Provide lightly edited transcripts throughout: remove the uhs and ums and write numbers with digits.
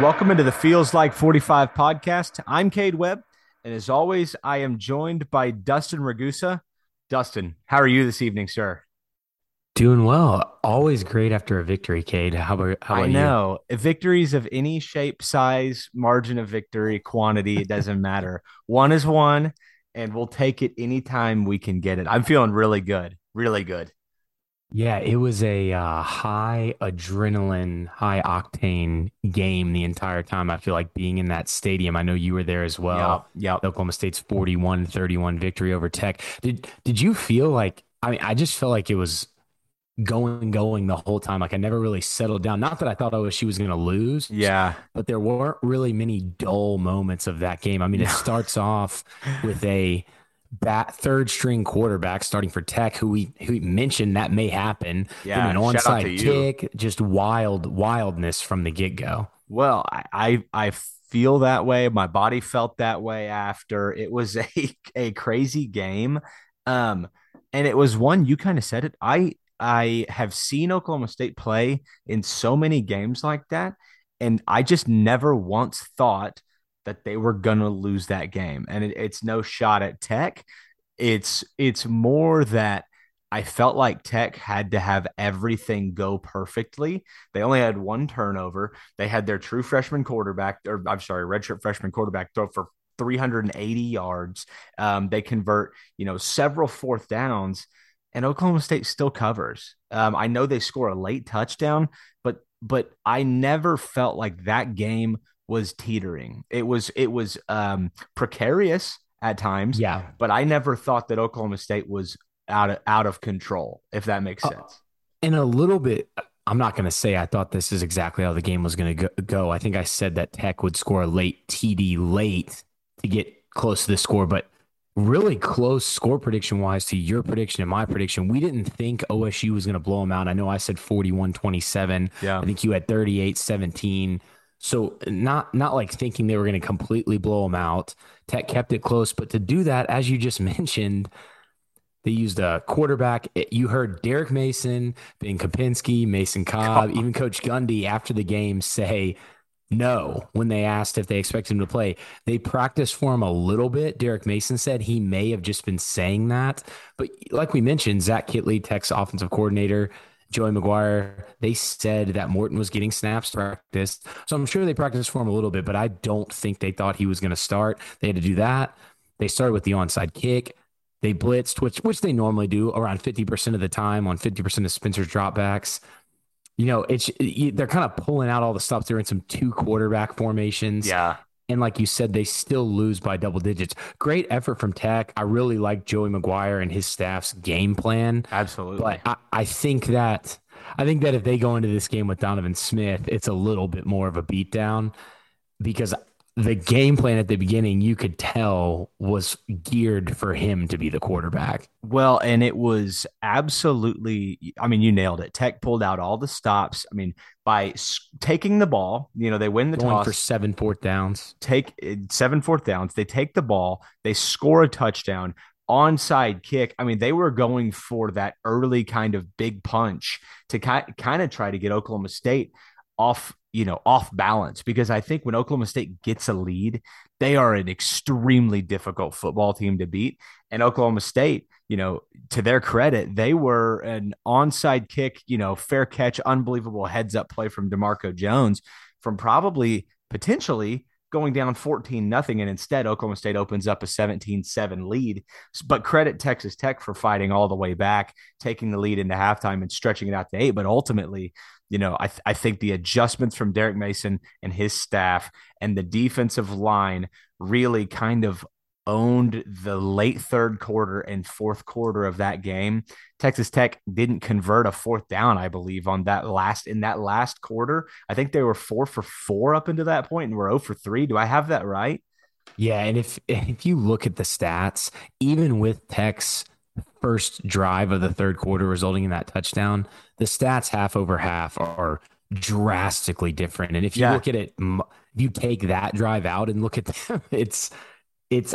Welcome into the Feels Like 45 podcast. I'm Cade Webb, and as always, I am joined by Dustin Ragusa. Dustin, how are you this evening, sir? Doing well. Always great after a victory, Cade. How about you? I know. Victories of any shape, size, margin of victory, quantity, it doesn't matter. One is one, and we'll take it anytime we can get it. I'm feeling really good, really good. Yeah, it was a high adrenaline, high octane game the entire time. I feel like being in that stadium. I know you were there as well. Yeah, yep. Oklahoma State's 41-31 victory over Tech. Did you feel like? I mean, I just felt like it was going the whole time. Like I never really settled down. Not that I thought she was going to lose. Yeah, but there weren't really many dull moments of that game. I mean, it starts off with a third string quarterback starting for Tech, who we mentioned that may happen. Yeah, an onside kick, just wildness from the get go. Well, I feel that way. My body felt that way after. It was a crazy game, and it was one, you kind of said it. I have seen Oklahoma State play in so many games like that, and I just never once thought that they were going to lose that game. And it's no shot at Tech. It's more that I felt like Tech had to have everything go perfectly. They only had one turnover. They had their redshirt freshman quarterback throw for 380 yards. They convert, several fourth downs, and Oklahoma State still covers. I know they score a late touchdown, but I never felt like that game was teetering. It was precarious at times. Yeah, but I never thought that Oklahoma State was out of control, if that makes sense. And a little bit, I'm not going to say I thought this is exactly how the game was going to go. I think I said that Tech would score a late TD late to get close to the score, but really close score prediction-wise to your prediction and my prediction. We didn't think OSU was going to blow them out. I know I said 41-27. Yeah. I think you had 38-17. So not like thinking they were going to completely blow them out. Tech kept it close, but to do that, as you just mentioned, they used a quarterback. You heard Derek Mason, Ben Kopinski, Mason Cobb, even Coach Gundy after the game say no when they asked if they expected him to play. They practiced for him a little bit. Derek Mason said he may have just been saying that. But like we mentioned, Zach Kitley, Tech's offensive coordinator, Joey McGuire, they said that Morton was getting snaps practiced. So I'm sure they practiced for him a little bit, but I don't think they thought he was going to start. They had to do that. They started with the onside kick. They blitzed, which they normally do around 50% of the time on 50% of Spencer's dropbacks. They're kind of pulling out all the stops. They're in some two quarterback formations. Yeah. And like you said, they still lose by double digits. Great effort from Tech. I really like Joey McGuire and his staff's game plan. Absolutely. But I think that if they go into this game with Donovan Smith, it's a little bit more of a beatdown, because the game plan at the beginning, you could tell, was geared for him to be the quarterback. Well, and it was absolutely, you nailed it. Tech pulled out all the stops. I mean, by taking the ball, they win the toss. For 7 fourth downs. Take 7 fourth downs. They take the ball. They score a touchdown. Onside kick. I mean, they were going for that early kind of big punch to kind of try to get Oklahoma State off balance, because I think when Oklahoma State gets a lead, they are an extremely difficult football team to beat. And Oklahoma State, to their credit, they were an onside kick, fair catch, unbelievable heads up play from DeMarco Jones from probably potentially going down 14-0. And instead Oklahoma State opens up a 17-7 lead, but credit Texas Tech for fighting all the way back, taking the lead into halftime and stretching it out to 8. But ultimately, I think the adjustments from Derek Mason and his staff and the defensive line really kind of owned the late third quarter and fourth quarter of that game. Texas Tech didn't convert a fourth down, I believe, in that last quarter. I think they were 4 for 4 up into that point and were 0 for 3. Do I have that right? Yeah, and if you look at the stats, even with Tech's first drive of the third quarter resulting in that touchdown, the stats half over half are drastically different. And if you look at it, if you take that drive out and look at them, it's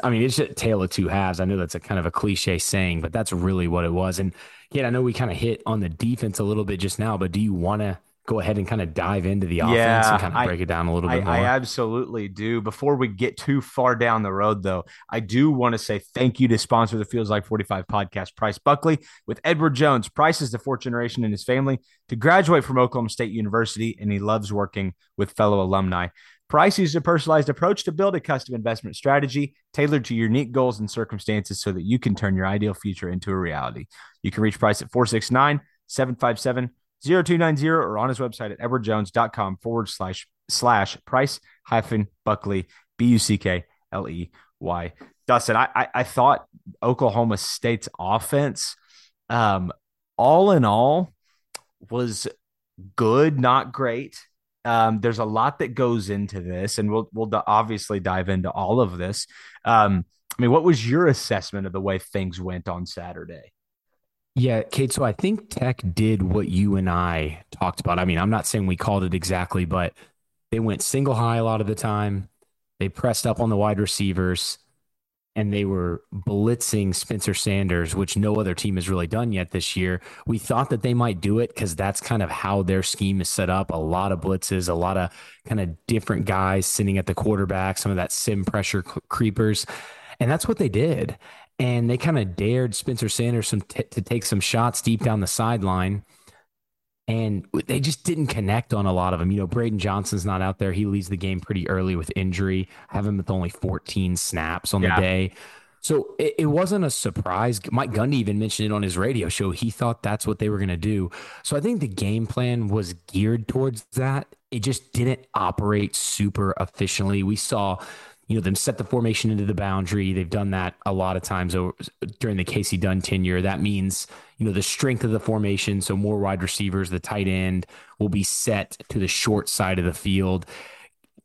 I mean, it's a tale of two halves. I know that's a kind of a cliche saying, but that's really what it was. And yeah, I know we kind of hit on the defense a little bit just now, but do you want to go ahead and kind of dive into the offense and kind of break it down a little bit more? I absolutely do. Before we get too far down the road, though, I do want to say thank you to sponsor the Feels Like 45 podcast, Price Buckley. With Edward Jones, Price is the fourth generation in his family to graduate from Oklahoma State University, and he loves working with fellow alumni. Price uses a personalized approach to build a custom investment strategy tailored to your unique goals and circumstances so that you can turn your ideal future into a reality. You can reach Price at 469-757-0290 or on his website at edwardjones.com/price-buckley, Buckley. Dustin, I thought Oklahoma State's offense, all in all, was good, not great. There's a lot that goes into this, and we'll obviously dive into all of this. I mean, what was your assessment of the way things went on Saturday? Yeah, Cade, so I think Tech did what you and I talked about. I mean, I'm not saying we called it exactly, but they went single high a lot of the time. They pressed up on the wide receivers, and they were blitzing Spencer Sanders, which no other team has really done yet this year. We thought that they might do it because that's kind of how their scheme is set up. A lot of blitzes, a lot of kind of different guys sitting at the quarterback, some of that sim pressure creepers. And that's what they did. And they kind of dared Spencer Sanders to take some shots deep down the sideline. And they just didn't connect on a lot of them. You know, Braydon Johnson's not out there. He leaves the game pretty early with injury. I have him with only 14 snaps on the day. So it wasn't a surprise. Mike Gundy even mentioned it on his radio show. He thought that's what they were going to do. So I think the game plan was geared towards that. It just didn't operate super efficiently. We saw, you know, them set the formation into the boundary. They've done that a lot of times during the Casey Dunn tenure. That means, you know, the strength of the formation, so more wide receivers, the tight end will be set to the short side of the field.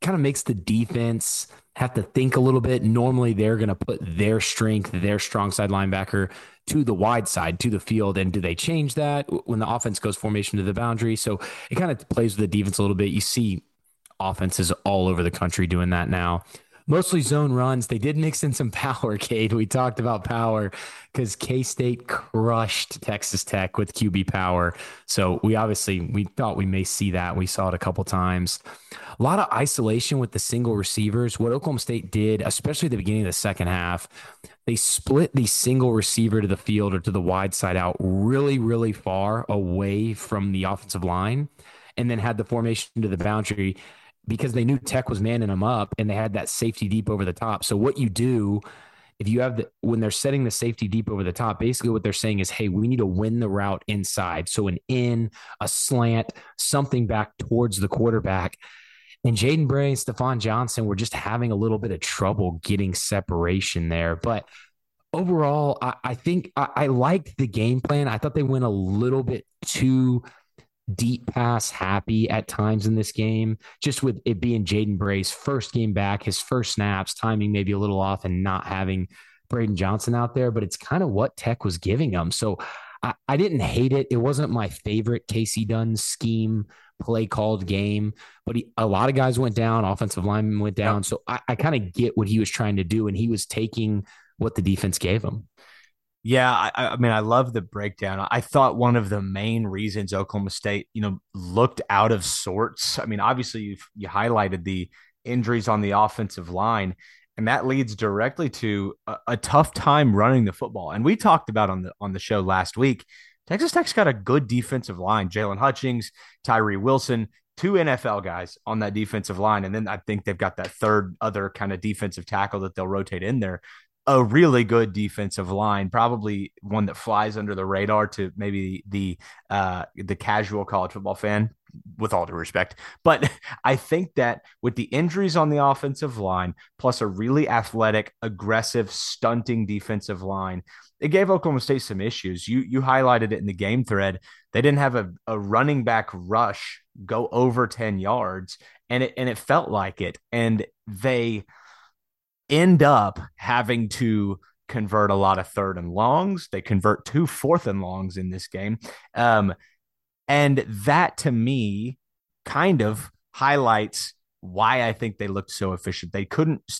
Kind of makes the defense have to think a little bit. Normally they're going to put their strength, their strong side linebacker to the wide side, to the field. And do they change that when the offense goes formation to the boundary? So it kind of plays with the defense a little bit. You see offenses all over the country doing that now. Mostly zone runs. They did mix in some power, Cade. We talked about power because K-State crushed Texas Tech with QB power. So we thought we may see that. We saw it a couple times. A lot of isolation with the single receivers. What Oklahoma State did, especially at the beginning of the second half, they split the single receiver to the field or to the wide side out really, really far away from the offensive line and then had the formation to the boundary, because they knew Tech was manning them up and they had that safety deep over the top. So what you do if you have when they're setting the safety deep over the top, basically what they're saying is, hey, we need to win the route inside. So an in, a slant, something back towards the quarterback. And Jaden Bray and Stephon Johnson were just having a little bit of trouble getting separation there. But overall, I think I liked the game plan. I thought they went a little bit too deep pass happy at times in this game, just with it being Jaden Bray's first game back, his first snaps, timing maybe a little off and not having Braydon Johnson out there, but it's kind of what Tech was giving them. So I didn't hate it. It wasn't my favorite Casey Dunn scheme play called game, but a lot of guys went down, offensive linemen went down. So I kind of get what he was trying to do, and he was taking what the defense gave him. Yeah, I mean, I love the breakdown. I thought one of the main reasons Oklahoma State, you know, looked out of sorts. I mean, obviously you highlighted the injuries on the offensive line, and that leads directly to a tough time running the football. And we talked about on the show last week, Texas Tech's got a good defensive line. Jalen Hutchings, Tyree Wilson, two NFL guys on that defensive line, and then I think they've got that third other kind of defensive tackle that they'll rotate in there. A really good defensive line, probably one that flies under the radar to maybe the casual college football fan, with all due respect. But I think that with the injuries on the offensive line, plus a really athletic, aggressive, stunting defensive line, it gave Oklahoma State some issues. You highlighted it in the game thread. They didn't have a running back rush go over 10 yards, and it felt like it. And they end up having to convert a lot of third and longs. They convert 2 fourth and longs in this game. And that to me kind of highlights why I think they looked so efficient. They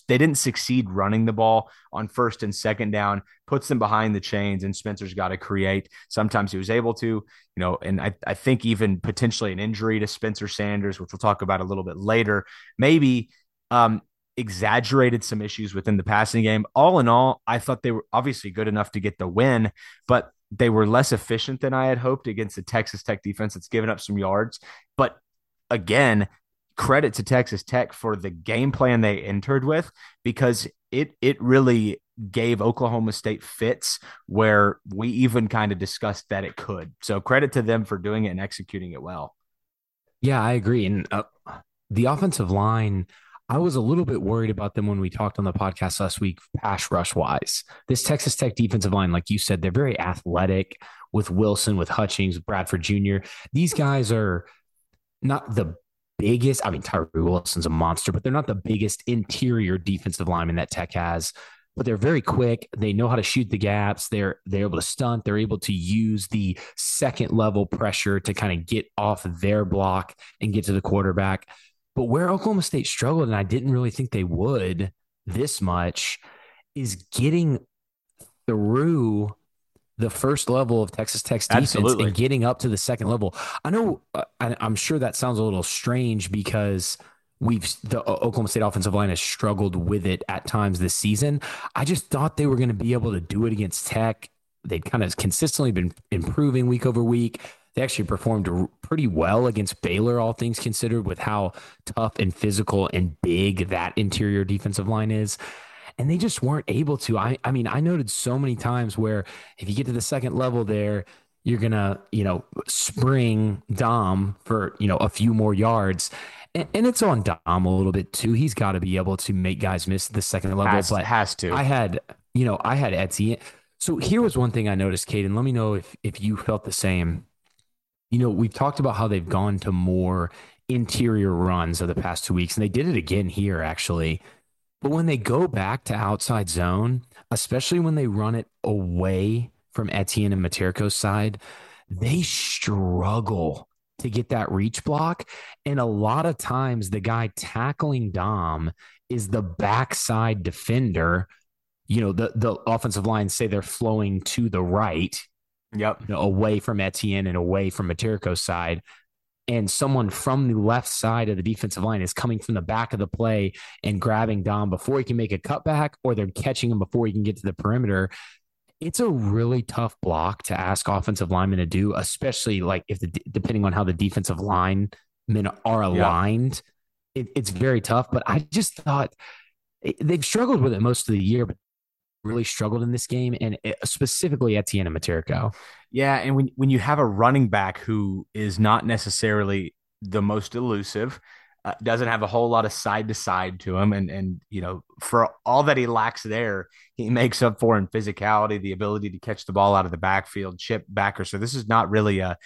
didn't succeed running the ball on first and second down, puts them behind the chains, and Spencer's got to create. Sometimes he was able to, you know, and I think even potentially an injury to Spencer Sanders, which we'll talk about a little bit later, maybe exaggerated some issues within the passing game. All in all, I thought they were obviously good enough to get the win, but they were less efficient than I had hoped against the Texas Tech defense that's given up some yards. But again, credit to Texas Tech for the game plan they entered with, because it really gave Oklahoma State fits where we even kind of discussed that it could. So credit to them for doing it and executing it well. Yeah, I agree. And the offensive line, I was a little bit worried about them when we talked on the podcast last week, pass rush wise. This Texas Tech defensive line, like you said, they're very athletic with Wilson, with Hutchings, with Bradford Jr. These guys are not the biggest. I mean, Tyree Wilson's a monster, but they're not the biggest interior defensive lineman that Tech has, but they're very quick. They know how to shoot the gaps. They're able to stunt. They're able to use the second level pressure to kind of get off their block and get to the quarterback. But where Oklahoma State struggled, and I didn't really think they would this much, is getting through the first level of Texas Tech's defense. Absolutely. And getting up to the second level. I know, I'm sure that sounds a little strange because the Oklahoma State offensive line has struggled with it at times this season. I just thought they were going to be able to do it against Tech. They'd kind of consistently been improving week over week. They actually performed pretty well against Baylor, all things considered, with how tough and physical and big that interior defensive line is. And they just weren't able to. I mean, I noted so many times where if you get to the second level there, you're going to, spring Dom for, a few more yards. And it's on Dom a little bit too. He's got to be able to make guys miss the second level. Has to. I had Etsy. So here was one thing I noticed, Cade, and let me know if you felt the same. We've talked about how they've gone to more interior runs of the past 2 weeks, and they did it again here, actually. But when they go back to outside zone, especially when they run it away from Etienne and Materko's side, they struggle to get that reach block. And a lot of times the guy tackling Dom is the backside defender. The offensive line, say they're flowing to the right. Yep. Away from Etienne and away from Materko's side. And someone from the left side of the defensive line is coming from the back of the play and grabbing Dom before he can make a cutback, or they're catching him before he can get to the perimeter. It's a really tough block to ask offensive linemen to do, especially depending on how the defensive linemen are aligned. Yeah. It's very tough, but I just thought they've struggled with it most of the year, but really struggled in this game, and specifically Etienne and Materko. Yeah, and when you have a running back who is not necessarily the most elusive, doesn't have a whole lot of side-to-side to him, and for all that he lacks there, he makes up for in physicality, the ability to catch the ball out of the backfield, chip backer. So this is not really a,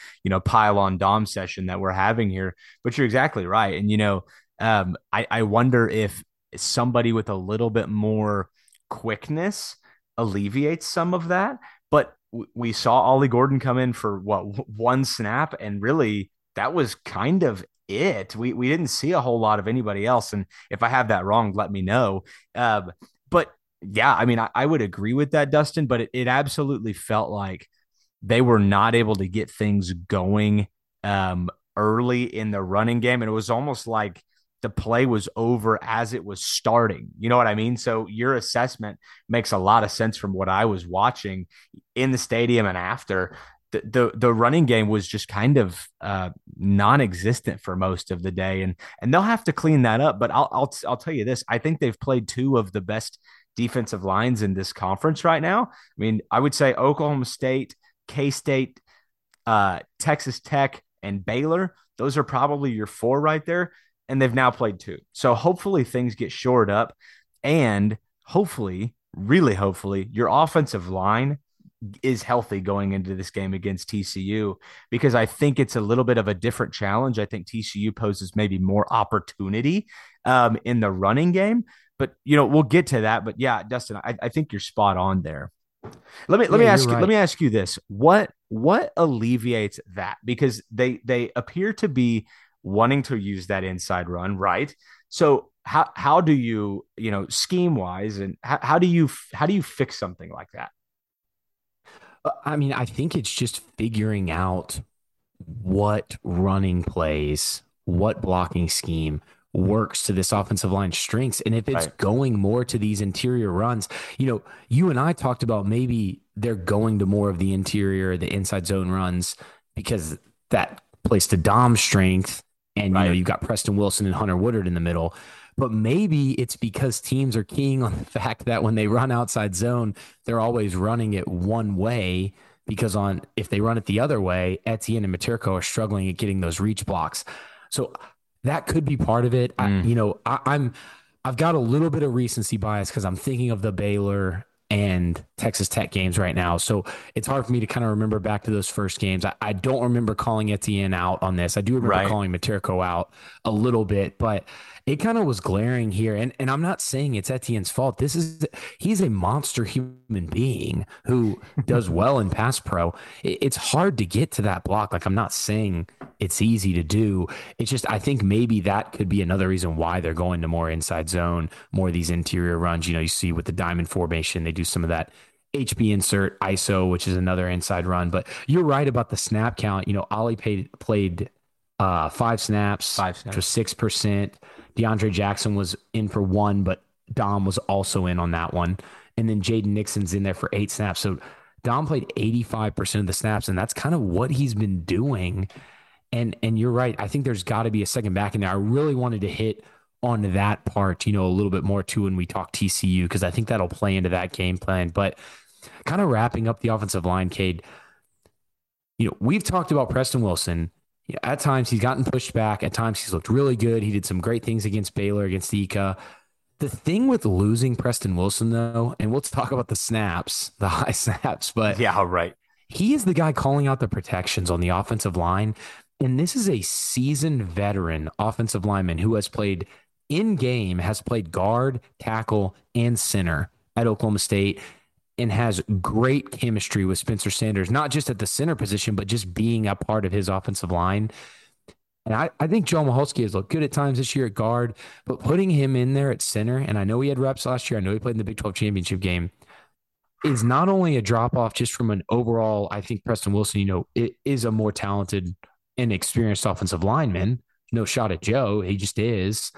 pile on Dom session that we're having here, but you're exactly right. And, I wonder if somebody with a little bit more quickness alleviates some of that, but we saw Ollie Gordon come in for one snap, and really that was kind of it. We didn't see a whole lot of anybody else, and if I have that wrong, let me know. But yeah, I mean, I would agree with that, Dustin, but it absolutely felt like they were not able to get things going early in the running game, and it was almost like the play was over as it was starting. You know what I mean? So your assessment makes a lot of sense from what I was watching in the stadium and after. The running game was just kind of non-existent for most of the day, and they'll have to clean that up. But I'll tell you this: I think they've played two of the best defensive lines in this conference right now. I mean, I would say Oklahoma State, K-State, Texas Tech, and Baylor. Those are probably your four right there. And they've now played two. So hopefully things get shored up, and hopefully, your offensive line is healthy going into this game against TCU, because I think it's a little bit of a different challenge. I think TCU poses maybe more opportunity in the running game, But, you know, we'll get to that. But yeah, Dustin, I think you're spot on there. Let me ask you this. What alleviates that? Because they appear to be wanting to use that inside run, right? So how do you, you know, scheme wise, and how do you fix something like that? I mean, I think it's just figuring out what running plays, what blocking scheme works to this offensive line strengths. And if it's going more to these interior runs, you know, you and I talked about maybe they're going to more of the interior, the inside zone runs, because that plays to Dom's strength. And, you know, you've got Preston Wilson and Hunter Woodard in the middle. But maybe it's because teams are keying on the fact that when they run outside zone, they're always running it one way, because if they run it the other way, Etienne and Materko are struggling at getting those reach blocks. So that could be part of it. I've got a little bit of recency bias because I'm thinking of the Baylor and Texas Tech games right now. So it's hard for me to kind of remember back to those first games. I don't remember calling Etienne out on this. I do remember calling Materko out a little bit, but it kind of was glaring here. And I'm not saying it's Etienne's fault. He's a monster human being who does well in pass pro. It's hard to get to that block. Like, I'm not saying it's easy to do. It's just, I think maybe that could be another reason why they're going to more inside zone, more of these interior runs. You know, you see with the diamond formation, they do some of that HB insert ISO, which is another inside run. But you're right about the snap count. You know, Ollie played 5 snaps, which was 6%. DeAndre Jackson was in for 1, but Dom was also in on that one. And then Jaden Nixon's in there for 8 snaps. So Dom played 85% of the snaps, and that's kind of what he's been doing. And you're right. I think there's got to be a second back in there. I really wanted to hit on that part, you know, a little bit more too when we talk TCU, because I think that'll play into that game plan. But kind of wrapping up the offensive line, Cade, you know, we've talked about Preston Wilson. You know, at times he's gotten pushed back. At times he's looked really good. He did some great things against Baylor, against Ika. The thing with losing Preston Wilson, though, and we'll talk about the snaps, the high snaps, but yeah, right. He is the guy calling out the protections on the offensive line. And this is a seasoned veteran offensive lineman who has played in game, has played guard, tackle, and center at Oklahoma State, and has great chemistry with Spencer Sanders, not just at the center position, but just being a part of his offensive line. And I think Joel Maholski has looked good at times this year at guard, but putting him in there at center, and I know he had reps last year, I know he played in the Big 12 championship game, is not only a drop-off just from an overall, I think Preston Wilson, you know, it is a more talented and experienced offensive lineman. No shot at Joe. He just is.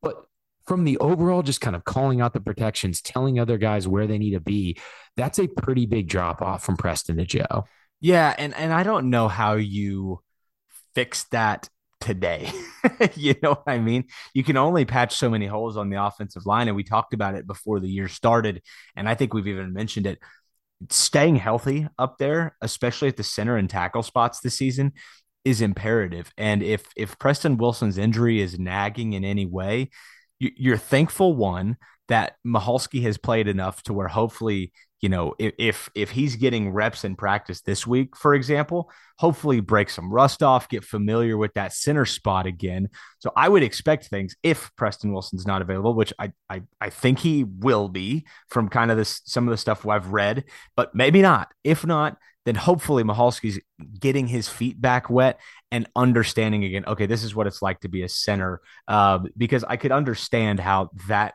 But from the overall, just kind of calling out the protections, telling other guys where they need to be, that's a pretty big drop-off from Preston to Joe. Yeah, and I don't know how you fix that today. You know what I mean? You can only patch so many holes on the offensive line, and we talked about it before the year started, and I think we've even mentioned it. Staying healthy up there, especially at the center and tackle spots this season, is imperative. And if Preston Wilson's injury is nagging in any way, you're thankful, one, that Mahalski has played enough to where hopefully, you know, if he's getting reps in practice this week, for example, hopefully break some rust off, get familiar with that center spot again. So I would expect things, if Preston Wilson's not available, which I think he will be from kind of this, some of the stuff I've read, but maybe not. If not, then hopefully Mahalski's getting his feet back wet and understanding again, okay, this is what it's like to be a center, because I could understand how that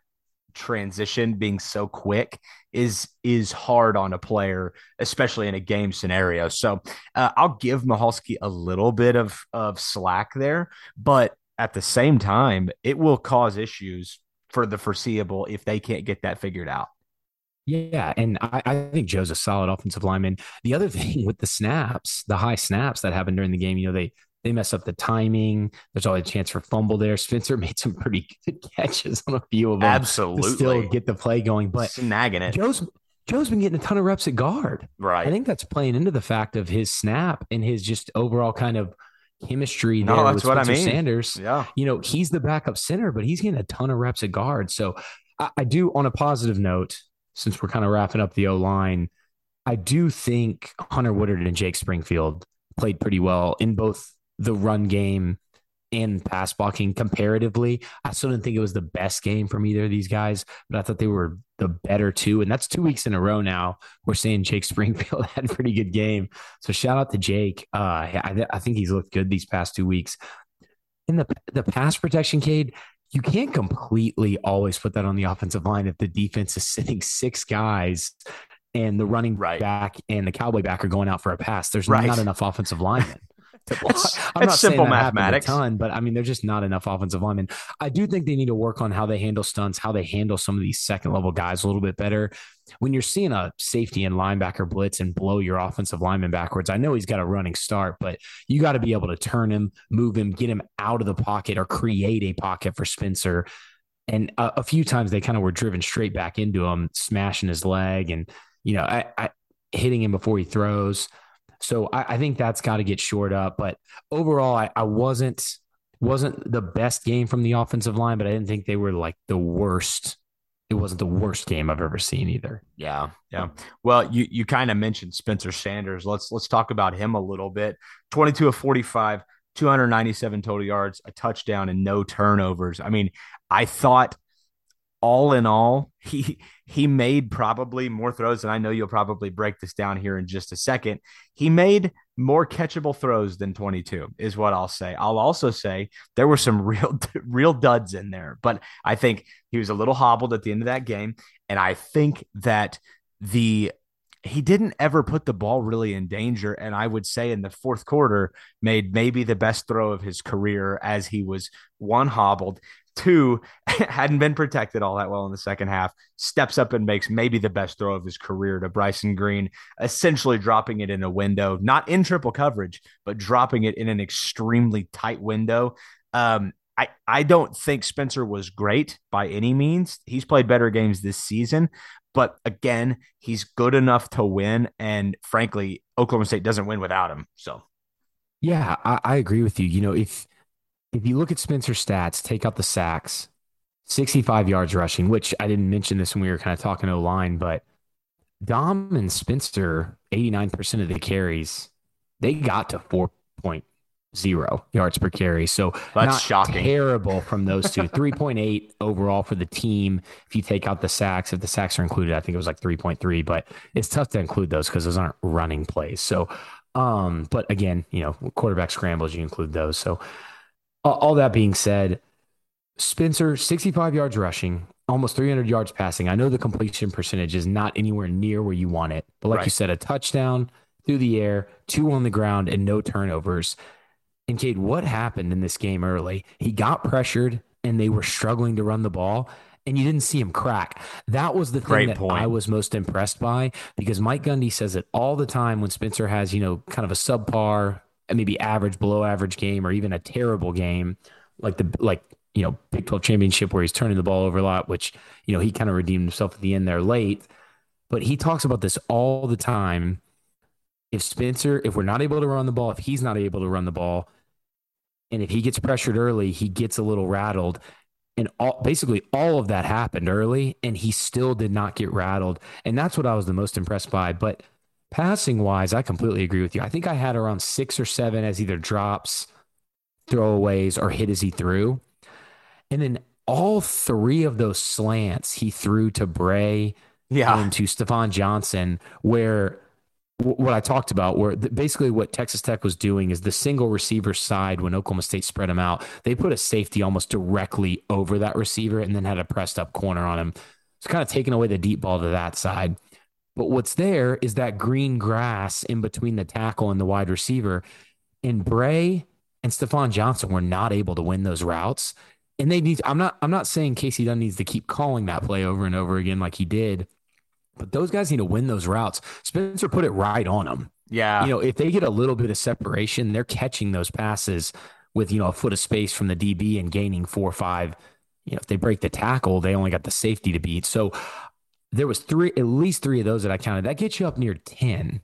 transition being so quick is hard on a player, especially in a game scenario. So I'll give Mahalski a little bit of slack there, but at the same time, it will cause issues for the foreseeable if they can't get that figured out. Yeah, and I think Joe's a solid offensive lineman. The other thing with the snaps, the high snaps that happened during the game, you know, they mess up the timing. There's always a chance for fumble there. Spencer made some pretty good catches on a few of them. Absolutely. To still get the play going. But snagging it. Joe's been getting a ton of reps at guard. Right. I think that's playing into the fact of his snap and his just overall kind of chemistry there. No, that's with what Spencer I mean. Sanders. Yeah. You know, he's the backup center, but he's getting a ton of reps at guard. So I do, on a positive note, since we're kind of wrapping up the O-line, I do think Hunter Woodard and Jake Springfield played pretty well in both the run game in pass blocking comparatively. I still didn't think it was the best game from either of these guys, but I thought they were the better two. And that's 2 weeks in a row now. We're seeing Jake Springfield had a pretty good game. So shout out to Jake. I think he's looked good these past 2 weeks. In the pass protection, Cade, you can't completely always put that on the offensive line if the defense is sending six guys and the running back and the cowboy back are going out for a pass. There's not enough offensive linemen. It's simple mathematics, but I mean, there's just not enough offensive linemen. I do think they need to work on how they handle stunts, how they handle some of these second level guys a little bit better. When you're seeing a safety and linebacker blitz and blow your offensive lineman backwards, I know he's got a running start, but you got to be able to turn him, move him, get him out of the pocket or create a pocket for Spencer. And a few times they kind of were driven straight back into him, smashing his leg and, you know, I hitting him before he throws. So I think that's got to get shored up. But overall, I wasn't the best game from the offensive line, but I didn't think they were like the worst. It wasn't the worst game I've ever seen either. Yeah. Well, you kind of mentioned Spencer Sanders. Let's talk about him a little bit. 22 of 45, 297 total yards, a touchdown, and no turnovers. I mean, I thought all in all, he made probably more throws, and I know you'll probably break this down here in just a second. He made more catchable throws than 22 is what I'll say. I'll also say there were some real duds in there, but I think he was a little hobbled at the end of that game, and I think that he didn't ever put the ball really in danger. And I would say in the fourth quarter made maybe the best throw of his career as he was, one, hobbled, two, hadn't been protected all that well in the second half, steps up and makes maybe the best throw of his career to Bryson Green, essentially dropping it in a window, not in triple coverage, but dropping it in an extremely tight window. I don't think Spencer was great by any means. He's played better games this season, but again, he's good enough to win. And frankly, Oklahoma State doesn't win without him. So yeah, I agree with you. You know, if you look at Spencer's stats, take out the sacks, 65 yards rushing, which I didn't mention this when we were kind of talking O-line, but Dom and Spencer, 89% of the carries, they got to 4.0 yards per carry. So that's not shocking. Terrible from those two. 3.8 overall for the team. If you take out the sacks, if the sacks are included, I think it was like 3.3, but it's tough to include those because those aren't running plays. So, but again, you know, quarterback scrambles, you include those. So, all that being said, Spencer, 65 yards rushing, almost 300 yards passing. I know the completion percentage is not anywhere near where you want it, but like you said, a touchdown through the air, two on the ground, and no turnovers. And Cade, what happened in this game early? He got pressured, and they were struggling to run the ball, and you didn't see him crack. That was the thing that I was most impressed by, because Mike Gundy says it all the time when Spencer has, you know, kind of a subpar, maybe average, below average game, or even a terrible game, like Big 12 championship where he's turning the ball over a lot, which, you know, he kind of redeemed himself at the end there late. But he talks about this all the time. If we're not able to run the ball, if he's not able to run the ball, and if he gets pressured early, he gets a little rattled. And basically all of that happened early, and he still did not get rattled. And that's what I was the most impressed by. But passing wise, I completely agree with you. I think I had around 6 or 7 as either drops, throwaways, or hit as he threw. And then all 3 of those slants he threw to Bray and to Stephon Johnson, where what I talked about, where basically what Texas Tech was doing is the single receiver side, when Oklahoma State spread him out, they put a safety almost directly over that receiver and then had a pressed up corner on him. It's kind of taking away the deep ball to that side. But what's there is that green grass in between the tackle and the wide receiver. And Bray and Stephon Johnson were not able to win those routes. And they need, I'm not saying Casey Dunn needs to keep calling that play over and over again like he did, but those guys need to win those routes. Spencer put it right on them. Yeah. You know, if they get a little bit of separation, they're catching those passes with, you know, a foot of space from the DB and gaining 4 or 5. You know, if they break the tackle, they only got the safety to beat. So there was at least three of those that I counted. That gets you up near 10.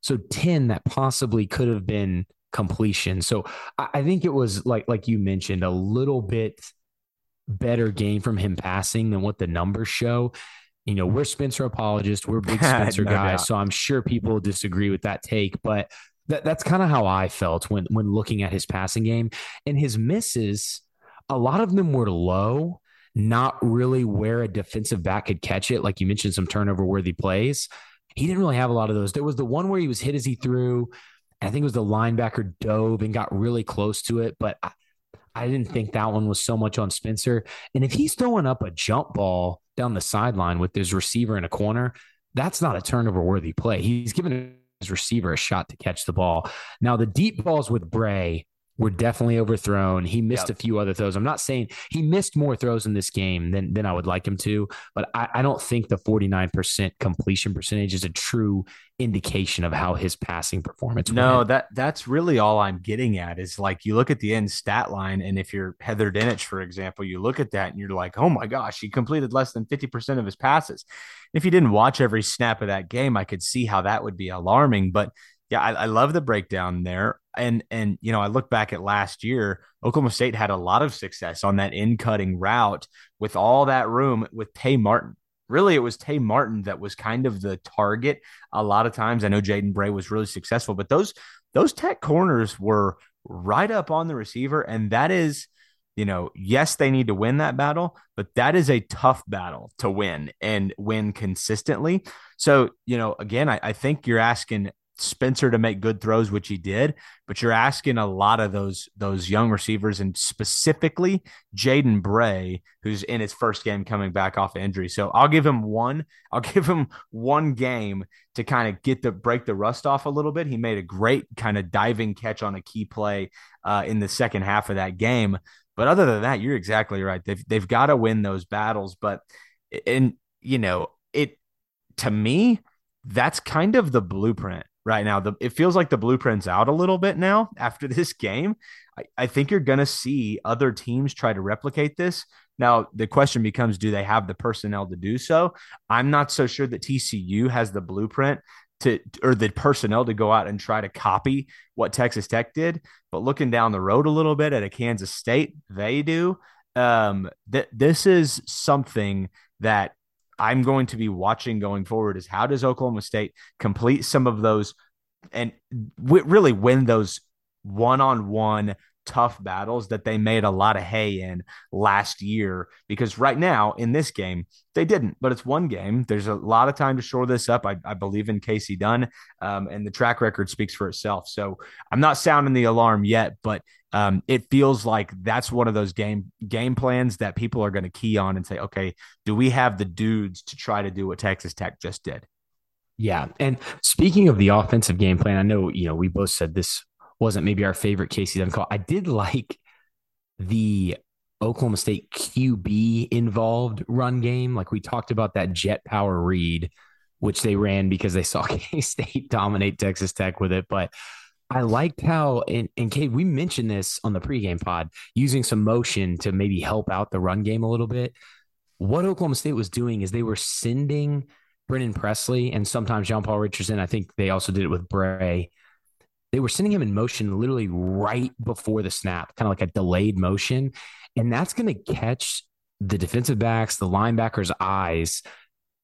So 10 that possibly could have been completion. So I think it was like you mentioned, a little bit better game from him passing than what the numbers show. You know, we're Spencer apologists. We're big Spencer guys. So I'm sure people disagree with that take, but That's kind of how I felt when looking at his passing game. And his misses, a lot of them were low, not really where a defensive back could catch it. Like you mentioned, some turnover-worthy plays. He didn't really have a lot of those. There was the one where he was hit as he threw. I think it was the linebacker dove and got really close to it, but I didn't think that one was so much on Spencer. And if he's throwing up a jump ball down the sideline with his receiver in a corner, that's not a turnover-worthy play. He's given his receiver a shot to catch the ball. Now, the deep balls with Bray were definitely overthrown. He missed a few other throws. I'm not saying he missed more throws in this game than I would like him to, but I don't think the 49% completion percentage is a true indication of how his passing performance went. That's really all I'm getting at is, like, you look at the end stat line, and if you're Heather Dinich, for example, you look at that and you're like, oh my gosh, he completed less than 50% of his passes. If you didn't watch every snap of that game, I could see how that would be alarming, but yeah, I love the breakdown there. And, you know, I look back at last year, Oklahoma State had a lot of success on that in-cutting route with all that room with Tay Martin. Really, it was Tay Martin that was kind of the target a lot of times. I know Jaden Bray was really successful, but those Tech corners were right up on the receiver. And that is, you know, yes, they need to win that battle, but that is a tough battle to win and win consistently. So, you know, again, I think you're asking Spencer to make good throws, which he did, but you're asking a lot of those young receivers, and specifically Jaden Bray, who's in his first game coming back off injury. So I'll give him one game to kind of break the rust off a little bit. He made a great kind of diving catch on a key play in the second half of that game. But other than that, you're exactly right. They've got to win those battles. But, and you know, it, to me, that's kind of the blueprint. Right now, it feels like the blueprint's out a little bit now after this game. I think you're going to see other teams try to replicate this. Now, the question becomes, do they have the personnel to do so? I'm not so sure that TCU has the blueprint or the personnel to go out and try to copy what Texas Tech did. But looking down the road a little bit at a Kansas State, they do. This is something that I'm going to be watching going forward, is how does Oklahoma State complete some of those and really win those one-on-one tough battles that they made a lot of hay in last year, because right now in this game, they didn't, but it's one game. There's a lot of time to shore this up. I believe in Casey Dunn, and the track record speaks for itself. So I'm not sounding the alarm yet, but it feels like that's one of those game plans that people are going to key on and say, okay, do we have the dudes to try to do what Texas Tech just did? Yeah. And speaking of the offensive game plan, I know, you know, we both said this wasn't maybe our favorite Casey Dunn call. I did like the Oklahoma State QB involved run game. Like we talked about that jet power read, which they ran because they saw K-State dominate Texas Tech with it. But I liked how, and Cade, we mentioned this on the pregame pod, using some motion to maybe help out the run game a little bit. What Oklahoma State was doing is they were sending Brendan Presley and sometimes John Paul Richardson. I think they also did it with Bray. They were sending him in motion literally right before the snap, kind of like a delayed motion. And that's going to catch the defensive backs, the linebackers' eyes.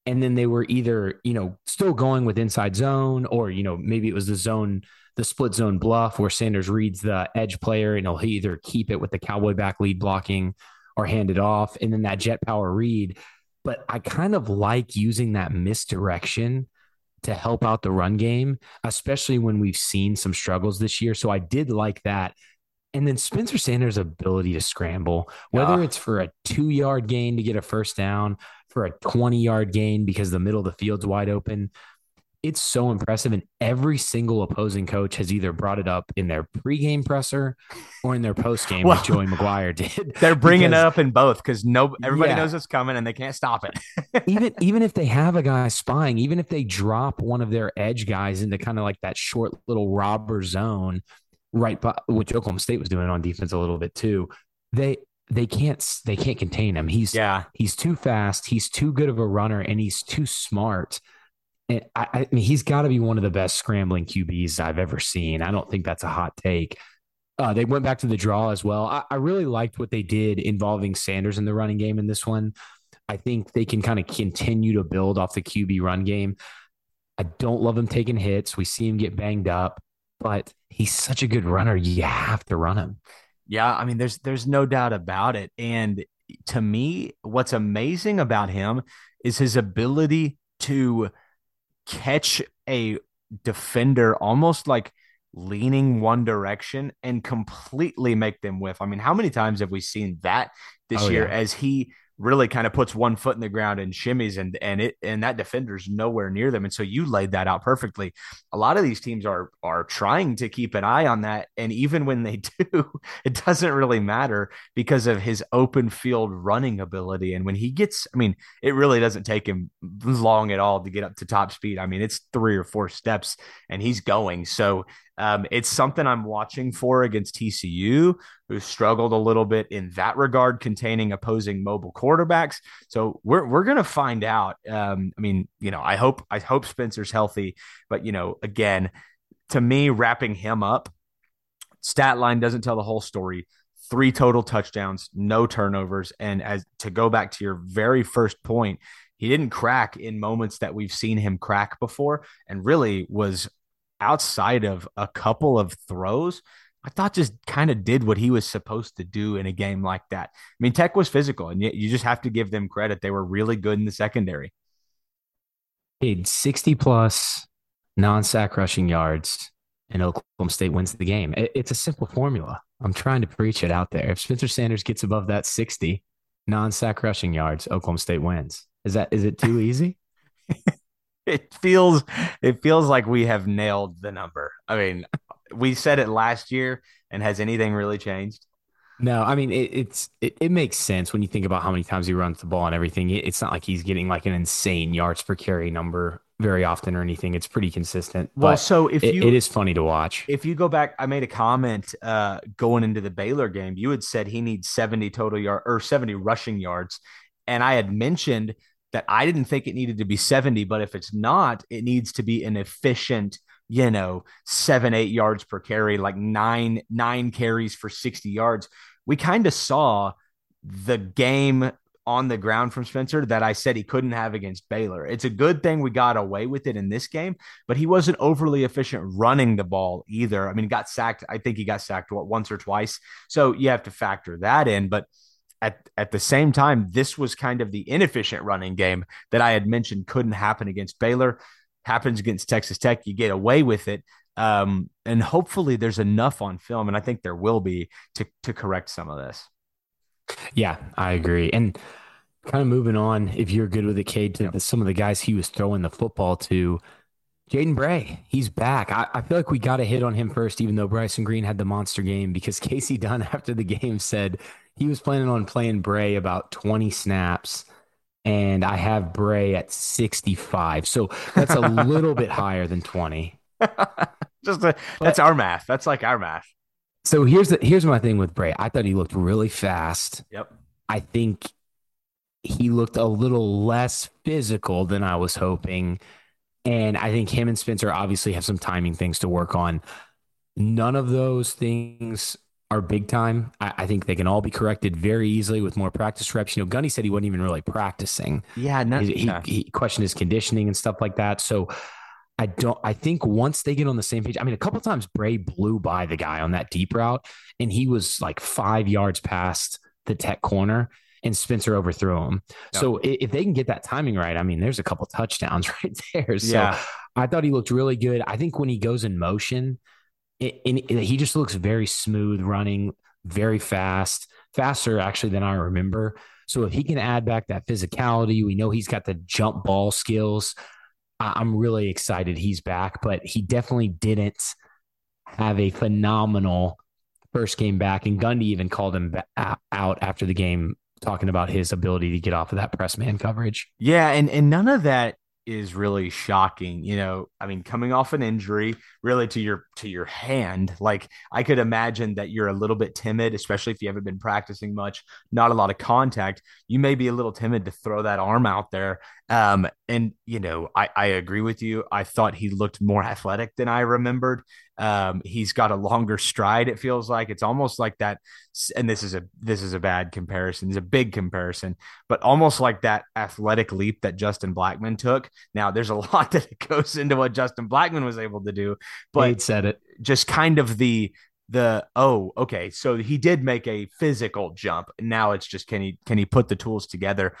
And then they were either, you know, still going with inside zone, or, you know, maybe it was the zone, the split zone bluff where Sanders reads the edge player and he'll either keep it with the cowboy back lead blocking or hand it off. And then that jet power read. But I kind of like using that misdirection to help out the run game, especially when we've seen some struggles this year. So I did like that. And then Spencer Sanders' ability to scramble, whether it's for a 2-yard gain to get a first down, for a 20-yard gain because the middle of the field's wide open, it's so impressive. And every single opposing coach has either brought it up in their pregame presser or in their postgame, well, like Joey McGuire did. They're bringing it up in both because everybody knows it's coming and they can't stop it. even if they have a guy spying, even if they drop one of their edge guys into kind of like that short little robber zone, right, which Oklahoma State was doing on defense a little bit too, they can't contain him. He's too fast. He's too good of a runner, and he's too smart. And I mean, he's got to be one of the best scrambling QBs I've ever seen. I don't think that's a hot take. They went back to the draw as well. I really liked what they did involving Sanders in the running game in this one. I think they can kind of continue to build off the QB run game. I don't love him taking hits. We see him get banged up. but he's such a good runner. You have to run him. Yeah, I mean, there's no doubt about it. And to me, what's amazing about him is his ability to catch a defender almost like leaning one direction and completely make them whiff. I mean, how many times have we seen that this year as he really kind of puts one foot in the ground and shimmies and that defender's nowhere near them. And so you laid that out perfectly. A lot of these teams are trying to keep an eye on that. And even when they do, it doesn't really matter because of his open field running ability. And when he gets, I mean, it really doesn't take him long at all to get up to top speed. I mean, it's 3 or 4 steps and he's going. So it's something I'm watching for against TCU, who struggled a little bit in that regard, containing opposing mobile quarterbacks. So we're going to find out. I mean, you know, I hope Spencer's healthy, but you know, again, to me, wrapping him up, stat line doesn't tell the whole story. 3 total touchdowns, no turnovers. And as to go back to your very first point, he didn't crack in moments that we've seen him crack before, and really was outside of a couple of throws, I thought just kind of did what he was supposed to do in a game like that. I mean, Tech was physical, and you just have to give them credit. They were really good in the secondary. Did 60-plus non-sack rushing yards, and Oklahoma State wins the game. It's a simple formula. I'm trying to preach it out there. If Spencer Sanders gets above that 60 non-sack rushing yards, Oklahoma State wins. Is it too easy? It feels like we have nailed the number. I mean, we said it last year, and has anything really changed? No, I mean, it makes sense when you think about how many times he runs the ball and everything. It's not like he's getting like an insane yards per carry number very often or anything. It's pretty consistent. Well, but so it is funny to watch. If you go back, I made a comment going into the Baylor game. You had said he needs 70 total yard or 70 rushing yards, and I had mentioned that I didn't think it needed to be 70, but if it's not, it needs to be an efficient, you know, 7-8 yards per carry, like nine carries for 60 yards. We kind of saw the game on the ground from Spencer that I said he couldn't have against Baylor. It's a good thing we got away with it in this game, but he wasn't overly efficient running the ball either. I mean, got sacked. I think he got sacked once or twice. So you have to factor that in, but at the same time, this was kind of the inefficient running game that I had mentioned couldn't happen against Baylor. Happens against Texas Tech. You get away with it. And hopefully there's enough on film, and I think there will be, to correct some of this. Yeah, I agree. And kind of moving on, if you're good with it, Cade, to some of the guys he was throwing the football to, Jaden Bray, he's back. I feel like we got to hit on him first, even though Bryson Green had the monster game, because Casey Dunn after the game said he was planning on playing Bray about 20 snaps, and I have Bray at 65. So that's a little bit higher than 20. That's our math. That's like our math. So here's my thing with Bray. I thought he looked really fast. Yep. I think he looked a little less physical than I was hoping. And I think him and Spencer obviously have some timing things to work on. None of those things are big time. I think they can all be corrected very easily with more practice reps. You know, Gundy said he wasn't even really practicing. Yeah, he questioned his conditioning and stuff like that. So I think once they get on the same page, I mean, a couple of times Bray blew by the guy on that deep route, and he was like 5 yards past the Tech corner, and Spencer overthrew him. Yep. So if they can get that timing right, I mean, there's a couple touchdowns right there. So yeah. I thought he looked really good. I think when he goes in motion, he just looks very smooth running, very fast, faster actually than I remember. So if he can add back that physicality, we know he's got the jump ball skills. I'm really excited he's back, but he definitely didn't have a phenomenal first game back. And Gundy even called him out after the game, talking about his ability to get off of that press man coverage. Yeah, and none of that is really shocking. You know, I mean, coming off an injury really to your hand, like I could imagine that you're a little bit timid, especially if you haven't been practicing much, not a lot of contact. You may be a little timid to throw that arm out there. And, you know, I agree with you. I thought he looked more athletic than I remembered. He's got a longer stride. It feels like it's almost like that. And this is a bad comparison. It's a big comparison, but almost like that athletic leap that Justin Blackmon took. Now there's a lot that goes into what Justin Blackmon was able to do, but Wade said it just kind of okay. So he did make a physical jump. Now it's just, can he put the tools together?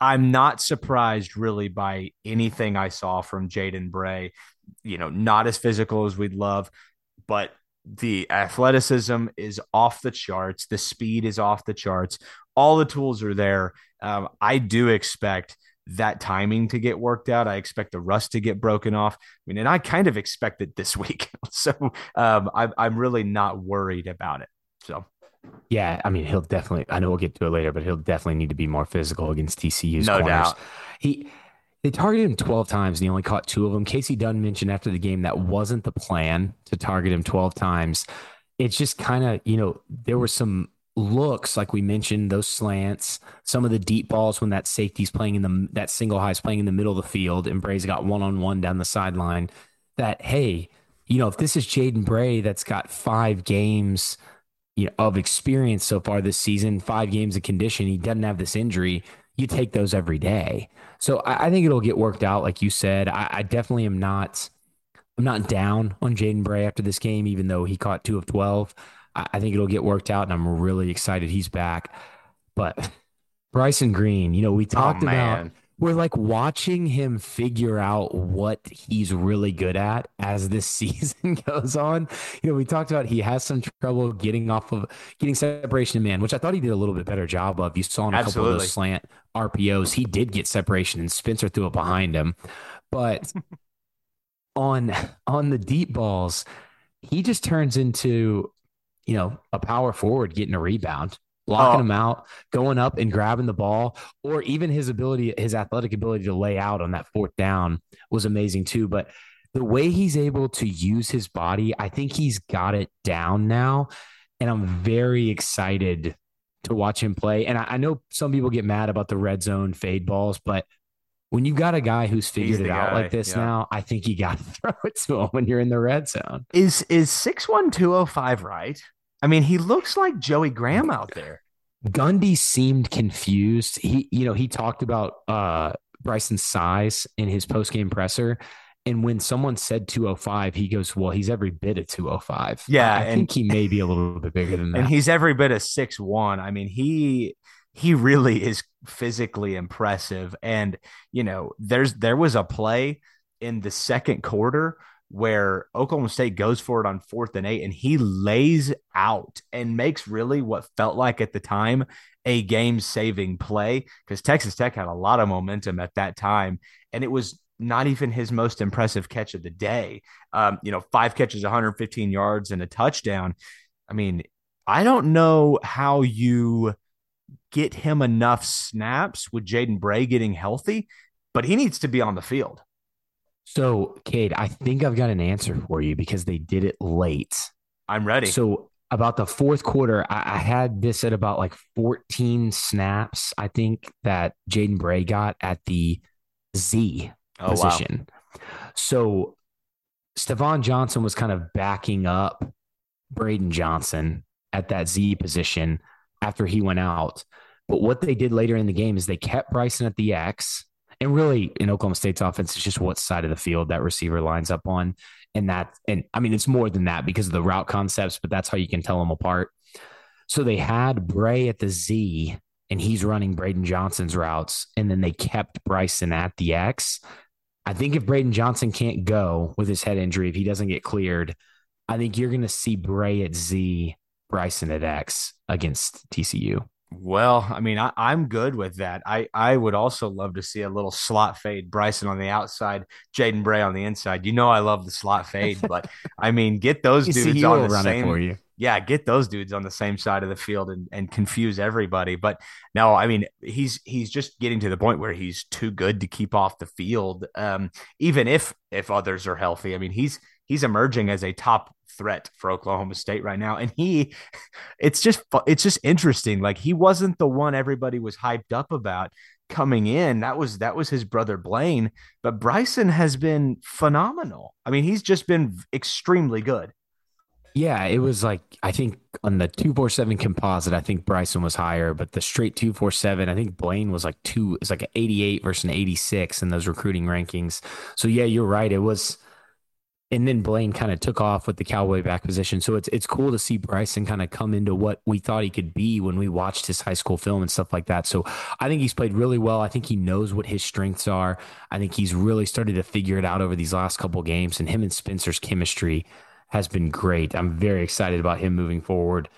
I'm not surprised really by anything I saw from Jaden Bray, not as physical as we'd love, but the athleticism is off the charts. The speed is off the charts. All the tools are there. I do expect that timing to get worked out. I expect the rust to get broken off. And I kind of expect it this week. So I'm really not worried about it. So. Yeah, he'll definitely, I know we'll get to it later, but he'll definitely need to be more physical against TCU's corners. No doubt. They targeted him 12 times and he only caught 2 of them. Casey Dunn mentioned after the game that wasn't the plan to target him 12 times. It's just kind of, there were some looks, like we mentioned, those slants, some of the deep balls when that safety's playing in that single high is playing in the middle of the field and Bray's got one-on-one down the sideline that, hey, if this is Jaden Bray that's got 5 games of experience so far this season, 5 games of condition, he doesn't have this injury, you take those every day. So I think it'll get worked out. Like you said, I definitely am not, down on Jaden Bray after this game, even though he caught 2 of 12, I think it'll get worked out and I'm really excited he's back. But Bryson Green, we talked about, we're like watching him figure out what he's really good at as this season goes on. We talked about he has some trouble getting separation in man, which I thought he did a little bit better job of. You saw in a couple of those slant RPOs, he did get separation and Spencer threw it behind him. But on the deep balls, he just turns into, a power forward getting a rebound, blocking him out, going up and grabbing the ball, or even his athletic ability to lay out on that 4th down was amazing too. But the way he's able to use his body, I think he's got it down now. And I'm very excited to watch him play. And I know some people get mad about the red zone fade balls, but when you've got a guy who's figured it out like this now, I think you got to throw it to him when you're in the red zone. Is 6'1", 205 right? He looks like Joey Graham out there. Gundy seemed confused. He talked about Bryson's size in his post-game presser. And when someone said 205, he goes, well, he's every bit of 205. Yeah. I think he may be a little bit bigger than that. And he's every bit of 6'1". He really is physically impressive. And, there was a play in the second quarter where Oklahoma State goes for it on 4th and 8, and he lays out and makes really what felt like at the time a game-saving play, because Texas Tech had a lot of momentum at that time, and it was not even his most impressive catch of the day. 5 catches, 115 yards, and a touchdown. I don't know how you get him enough snaps with Jaden Bray getting healthy, but he needs to be on the field. So, Cade, I think I've got an answer for you because they did it late. I'm ready. So, about the 4th quarter, I had this at about like 14 snaps, I think, that Jaden Bray got at the Z position. Wow. So, Stephon Johnson was kind of backing up Braydon Johnson at that Z position after he went out. But what they did later in the game is they kept Bryson at the X. And really, in Oklahoma State's offense, it's just what side of the field that receiver lines up on. And it's more than that because of the route concepts, but that's how you can tell them apart. So they had Bray at the Z, and he's running Braydon Johnson's routes, and then they kept Bryson at the X. I think if Braydon Johnson can't go with his head injury, if he doesn't get cleared, I think you're going to see Bray at Z, Bryson at X against TCU. Well, I'm good with that. I would also love to see a little slot fade, Bryson on the outside, Jaden Bray on the inside. I love the slot fade, but get those dudes on the same. For you. Yeah, get those dudes on the same side of the field and confuse everybody. But no, he's just getting to the point where he's too good to keep off the field, even if others are healthy. He's emerging as a top threat for Oklahoma State right now. And it's just interesting. Like, he wasn't the one everybody was hyped up about coming in, that was his brother Blaine, but Bryson has been phenomenal. I mean, he's just been extremely good. Yeah, it was like, I think on the 247 composite, I think Bryson was higher, but the straight 247, I think Blaine was like it's like an 88 versus an 86 in those recruiting rankings. So yeah, you're right. It was, and then Blaine kind of took off with the Cowboy back position. So it's cool to see Bryson kind of come into what we thought he could be when we watched his high school film and stuff like that. So I think he's played really well. I think he knows what his strengths are. I think he's really started to figure it out over these last couple games, and him and Spencer's chemistry has been great. I'm very excited about him moving forward.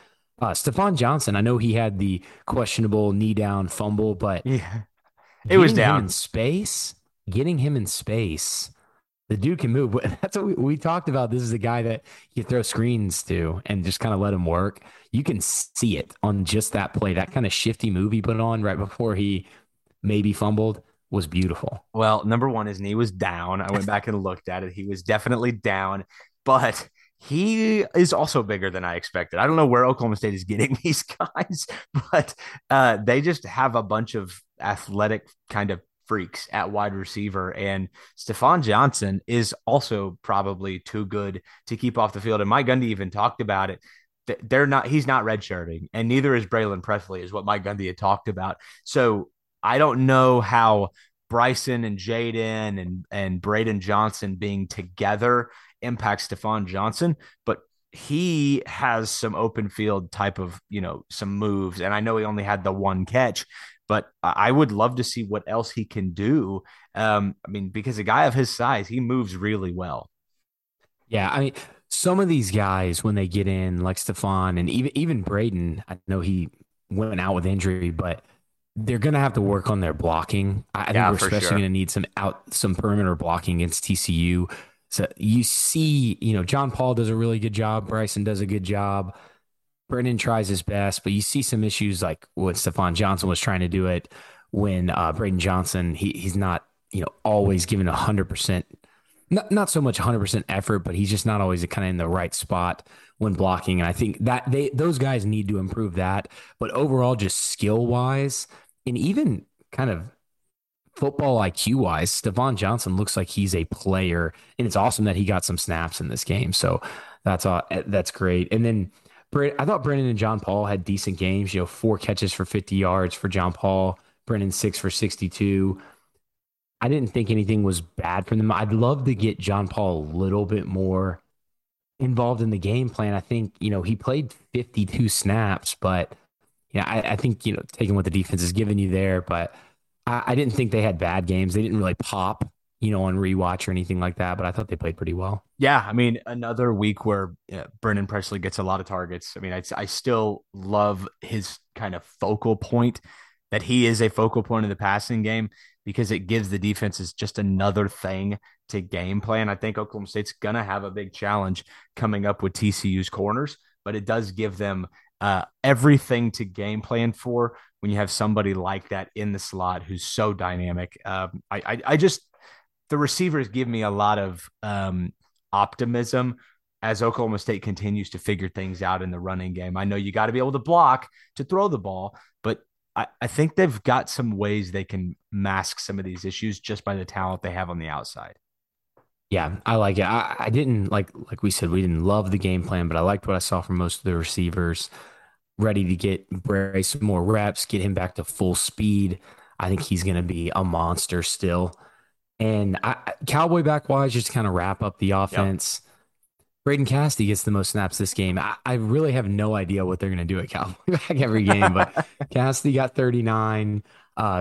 Stephon Johnson, I know he had the questionable knee down fumble, but yeah, it was down in space. Getting him in space, the dude can move. That's what we talked about. This is a guy that you throw screens to and just kind of let him work. You can see it on just that play. That kind of shifty move he put on right before he maybe fumbled was beautiful. Well, number one, his knee was down. I went back and looked at it. He was definitely down, but he is also bigger than I expected. I don't know where Oklahoma State is getting these guys, but they just have a bunch of athletic kind of freaks at wide receiver. And Stephon Johnson is also probably too good to keep off the field. And Mike Gundy even talked about it. He's not redshirting, and neither is Braylon Presley, is what Mike Gundy had talked about. So I don't know how Bryson and Jaden and Braydon Johnson being together impacts Stephon Johnson, but he has some open field type of, some moves. And I know he only had the one catch, but I would love to see what else he can do. Because a guy of his size, he moves really well. Yeah. I mean, some of these guys, when they get in, like Stephon and even Braydon, I know he went out with injury, but they're going to have to work on their blocking. I think we're especially going to need some perimeter blocking against TCU. So you see, John Paul does a really good job. Bryson does a good job. Brendan tries his best, but you see some issues like what Stephon Johnson was trying to do it when Braydon Johnson, he's not, always giving 100%, not so much 100% effort, but he's just not always kind of in the right spot when blocking. And I think that those guys need to improve that, but overall just skill wise and even kind of football IQ wise, Stephon Johnson looks like he's a player, and it's awesome that he got some snaps in this game. So that's great. And then I thought Brendan and John Paul had decent games. 4 catches for 50 yards for John Paul. Brendan 6 for 62. I didn't think anything was bad from them. I'd love to get John Paul a little bit more involved in the game plan. I think he played 52 snaps, but I think taking what the defense is giving you there, but. I didn't think they had bad games. They didn't really pop, on rewatch or anything like that, but I thought they played pretty well. Yeah. I mean, another week where Brendan Presley gets a lot of targets. I mean, I still love his kind of focal point, that he is a focal point of the passing game, because it gives the defenses just another thing to game plan. I think Oklahoma State's going to have a big challenge coming up with TCU's corners, but it does give them everything to game plan for when you have somebody like that in the slot who's so dynamic. The receivers give me a lot of optimism as Oklahoma State continues to figure things out in the running game. I know you got to be able to block to throw the ball, but I think they've got some ways they can mask some of these issues just by the talent they have on the outside. Yeah, I like it. I didn't like we said, we didn't love the game plan, but I liked what I saw from most of the receivers. Ready to get Bray some more reps, get him back to full speed. I think he's going to be a monster still. And Cowboy back-wise, just to kind of wrap up the offense, yep. Braden Cassidy gets the most snaps this game. I really have no idea what they're going to do at Cowboy back every game, but Cassidy got 39.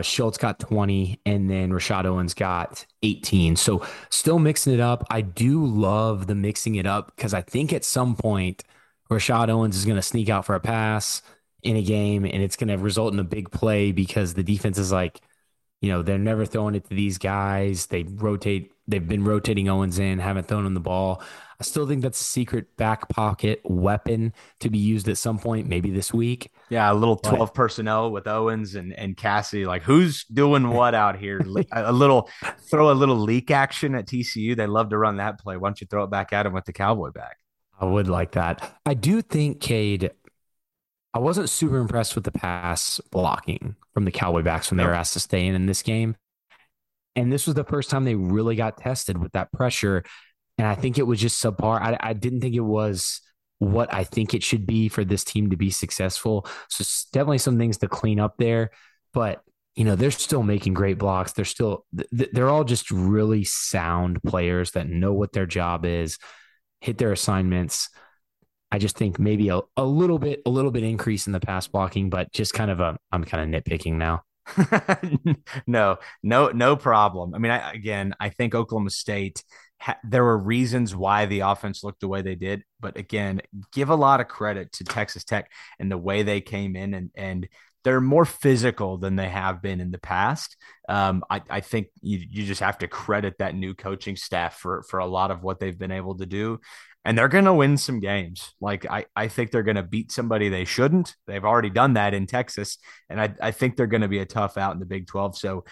Schultz got 20, and then Rashod Owens got 18. So still mixing it up. I do love the mixing it up, because I think at some point Rashod Owens is going to sneak out for a pass in a game, and it's going to result in a big play, because the defense is like, they're never throwing it to these guys. They rotate. They've been rotating Owens in, haven't thrown him the ball. I still think that's a secret back pocket weapon to be used at some point, maybe this week. Yeah, a little 12 personnel with Owens and Cassidy. Like, who's doing what out here? Throw a little leak action at TCU. They love to run that play. Why don't you throw it back at him with the Cowboy back? I would like that. I do think, Cade, I wasn't super impressed with the pass blocking from the Cowboy backs when they were asked to stay in this game. And this was the first time they really got tested with that pressure. And I think it was just subpar. I didn't think it was what I think it should be for this team to be successful. So it's definitely some things to clean up there, but you know, they're still making great blocks. They're still, they're all just really sound players that know what their job is, hit their assignments. I just think maybe a little bit increase in the pass blocking, but just kind of I'm kind of nitpicking now. No problem. I mean, I think Oklahoma State, there were reasons why the offense looked the way they did, but again, give a lot of credit to Texas Tech and the way they came in, and they're more physical than they have been in the past. I think you just have to credit that new coaching staff for a lot of what they've been able to do. And they're going to win some games. Like I think they're going to beat somebody they shouldn't. They've already done that in Texas. And I think they're going to be a tough out in the Big 12. So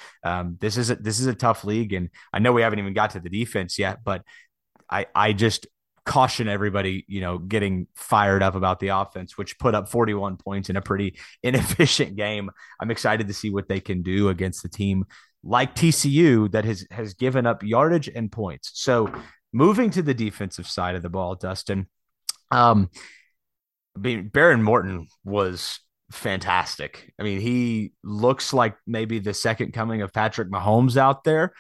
this is a tough league. And I know we haven't even got to the defense yet, but I just caution everybody, getting fired up about the offense, which put up 41 points in a pretty inefficient game. I'm excited to see what they can do against the team like TCU that has given up yardage and points. So moving to the defensive side of the ball, Dustin, Behren Morton was fantastic. I mean, he looks like maybe the second coming of Patrick Mahomes out there.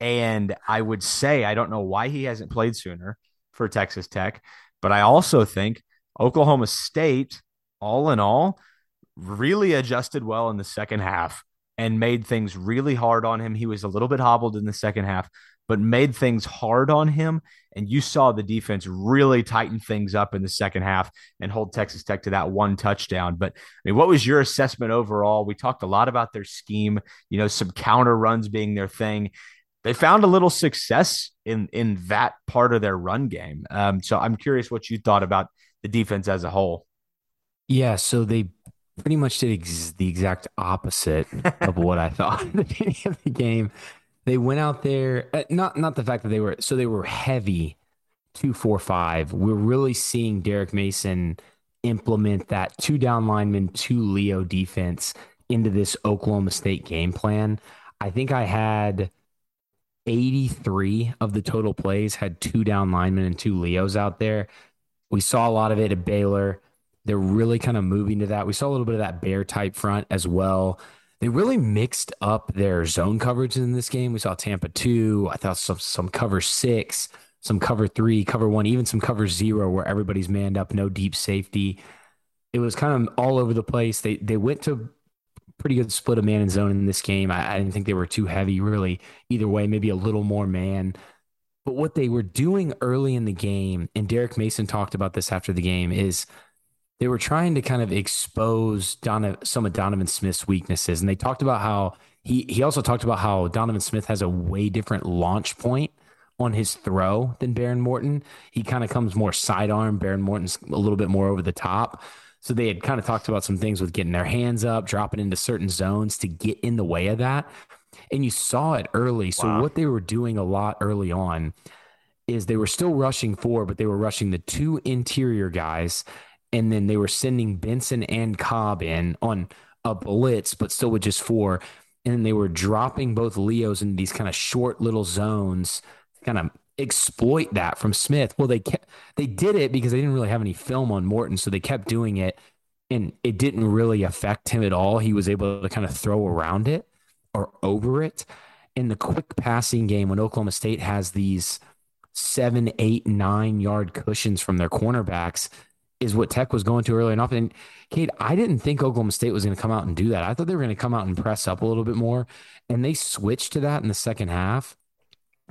And I would say, I don't know why he hasn't played sooner for Texas Tech, but I also think Oklahoma State, all in all, really adjusted well in the second half and made things really hard on him. He was a little bit hobbled in the second half, but made things hard on him. And you saw the defense really tighten things up in the second half and hold Texas Tech to that one touchdown. But I mean, what was your assessment overall? We talked a lot about their scheme, some counter runs being their thing. They found a little success in that part of their run game. So I'm curious what you thought about the defense as a whole. Yeah, so they pretty much did the exact opposite of what I thought at the beginning of the game. They went out there, not the fact that they were heavy 2-4-5. We're really seeing Derek Mason implement that two down lineman, two Leo defense into this Oklahoma State game plan. I think I had 83 of the total plays had two down linemen and two Leos out there. We saw a lot of it at Baylor. They're really kind of moving to that. We saw a little bit of that bear type front as well. They really mixed up their zone coverage in this game. We saw Tampa 2. I thought some cover 6, some cover 3, cover 1, even some cover 0 where everybody's manned up, no deep safety. It was kind of all over the place. They went to pretty good split of man and zone in this game. I didn't think they were too heavy really either way, maybe a little more man. But what they were doing early in the game, and Derek Mason talked about this after the game, is they were trying to kind of expose some of Donovan Smith's weaknesses. And they talked about how he also talked about how Donovan Smith has a way different launch point on his throw than Behren Morton. He kind of comes more sidearm. Behren Morton's a little bit more over the top. So they had kind of talked about some things with getting their hands up, dropping into certain zones to get in the way of that. And you saw it early. So What they were doing a lot early on is they were still rushing four, but they were rushing the two interior guys. And then they were sending Benson and Cobb in on a blitz, but still with just four. And then they were dropping both Leos into these kind of short little zones, kind of exploit that from Smith. Well, they did it because they didn't really have any film on Morton, so they kept doing it, and it didn't really affect him at all. He was able to kind of throw around it or over it. In the quick passing game, when Oklahoma State has these 7, 8, 9 yard cushions from their cornerbacks, is what Tech was going to early and often. And Cade, I didn't think Oklahoma State was going to come out and do that. I thought they were going to come out and press up a little bit more, and they switched to that in the second half.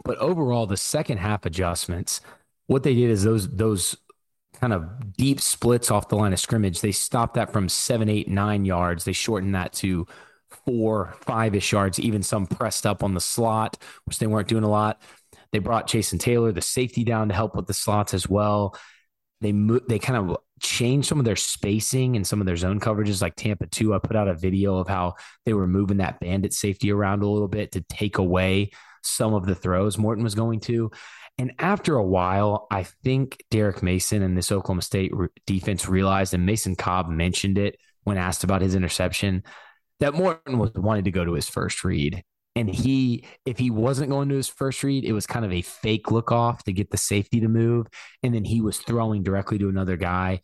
But overall, the second half adjustments, what they did is those kind of deep splits off the line of scrimmage, they stopped that from 7, 8, 9 yards. They shortened that to 4, 5-ish yards, even some pressed up on the slot, which they weren't doing a lot. They brought Jason Taylor, the safety, down to help with the slots as well. They kind of changed some of their spacing and some of their zone coverages, like Tampa 2. I put out a video of how they were moving that bandit safety around a little bit to take away some of the throws Morton was going to. And after a while, I think Derek Mason and this Oklahoma State defense realized, and Mason Cobb mentioned it when asked about his interception, that Morton was wanted to go to his first read. And if he wasn't going to his first read, it was kind of a fake look off to get the safety to move. And then he was throwing directly to another guy.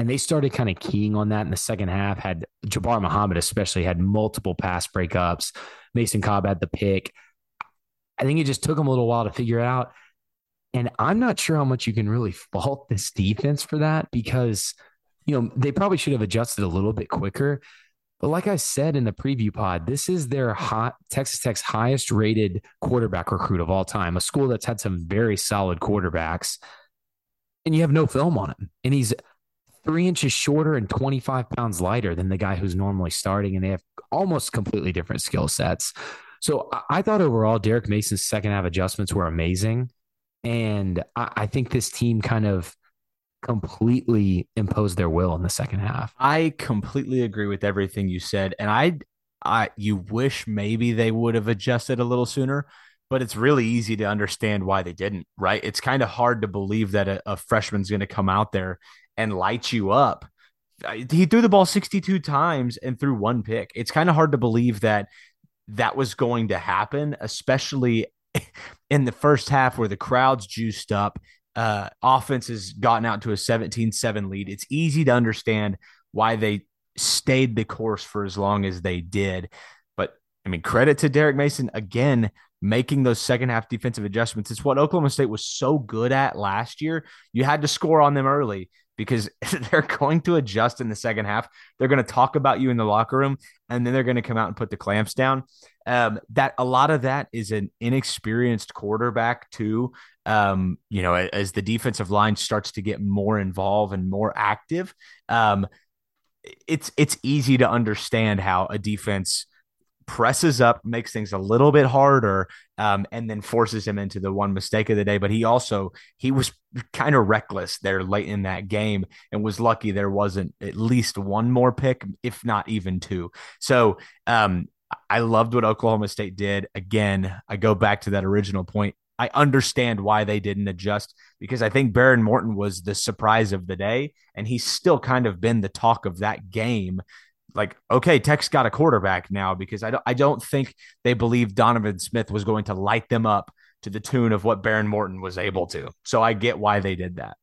And they started kind of keying on that in the second half. Had Jabbar Muhammad especially had multiple pass breakups. Mason Cobb had the pick. I think it just took him a little while to figure it out. And I'm not sure how much you can really fault this defense for that, because, you know, they probably should have adjusted a little bit quicker. But like I said in the preview pod, this is their Texas Tech's highest rated quarterback recruit of all time, a school that's had some very solid quarterbacks, and you have no film on him. And he's 3 inches shorter and 25 pounds lighter than the guy who's normally starting, and they have almost completely different skill sets. So I thought overall Derek Mason's second half adjustments were amazing. And I think this team kind of completely imposed their will in the second half. I completely agree with everything you said. And you wish maybe they would have adjusted a little sooner, but it's really easy to understand why they didn't, right? It's kind of hard to believe that a freshman's going to come out there and light you up. He threw the ball 62 times and threw one pick. It's kind of hard to believe that that was going to happen, especially in the first half where the crowd's juiced up, offense has gotten out to a 17-7 lead. It's easy to understand why they stayed the course for as long as they did. But, I mean, credit to Derek Mason, again, making those second-half defensive adjustments. It's what Oklahoma State was so good at last year. You had to score on them early because they're going to adjust in the second half. They're going to talk about you in the locker room, and then they're going to come out and put the clamps down. That a lot of that is an inexperienced quarterback too. You know, as the defensive line starts to get more involved and more active, it's easy to understand how a defense presses up, makes things a little bit harder, and then forces him into the one mistake of the day. But he was kind of reckless there late in that game and was lucky there wasn't at least one more pick, if not even two. So I loved what Oklahoma State did. Again, I go back to that original point. I understand why they didn't adjust, because I think Behren Morton was the surprise of the day, and he's still kind of been the talk of that game. Like, okay, Tech's got a quarterback now, because I don't think they believed Donovan Smith was going to light them up to the tune of what Behren Morton was able to. So I get why they did that.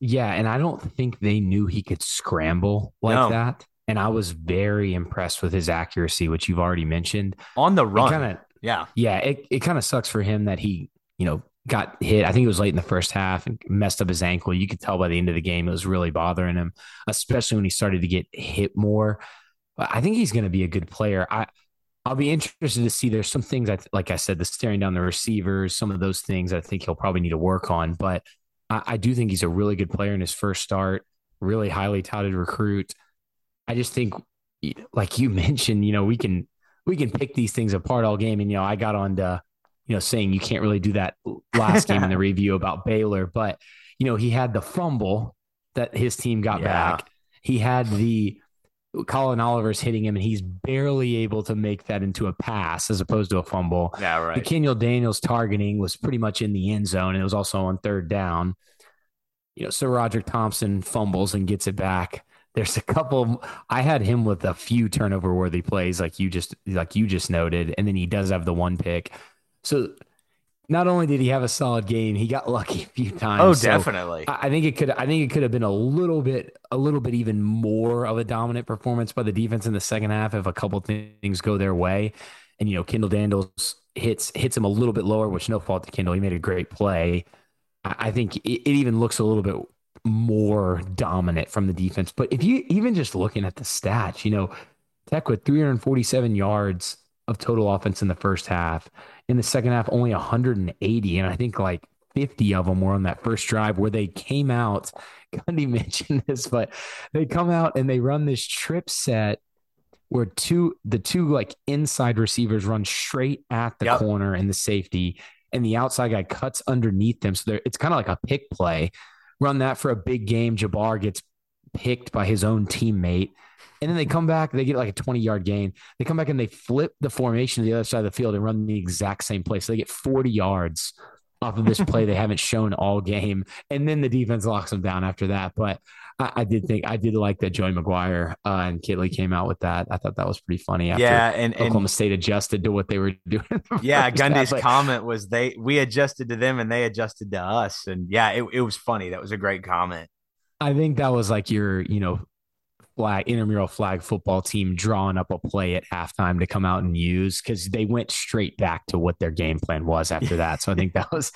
Yeah, and I don't think they knew he could scramble like that. And I was very impressed with his accuracy, which you've already mentioned. On the run. It kind of sucks for him that he, you know, got hit. I think it was late in the first half and messed up his ankle. You could tell by the end of the game it was really bothering him, especially when he started to get hit more. I think he's going to be a good player. I'll be interested to see. There's some things, like I said, the staring down the receivers, some of those things I think he'll probably need to work on. But I do think he's a really good player in his first start, really highly touted recruit. I just think, like you mentioned, you know, we can pick these things apart all game. And, you know, I got on to, you know, saying you can't really do that last game in the review about Baylor. But, you know, he had the fumble that his team got back. He had the Colin Oliver's hitting him, and he's barely able to make that into a pass as opposed to a fumble. Yeah, right. The Kendal Daniels targeting was pretty much in the end zone, and it was also on third down. You know, Sir Roderick Thompson fumbles and gets it back. There's a couple. I had him with a few turnover-worthy plays, like you just noted, and then he does have the one pick. So not only did he have a solid game, he got lucky a few times. Oh, definitely. So I think it could have been a little bit even more of a dominant performance by the defense in the second half if a couple things go their way. And, you know, Kendal Daniels hits him a little bit lower, which no fault to Kendal. He made a great play. I think it even looks a little bit more dominant from the defense. But if you even just looking at the stats, you know, Tech with 347 yards of total offense in the first half. In the second half, only 180. And I think like 50 of them were on that first drive where they came out. Gundy mentioned this, but they come out and they run this trip set where the two like inside receivers run straight at the corner and the safety, and the outside guy cuts underneath them. So it's kind of like a pick play. Run that for a big game. Jabbar gets picked by his own teammate. And then they come back, they get like a 20-yard gain. They come back and they flip the formation to the other side of the field and run the exact same play. So they get 40 yards off of this play they haven't shown all game. And then the defense locks them down after that. But I did like that Joey McGuire and Kitley came out with that. I thought that was pretty funny. After and Oklahoma State adjusted to what they were doing. Gundy's comment was we adjusted to them and they adjusted to us. And it was funny. That was a great comment. I think that was like your, intramural flag football team drawing up a play at halftime to come out and use, because they went straight back to what their game plan was after that. So I think that was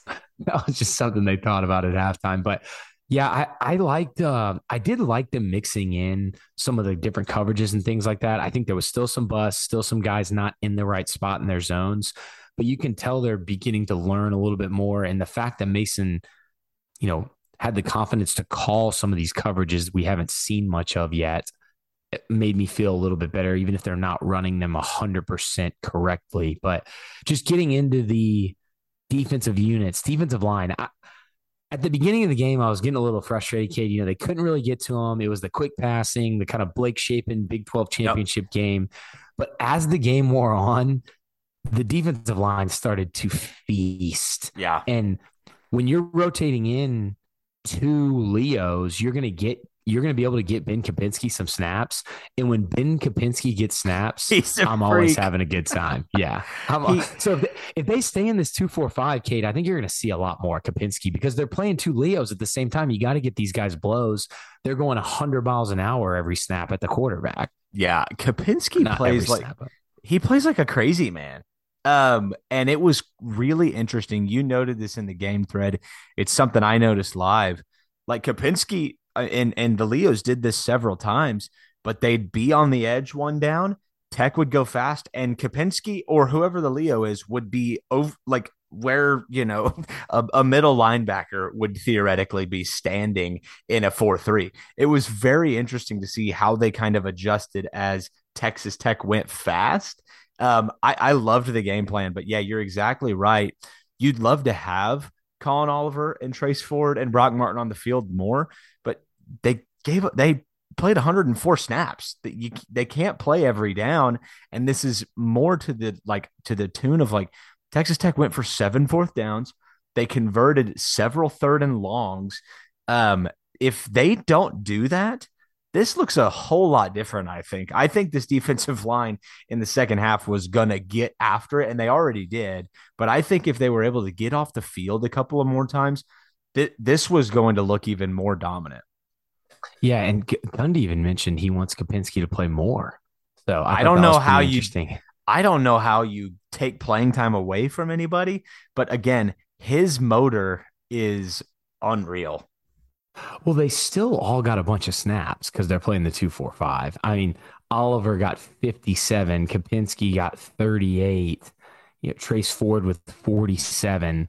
just something they thought about at halftime. But I did like them mixing in some of the different coverages and things like that. I think there was still some busts, still some guys not in the right spot in their zones, but you can tell they're beginning to learn a little bit more. And the fact that Mason, had the confidence to call some of these coverages we haven't seen much of yet, it made me feel a little bit better, even if they're not running them 100% correctly. But just getting into the defensive units, defensive line, at the beginning of the game, I was getting a little frustrated, Cade. They couldn't really get to him. It was the quick passing, the kind of Blake Shapen Big 12 championship game. But as the game wore on, the defensive line started to feast. Yeah. And when you're rotating in two Leos, you're going to be able to get Ben Kopinski some snaps. And when Ben Kopinski gets snaps, I'm always having a good time. Yeah. So if they stay in this 2-4-5, Cade, I think you're going to see a lot more Kopinski, because they're playing two Leos at the same time. You got to get these guys blows. They're going 100 miles an hour every snap at the quarterback. Yeah. Kopinski plays like a crazy man. And it was really interesting. You noted this in the game thread. It's something I noticed live. Like Kopinski and the Leos did this several times, but they'd be on the edge one down. Tech would go fast, and Kopinski or whoever the Leo is would be over, like where, a middle linebacker would theoretically be standing in a 4-3. It was very interesting to see how they kind of adjusted as Texas Tech went fast. I loved the game plan, but you're exactly right. You'd love to have Colin Oliver and Trace Ford and Brock Martin on the field more, but they played 104 snaps. They can't play every down, and this is more to the tune of Texas Tech went for 7 fourth downs. They converted several third and longs. If they don't do that, this looks a whole lot different, I think. I think this defensive line in the second half was going to get after it, and they already did. But I think if they were able to get off the field a couple of more times, this was going to look even more dominant. Yeah, and Gundy even mentioned he wants Kopinski to play more. So I don't know how you take playing time away from anybody, but again, his motor is unreal. Well, they still all got a bunch of snaps because they're playing the 2-4-5. I mean, Oliver got 57, Kopinski got 38, Trace Ford with 47.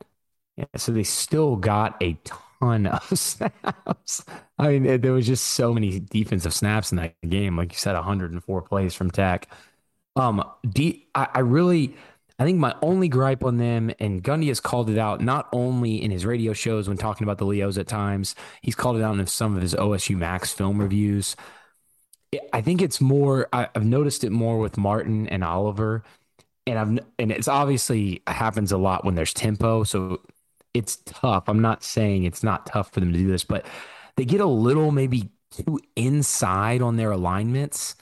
Yeah, so they still got a ton of snaps. I mean, there was just so many defensive snaps in that game. Like you said, 104 plays from Tech. I think my only gripe on them, and Gundy has called it out not only in his radio shows when talking about the Leos at times, he's called it out in some of his OSU Max film reviews. I think it's more, I've noticed it more with Martin and Oliver, and it's obviously happens a lot when there's tempo, so it's tough. I'm not saying it's not tough for them to do this, but they get a little maybe too inside on their alignments,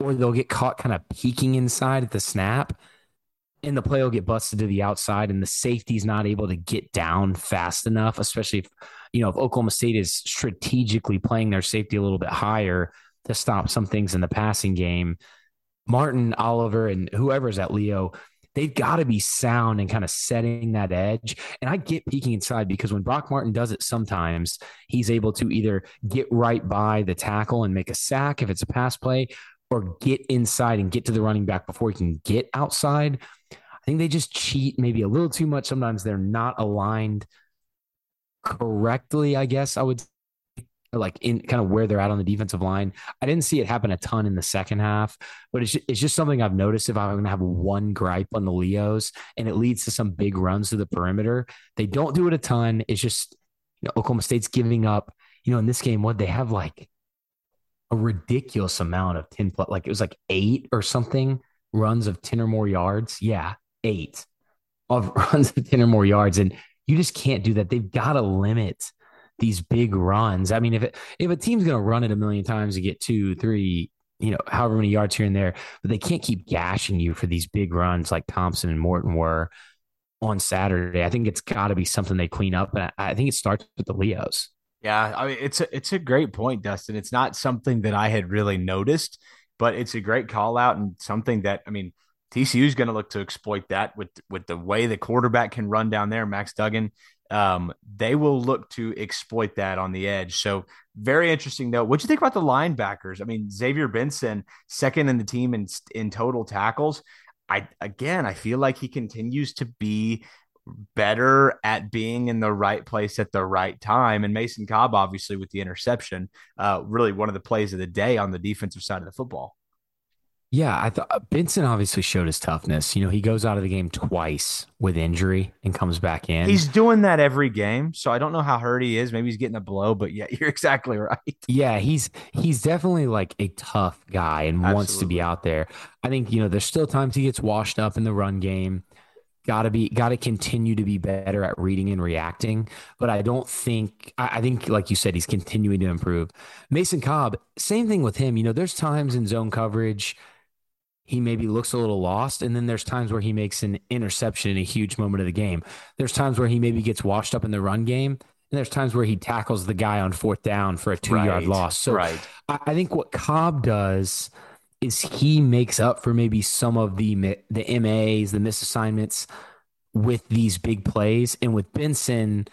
or they'll get caught kind of peeking inside at the snap, and the play will get busted to the outside, and the safety's not able to get down fast enough, especially if Oklahoma State is strategically playing their safety a little bit higher to stop some things in the passing game. Martin, Oliver, and whoever's at Leo, they've got to be sound and kind of setting that edge. And I get peeking inside because when Brock Martin does it sometimes, he's able to either get right by the tackle and make a sack if it's a pass play, or get inside and get to the running back before he can get outside. I think they just cheat maybe a little too much. Sometimes they're not aligned correctly, I guess I would say, like in kind of where they're at on the defensive line. I didn't see it happen a ton in the second half, but it's just something I've noticed. If I'm going to have one gripe on the Leos, and it leads to some big runs to the perimeter, they don't do it a ton. It's just, Oklahoma State's giving up, in this game, what they have like a ridiculous amount of 10 plus, like it was like 8 or something runs of 10 or more yards. Yeah. 8 of runs of 10 or more yards. And You just can't do that. They've got to limit these big runs. I mean, if a team's going to run it a million times to get 2, 3, you know, however many yards here and there, but they can't keep gashing you for these big runs like Thompson and Morton were on Saturday. I think it's got to be something they clean up. And I think it starts with the Leos. Yeah, I mean, it's a great point, Dustin. It's not something that I had really noticed, but it's a great call out and something that, I mean, TCU is going to look to exploit that with the way the quarterback can run down there, Max Duggan. They will look to exploit that on the edge. So very interesting, though. What do you think about the linebackers? I mean, Xavier Benson, second in the team in total tackles. I feel like he continues to be better at being in the right place at the right time. And Mason Cobb, obviously, with the interception, really one of the plays of the day on the defensive side of the football. Yeah, I thought Benson obviously showed his toughness. You know, he goes out of the game twice with injury and comes back in. He's doing that every game, so I don't know how hurt he is. Maybe he's getting a blow, but yeah, you're exactly right. Yeah, he's definitely like a tough guy and Absolutely. Wants to be out there. I think, you know, there's still times he gets washed up in the run game. Got to continue to be better at reading and reacting, but I think like you said, he's continuing to improve. Mason Cobb, same thing with him. You know, there's times in zone coverage he maybe looks a little lost, and then there's times where he makes an interception in a huge moment of the game. There's times where he maybe gets washed up in the run game, and there's times where he tackles the guy on fourth down for a 2-yard loss. So right. I think what Cobb does is he makes up for maybe some of the MAs, the misassignments with these big plays. And with Benson,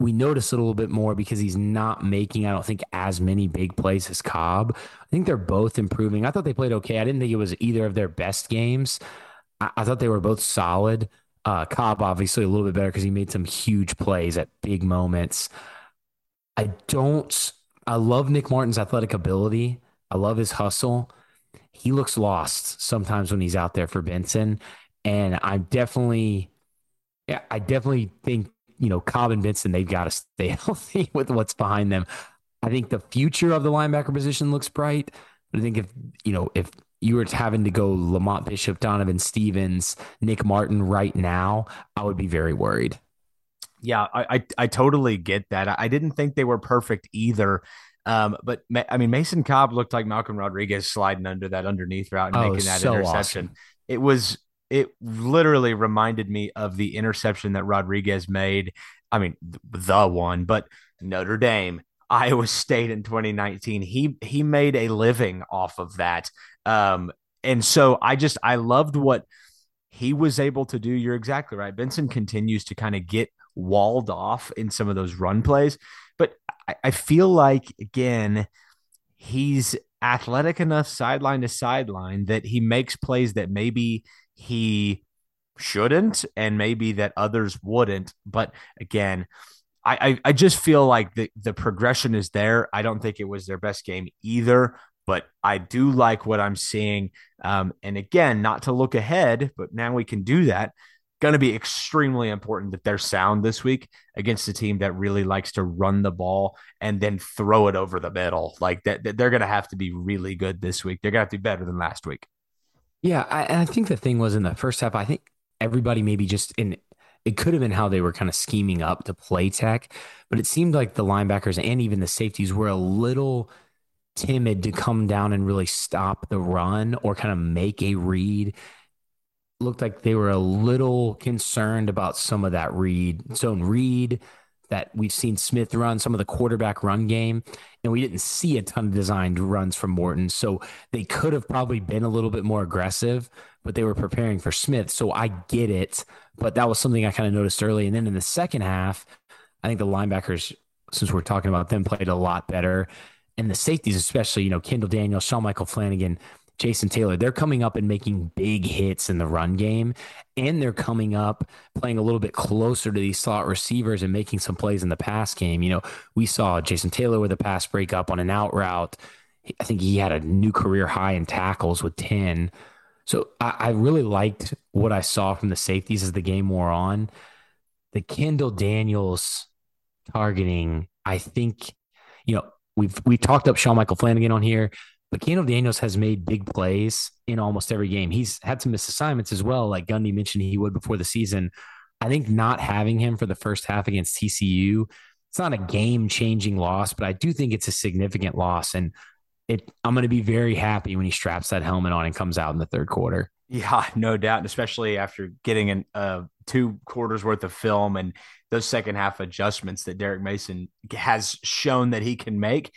we notice it a little bit more because he's not making, I don't think, as many big plays as Cobb. I think they're both improving. I thought they played okay. I didn't think it was either of their best games. I thought they were both solid. Cobb, obviously, a little bit better because he made some huge plays at big moments. I love Nick Martin's athletic ability. I love his hustle. He looks lost sometimes when he's out there for Benson. And I definitely think, you know, Cobb and Benson, they've got to stay healthy with what's behind them. I think the future of the linebacker position looks bright, but I think if you were having to go Lamont Bishop, Donovan Stevens, Nick Martin right now, I would be very worried. Yeah, I totally get that. I didn't think they were perfect either. But I mean, Mason Cobb looked like Malcolm Rodriguez sliding under that underneath route and making that interception. Awesome. It literally reminded me of the interception that Rodriguez made. I mean, the one, but Notre Dame, Iowa State in 2019, he made a living off of that. And so I loved what he was able to do. You're exactly right. Benson continues to kind of get walled off in some of those run plays, but I feel like, again, he's athletic enough sideline to sideline that he makes plays that maybe he shouldn't and maybe that others wouldn't. But again, I just feel like the progression is there. I don't think it was their best game either, but I do like what I'm seeing. And again, not to look ahead, but now we can do that. Going to be extremely important that they're sound this week against a team that really likes to run the ball and then throw it over the middle. Like that they're going to have to be really good this week. They're going to have to be better than last week. Yeah. I think the thing was in the first half, I think everybody maybe just it could have been how they were kind of scheming up to play Tech, but it seemed like the linebackers and even the safeties were a little timid to come down and really stop the run or kind of make a read. Looked like they were a little concerned about some of that zone read that we've seen Smith run, some of the quarterback run game, and we didn't see a ton of designed runs from Morton. So they could have probably been a little bit more aggressive, but they were preparing for Smith. So I get it, but that was something I kind of noticed early. And then in the second half, I think the linebackers, since we're talking about them, played a lot better. And the safeties, especially, you know, Kendal Daniels, Sean Michael Flanagan, Jason Taylor, they're coming up and making big hits in the run game, and they're coming up playing a little bit closer to these slot receivers and making some plays in the pass game. You know, we saw Jason Taylor with a pass breakup on an out route. I think he had a new career high in tackles with 10. So I really liked what I saw from the safeties as the game wore on. The Kendal Daniels targeting, I think, you know, we talked up Sean Michael Flanagan on here. But Kendal Daniels has made big plays in almost every game. He's had some misassignments as well, like Gundy mentioned he would before the season. I think not having him for the first half against TCU, it's not a game-changing loss, but I do think it's a significant loss. And I'm going to be very happy when he straps that helmet on and comes out in the third quarter. Yeah, no doubt. And especially after getting two quarters worth of film and those second half adjustments that Derek Mason has shown that he can make,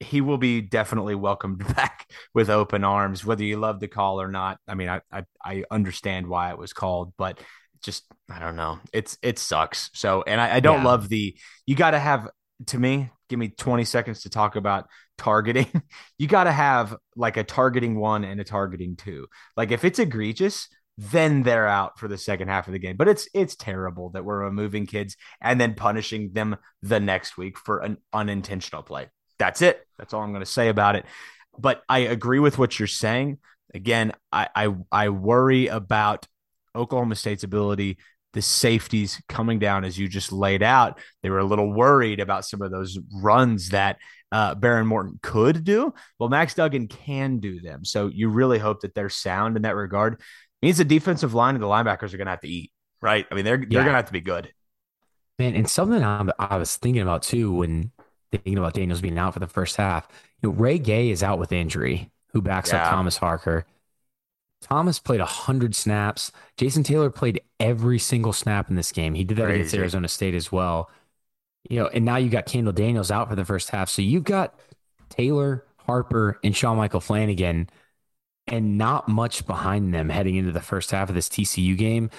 he will be definitely welcomed back with open arms, whether you love the call or not. I mean, I understand why it was called, but just, I don't know. It sucks. So, and I don't love you got to have, to me, give me 20 seconds to talk about targeting. You got to have like a targeting one and a targeting two. Like if it's egregious, then they're out for the second half of the game. But it's terrible that we're removing kids and then punishing them the next week for an unintentional play. That's it. That's all I'm going to say about it. But I agree with what you're saying. Again, I worry about Oklahoma State's ability, the safeties coming down, as you just laid out. They were a little worried about some of those runs that Behren Morton could do. Well, Max Duggan can do them. So you really hope that they're sound in that regard. It means the defensive line and the linebackers are going to have to eat, right? I mean, they're going to have to be good. Man, and something I was thinking about too when thinking about Daniels being out for the first half, you know, Ray Gay is out with injury, who backs up Thomas Harper. Thomas played 100 snaps. Jason Taylor played every single snap in this game. He did that against Arizona State as well. You know, and now you got Kendal Daniels out for the first half. So you've got Taylor, Harper, and Sean Michael Flanagan, and not much behind them heading into the first half of this TCU game.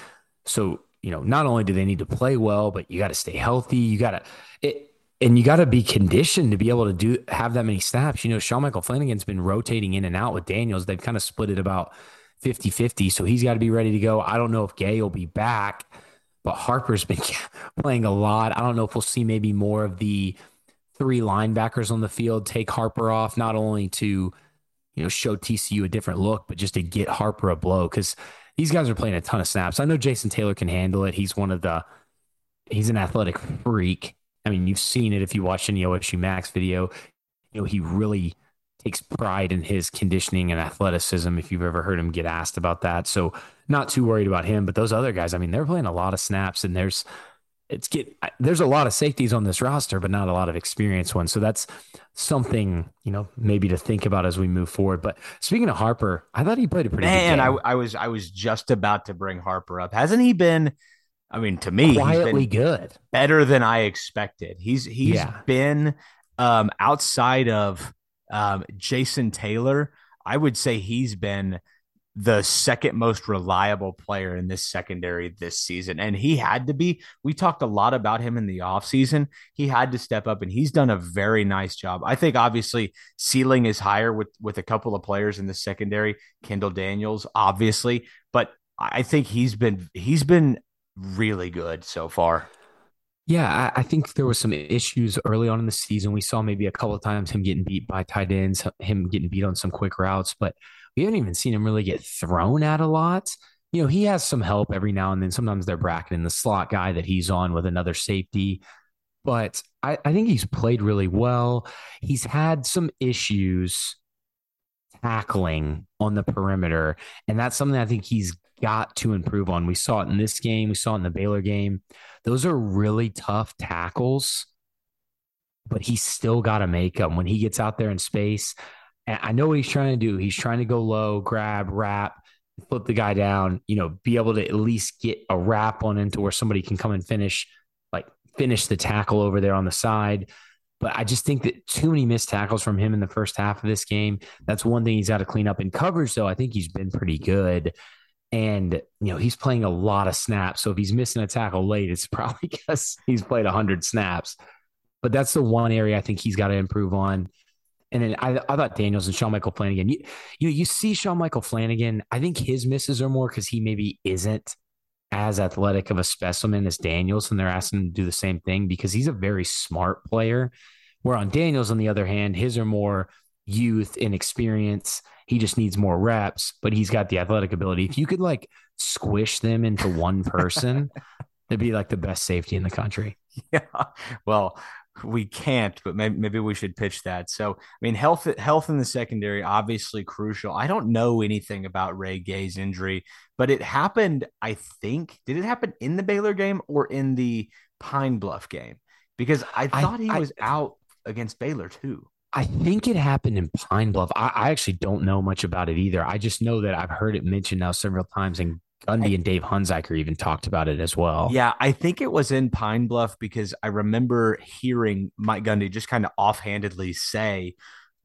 So, you know, not only do they need to play well, but you got to stay healthy. And you got to be conditioned to be able to have that many snaps. You know, Sean Michael Flanagan's been rotating in and out with Daniels. They've kind of split it about 50-50, so he's got to be ready to go. I don't know if Gay will be back, but Harper's been playing a lot. I don't know if we'll see maybe more of the three linebackers on the field take Harper off, not only to, you know, show TCU a different look, but just to get Harper a blow, because these guys are playing a ton of snaps. I know Jason Taylor can handle it. He's an athletic freak. I mean, you've seen it if you watch any OSU Max video. You know, he really takes pride in his conditioning and athleticism, if you've ever heard him get asked about that. So not too worried about him, but those other guys, I mean, they're playing a lot of snaps, and there's a lot of safeties on this roster, but not a lot of experienced ones. So that's something, you know, maybe to think about as we move forward. But speaking of Harper, I thought he played a pretty good game. I was just about to bring Harper up. Hasn't he been, I mean, to me, quietly good, better than I expected. He's been outside of Jason Taylor. I would say he's been the second most reliable player in this secondary this season. And he had to be. We talked a lot about him in the offseason. He had to step up, and he's done a very nice job. I think obviously ceiling is higher with a couple of players in the secondary, Kendal Daniels, obviously, but I think he's been really good so far. Yeah, I think there was some issues early on in the season. We saw maybe a couple of times him getting beat by tight ends, him getting beat on some quick routes, but we haven't even seen him really get thrown at a lot. You know, he has some help every now and then. Sometimes they're bracketing the slot guy that he's on with another safety, but I think he's played really well. He's had some issues tackling on the perimeter, and that's something I think he's got to improve on. We saw it in this game. We saw it in the Baylor game. Those are really tough tackles, but he's still got to make them when he gets out there in space. And I know what he's trying to do. He's trying to go low, grab, wrap, flip the guy down, you know, be able to at least get a wrap on into where somebody can come and finish the tackle over there on the side. But I just think that too many missed tackles from him in the first half of this game. That's one thing he's got to clean up. In coverage, though, I think he's been pretty good. And, you know, he's playing a lot of snaps. So if he's missing a tackle late, it's probably because he's played 100 snaps. But that's the one area I think he's got to improve on. And then I thought Daniels and Sean Michael Flanagan, you see Sean Michael Flanagan, I think his misses are more because he maybe isn't as athletic of a specimen as Daniels, and they're asking him to do the same thing because he's a very smart player. Where on Daniels, on the other hand, his are more youth and experience. He just needs more reps, but he's got the athletic ability. If you could like squish them into one person, they'd be like the best safety in the country. Yeah. Well, we can't, but maybe we should pitch that. So, I mean, health in the secondary, obviously crucial. I don't know anything about Ray Gay's injury, but it happened, I think. Did it happen in the Baylor game or in the Pine Bluff game? Because I thought he was out against Baylor too. I think it happened in Pine Bluff. I actually don't know much about it either. I just know that I've heard it mentioned now several times, and Gundy and Dave Hunziker even talked about it as well. Yeah, I think it was in Pine Bluff, because I remember hearing Mike Gundy just kind of offhandedly say,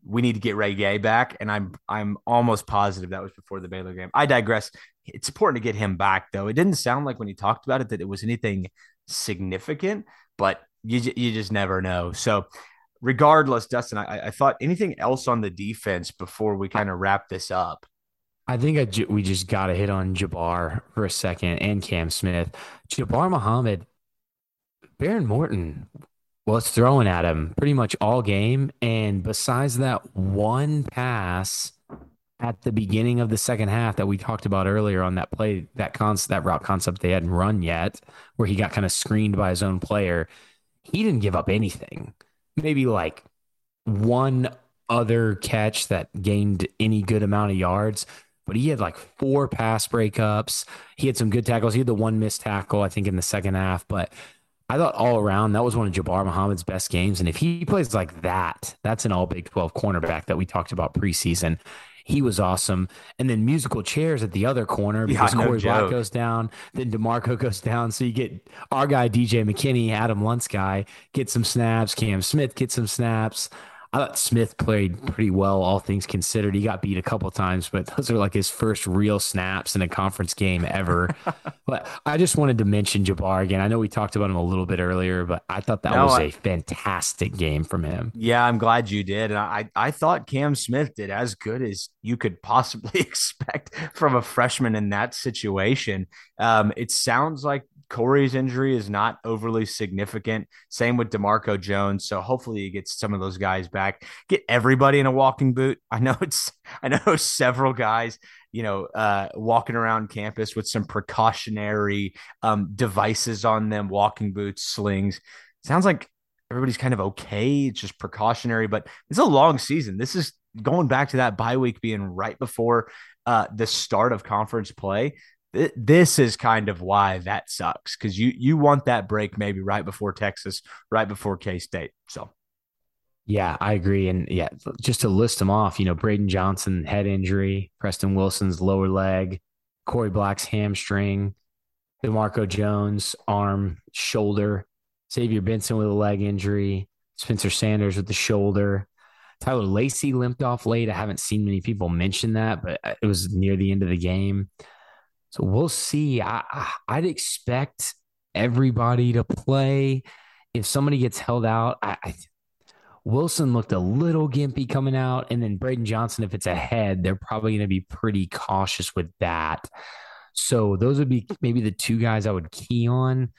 we need to get Ray Gay back, and I'm almost positive that was before the Baylor game. I digress. It's important to get him back, though. It didn't sound like when he talked about it that it was anything significant, but you just never know. So regardless, Dustin, I thought, anything else on the defense before we kind of wrap this up? I think we just got to hit on Jabbar for a second, and Cam Smith. Jabbar Muhammad, Behren Morton was throwing at him pretty much all game, and besides that one pass at the beginning of the second half that we talked about earlier on that play, that route concept they hadn't run yet, where he got kind of screened by his own player, he didn't give up anything. Maybe like one other catch that gained any good amount of yards, but he had like 4 pass breakups. He had some good tackles. He had the one missed tackle, I think, in the second half, but I thought all around that was one of Jabbar Muhammad's best games. And if he plays like that, that's an all Big 12 cornerback that we talked about preseason. He was awesome. And then musical chairs at the other corner, because Corey Black goes down, then DeMarco goes down. So you get our guy, DJ McKinney, Adam Luntz guy, get some snaps. Cam Smith gets some snaps. I thought Smith played pretty well, all things considered. He got beat a couple of times, but those are like his first real snaps in a conference game ever. But I just wanted to mention Jabbar again. I know we talked about him a little bit earlier, but I thought that was a fantastic game from him. Yeah, I'm glad you did. And I thought Cam Smith did as good as you could possibly expect from a freshman in that situation. It sounds like Corey's injury is not overly significant. Same with DeMarco Jones. So hopefully he gets some of those guys back. Get everybody in a walking boot. I know several guys, walking around campus with some precautionary devices on them, walking boots, slings. Sounds like everybody's kind of okay. It's just precautionary, but it's a long season. This is going back to that bye week being right before the start of conference play. This is kind of why that sucks, because you want that break maybe right before Texas, right before K-State. So, yeah, I agree. And, yeah, just to list them off, Braydon Johnson, head injury, Preston Wilson's lower leg, Corey Black's hamstring, DeMarco Jones, arm, shoulder, Xavier Benson with a leg injury, Spencer Sanders with the shoulder. Tyler Lacey limped off late. I haven't seen many people mention that, but it was near the end of the game. So we'll see. I'd expect everybody to play. If somebody gets held out, Wilson looked a little gimpy coming out. And then Braydon Johnson, if it's a head, they're probably going to be pretty cautious with that. So those would be maybe the two guys I would key on.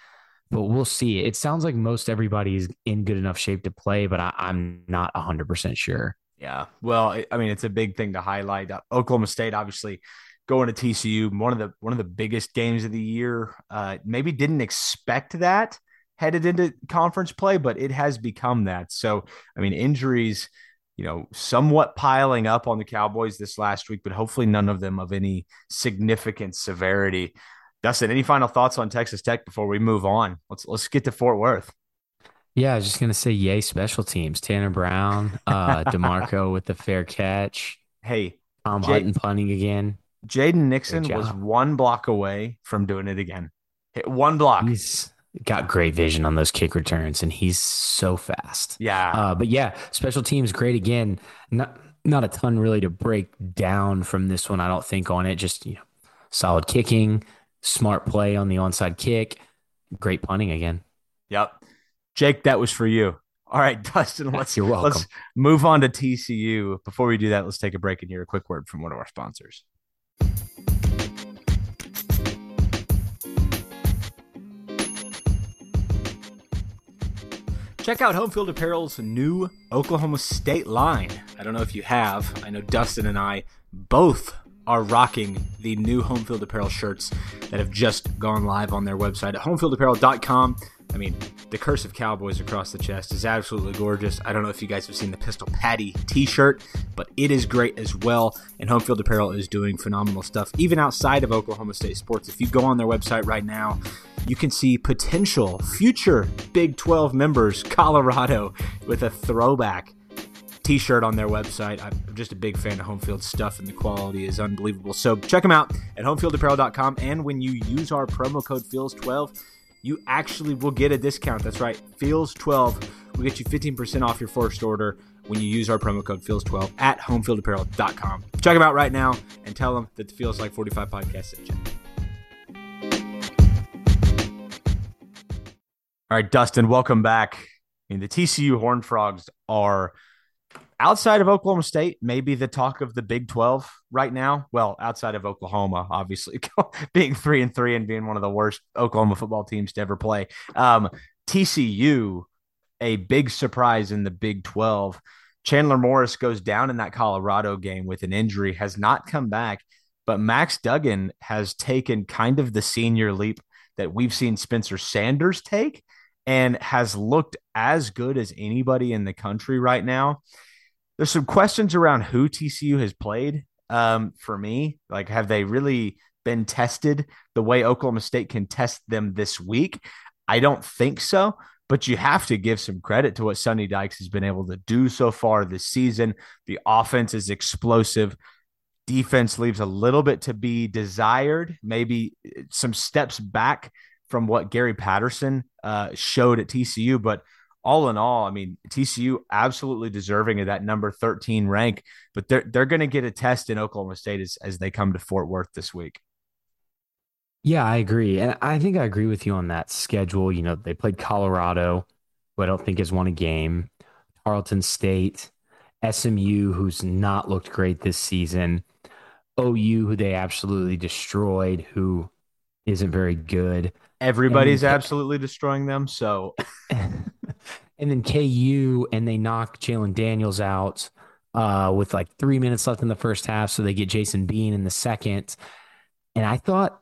But we'll see. It sounds like most everybody is in good enough shape to play, but I'm not 100% sure. Yeah. Well, I mean, it's a big thing to highlight. Oklahoma State, obviously, going to TCU, one of the biggest games of the year. Maybe didn't expect that headed into conference play, but it has become that. So, I mean, injuries, somewhat piling up on the Cowboys this last week, but hopefully none of them of any significant severity. Dustin, any final thoughts on Texas Tech before we move on? Let's get to Fort Worth. Yeah, I was just going to say, yay, special teams. Tanner Brown, DeMarco with the fair catch. Hey, Tom Hutton punting again. Jaden Nixon was one block away from doing it again. Hit one block. He's got great vision on those kick returns, and he's so fast. Yeah. But yeah, special teams great again. Not a ton really to break down from this one, I don't think, on it. Just solid kicking, smart play on the onside kick, great punting again. Yep. Jake, that was for you. All right, Dustin, let's move on to TCU. Before we do that, let's take a break and hear a quick word from one of our sponsors. Check out Homefield Apparel's new Oklahoma State line. I don't know if you have. I know Dustin and I both are rocking the new Homefield Apparel shirts that have just gone live on their website at homefieldapparel.com. I mean, the curse of Cowboys across the chest is absolutely gorgeous. I don't know if you guys have seen the Pistol Patty t-shirt, but it is great as well. And Home Field Apparel is doing phenomenal stuff, even outside of Oklahoma State sports. If you go on their website right now, you can see potential future Big 12 members, Colorado, with a throwback t-shirt on their website. I'm just a big fan of Home Field stuff, and the quality is unbelievable. So check them out at homefieldapparel.com. And when you use our promo code FEELS12, you actually will get a discount. That's right, FEELS12 will get you 15% off your first order when you use our promo code FEELS12 at homefieldapparel.com. Check them out right now and tell them that the Feels Like 45 podcast sent you. All right, Dustin, welcome back. I mean, the TCU Horned Frogs are, outside of Oklahoma State, maybe the talk of the Big 12 right now. Well, outside of Oklahoma, obviously, being 3-3 and being one of the worst Oklahoma football teams to ever play. TCU, a big surprise in the Big 12. Chandler Morris goes down in that Colorado game with an injury, has not come back, but Max Duggan has taken kind of the senior leap that we've seen Spencer Sanders take and has looked as good as anybody in the country right now. There's some questions around who TCU has played for me. Like, have they really been tested the way Oklahoma State can test them this week? I don't think so, but you have to give some credit to what Sonny Dykes has been able to do so far this season. The offense is explosive. Defense leaves a little bit to be desired, maybe some steps back from what Gary Patterson showed at TCU, but all in all, I mean, TCU absolutely deserving of that number 13 rank, but they're going to get a test in Oklahoma State as they come to Fort Worth this week. Yeah, I agree. And I think I agree with you on that schedule. You know, they played Colorado, who I don't think has won a game, Tarleton State, SMU, who's not looked great this season, OU, who they absolutely destroyed, who isn't very good. Everybody's absolutely destroying them, so... And then KU, and they knock Jalen Daniels out with like 3 minutes left in the first half, so they get Jason Bean in the second. And I thought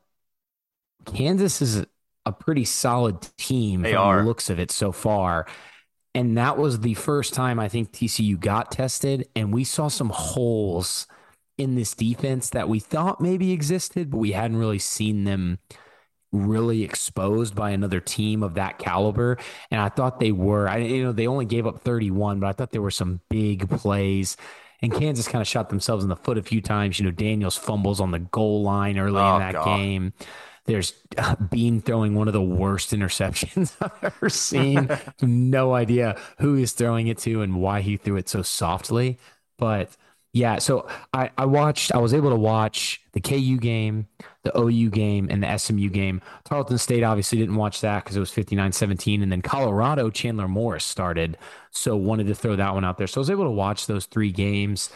Kansas is a pretty solid team from the looks of it so far. And that was the first time I think TCU got tested, and we saw some holes in this defense that we thought maybe existed, but we hadn't really seen them really exposed by another team of that caliber. And I thought they were, they only gave up 31, but I thought there were some big plays, and Kansas kind of shot themselves in the foot a few times. You know, Daniels fumbles on the goal line early in that game. There's Bean throwing one of the worst interceptions I've ever seen. No idea who he's throwing it to and why he threw it so softly. But yeah, so I was able to watch the KU game, the OU game, and the SMU game. Tarleton State obviously didn't watch that because it was 59-17. And then Colorado, Chandler Morris started, so wanted to throw that one out there. So I was able to watch those three games.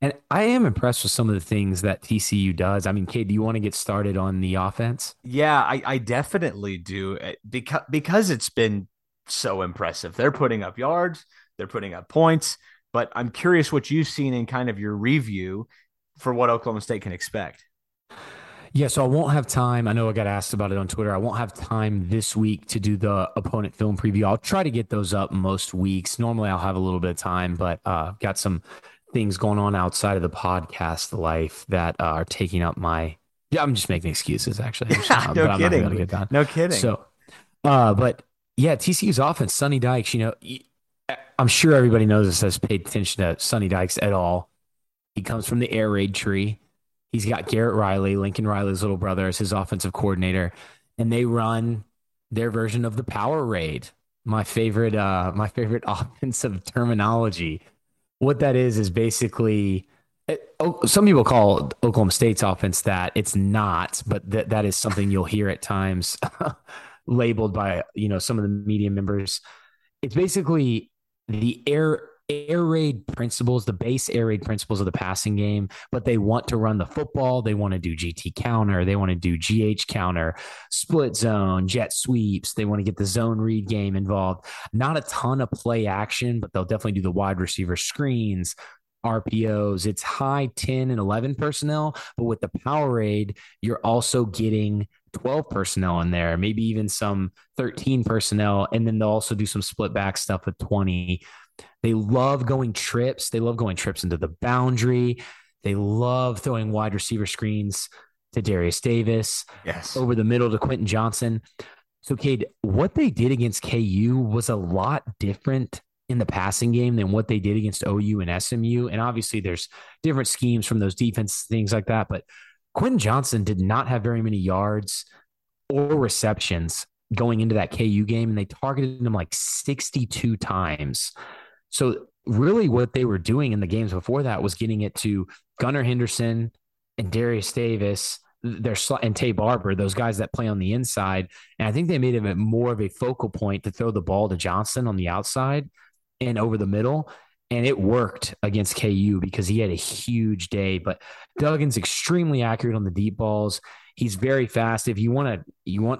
And I am impressed with some of the things that TCU does. I mean, Cade, do you want to get started on the offense? Yeah, I definitely do, because it's been so impressive. They're putting up yards. They're putting up points. But I'm curious what you've seen in kind of your review for what Oklahoma State can expect. Yeah, so I won't have time. I know I got asked about it on Twitter. I won't have time this week to do the opponent film preview. I'll try to get those up most weeks. Normally I'll have a little bit of time, but got some things going on outside of the podcast life that are taking up my... Yeah, I'm just making excuses, actually. No kidding. I'm not gonna get done. No kidding. So, but yeah, TCU's offense, Sonny Dykes, you know... I'm sure everybody knows this, has paid attention to Sonny Dykes at all. He comes from the air raid tree. He's got Garrett Riley, Lincoln Riley's little brother, as his offensive coordinator, and they run their version of the power raid. My favorite offensive terminology. What that is basically, some people call Oklahoma State's offense that. It's not, but that is something you'll hear at times labeled by, you know, some of the media members. It's basically the air raid principles, the base air raid principles of the passing game, but they want to run the football. They want to do GT counter. They want to do GH counter, split zone, jet sweeps. They want to get the zone read game involved. Not a ton of play action, but they'll definitely do the wide receiver screens, RPOs. It's high 10 and 11 personnel, but with the power raid, you're also getting 12 personnel in there, maybe even some 13 personnel. And then they'll also do some split back stuff with 20. They love going trips. They love going trips into the boundary. They love throwing wide receiver screens to Darius Davis, yes, over the middle to Quentin Johnson. So, Cade, what they did against KU was a lot different in the passing game than what they did against OU and SMU. And obviously there's different schemes from those defenses, things like that. But Quentin Johnson did not have very many yards or receptions going into that KU game, and they targeted him like 62 times. So really what they were doing in the games before that was getting it to Gunnar Henderson and Darius Davis and Tay Barber, those guys that play on the inside. And I think they made it more of a focal point to throw the ball to Johnson on the outside and over the middle. And it worked against KU because he had a huge day. But Duggan's extremely accurate on the deep balls. He's very fast. If you want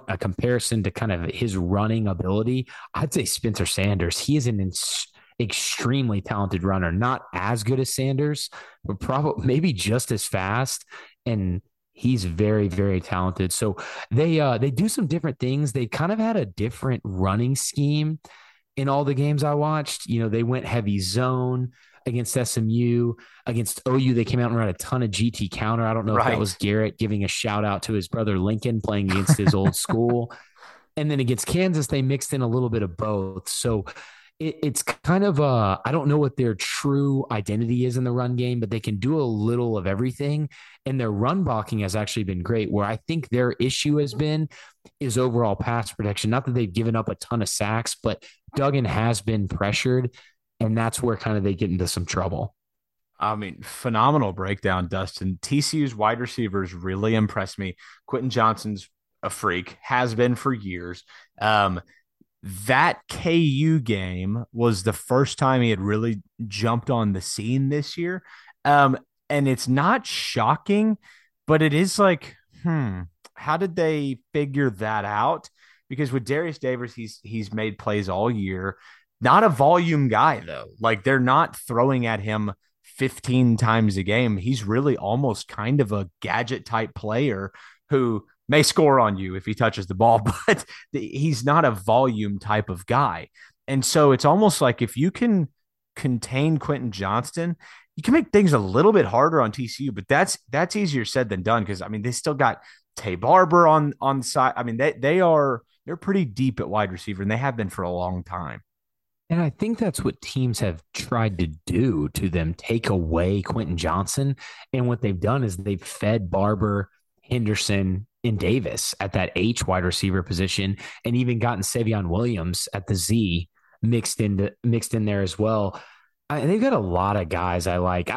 a comparison to kind of his running ability, I'd say Spencer Sanders. He is an extremely talented runner, not as good as Sanders, but probably maybe just as fast. And he's very, very talented. So they do some different things. They kind of had a different running scheme in all the games I watched. You know, they went heavy zone against SMU. Against OU, they came out and ran a ton of GT counter. I don't know if that was Garrett giving a shout out to his brother Lincoln playing against his old school. And then against Kansas, they mixed in a little bit of both. So it's kind of I don't know what their true identity is in the run game, but they can do a little of everything. And their run blocking has actually been great. Where I think their issue has been is overall pass protection. Not that they've given up a ton of sacks, but Duggan has been pressured, and that's where kind of they get into some trouble. I mean, phenomenal breakdown, Dustin. TCU's wide receivers really impressed me. Quentin Johnson's a freak, has been for years. That KU game was the first time he had really jumped on the scene this year. And it's not shocking, but it is like, how did they figure that out? Because with Darius Davis, he's made plays all year. Not a volume guy, though. Like, they're not throwing at him 15 times a game. He's really almost kind of a gadget-type player who may score on you if he touches the ball, but he's not a volume type of guy. And so it's almost like if you can contain Quentin Johnston, you can make things a little bit harder on TCU, but that's easier said than done. Cause I mean, they still got Tay Barber on the side. I mean, they're pretty deep at wide receiver, and they have been for a long time. And I think that's what teams have tried to do to them, take away Quentin Johnson. And what they've done is they've fed Barber, Henderson, and Davis at that H wide receiver position, and even gotten Savion Williams at the Z mixed in there as well. And they've got a lot of guys I like.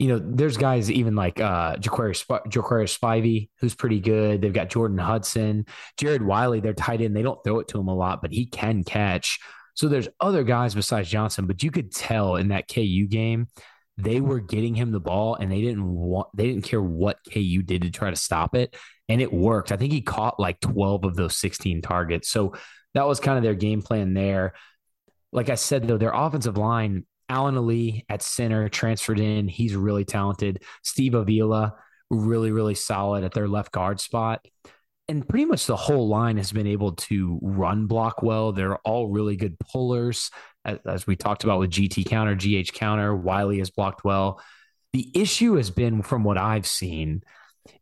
There's guys even like Ja'Quarius Spivey, who's pretty good. They've got Jordan Hudson, Jared Wiley, their tight end. They don't throw it to him a lot, but he can catch. So there's other guys besides Johnson, but you could tell in that KU game, they were getting him the ball, and they didn't care what KU did to try to stop it. And it worked. I think he caught like 12 of those 16 targets. So that was kind of their game plan there. Like I said, though, their offensive line, Allen Ali at center transferred in. He's really talented. Steve Avila, really, really solid at their left guard spot. And pretty much the whole line has been able to run block well. They're all really good pullers, as we talked about with GT counter, GH counter. Wiley has blocked well. The issue has been, from what I've seen,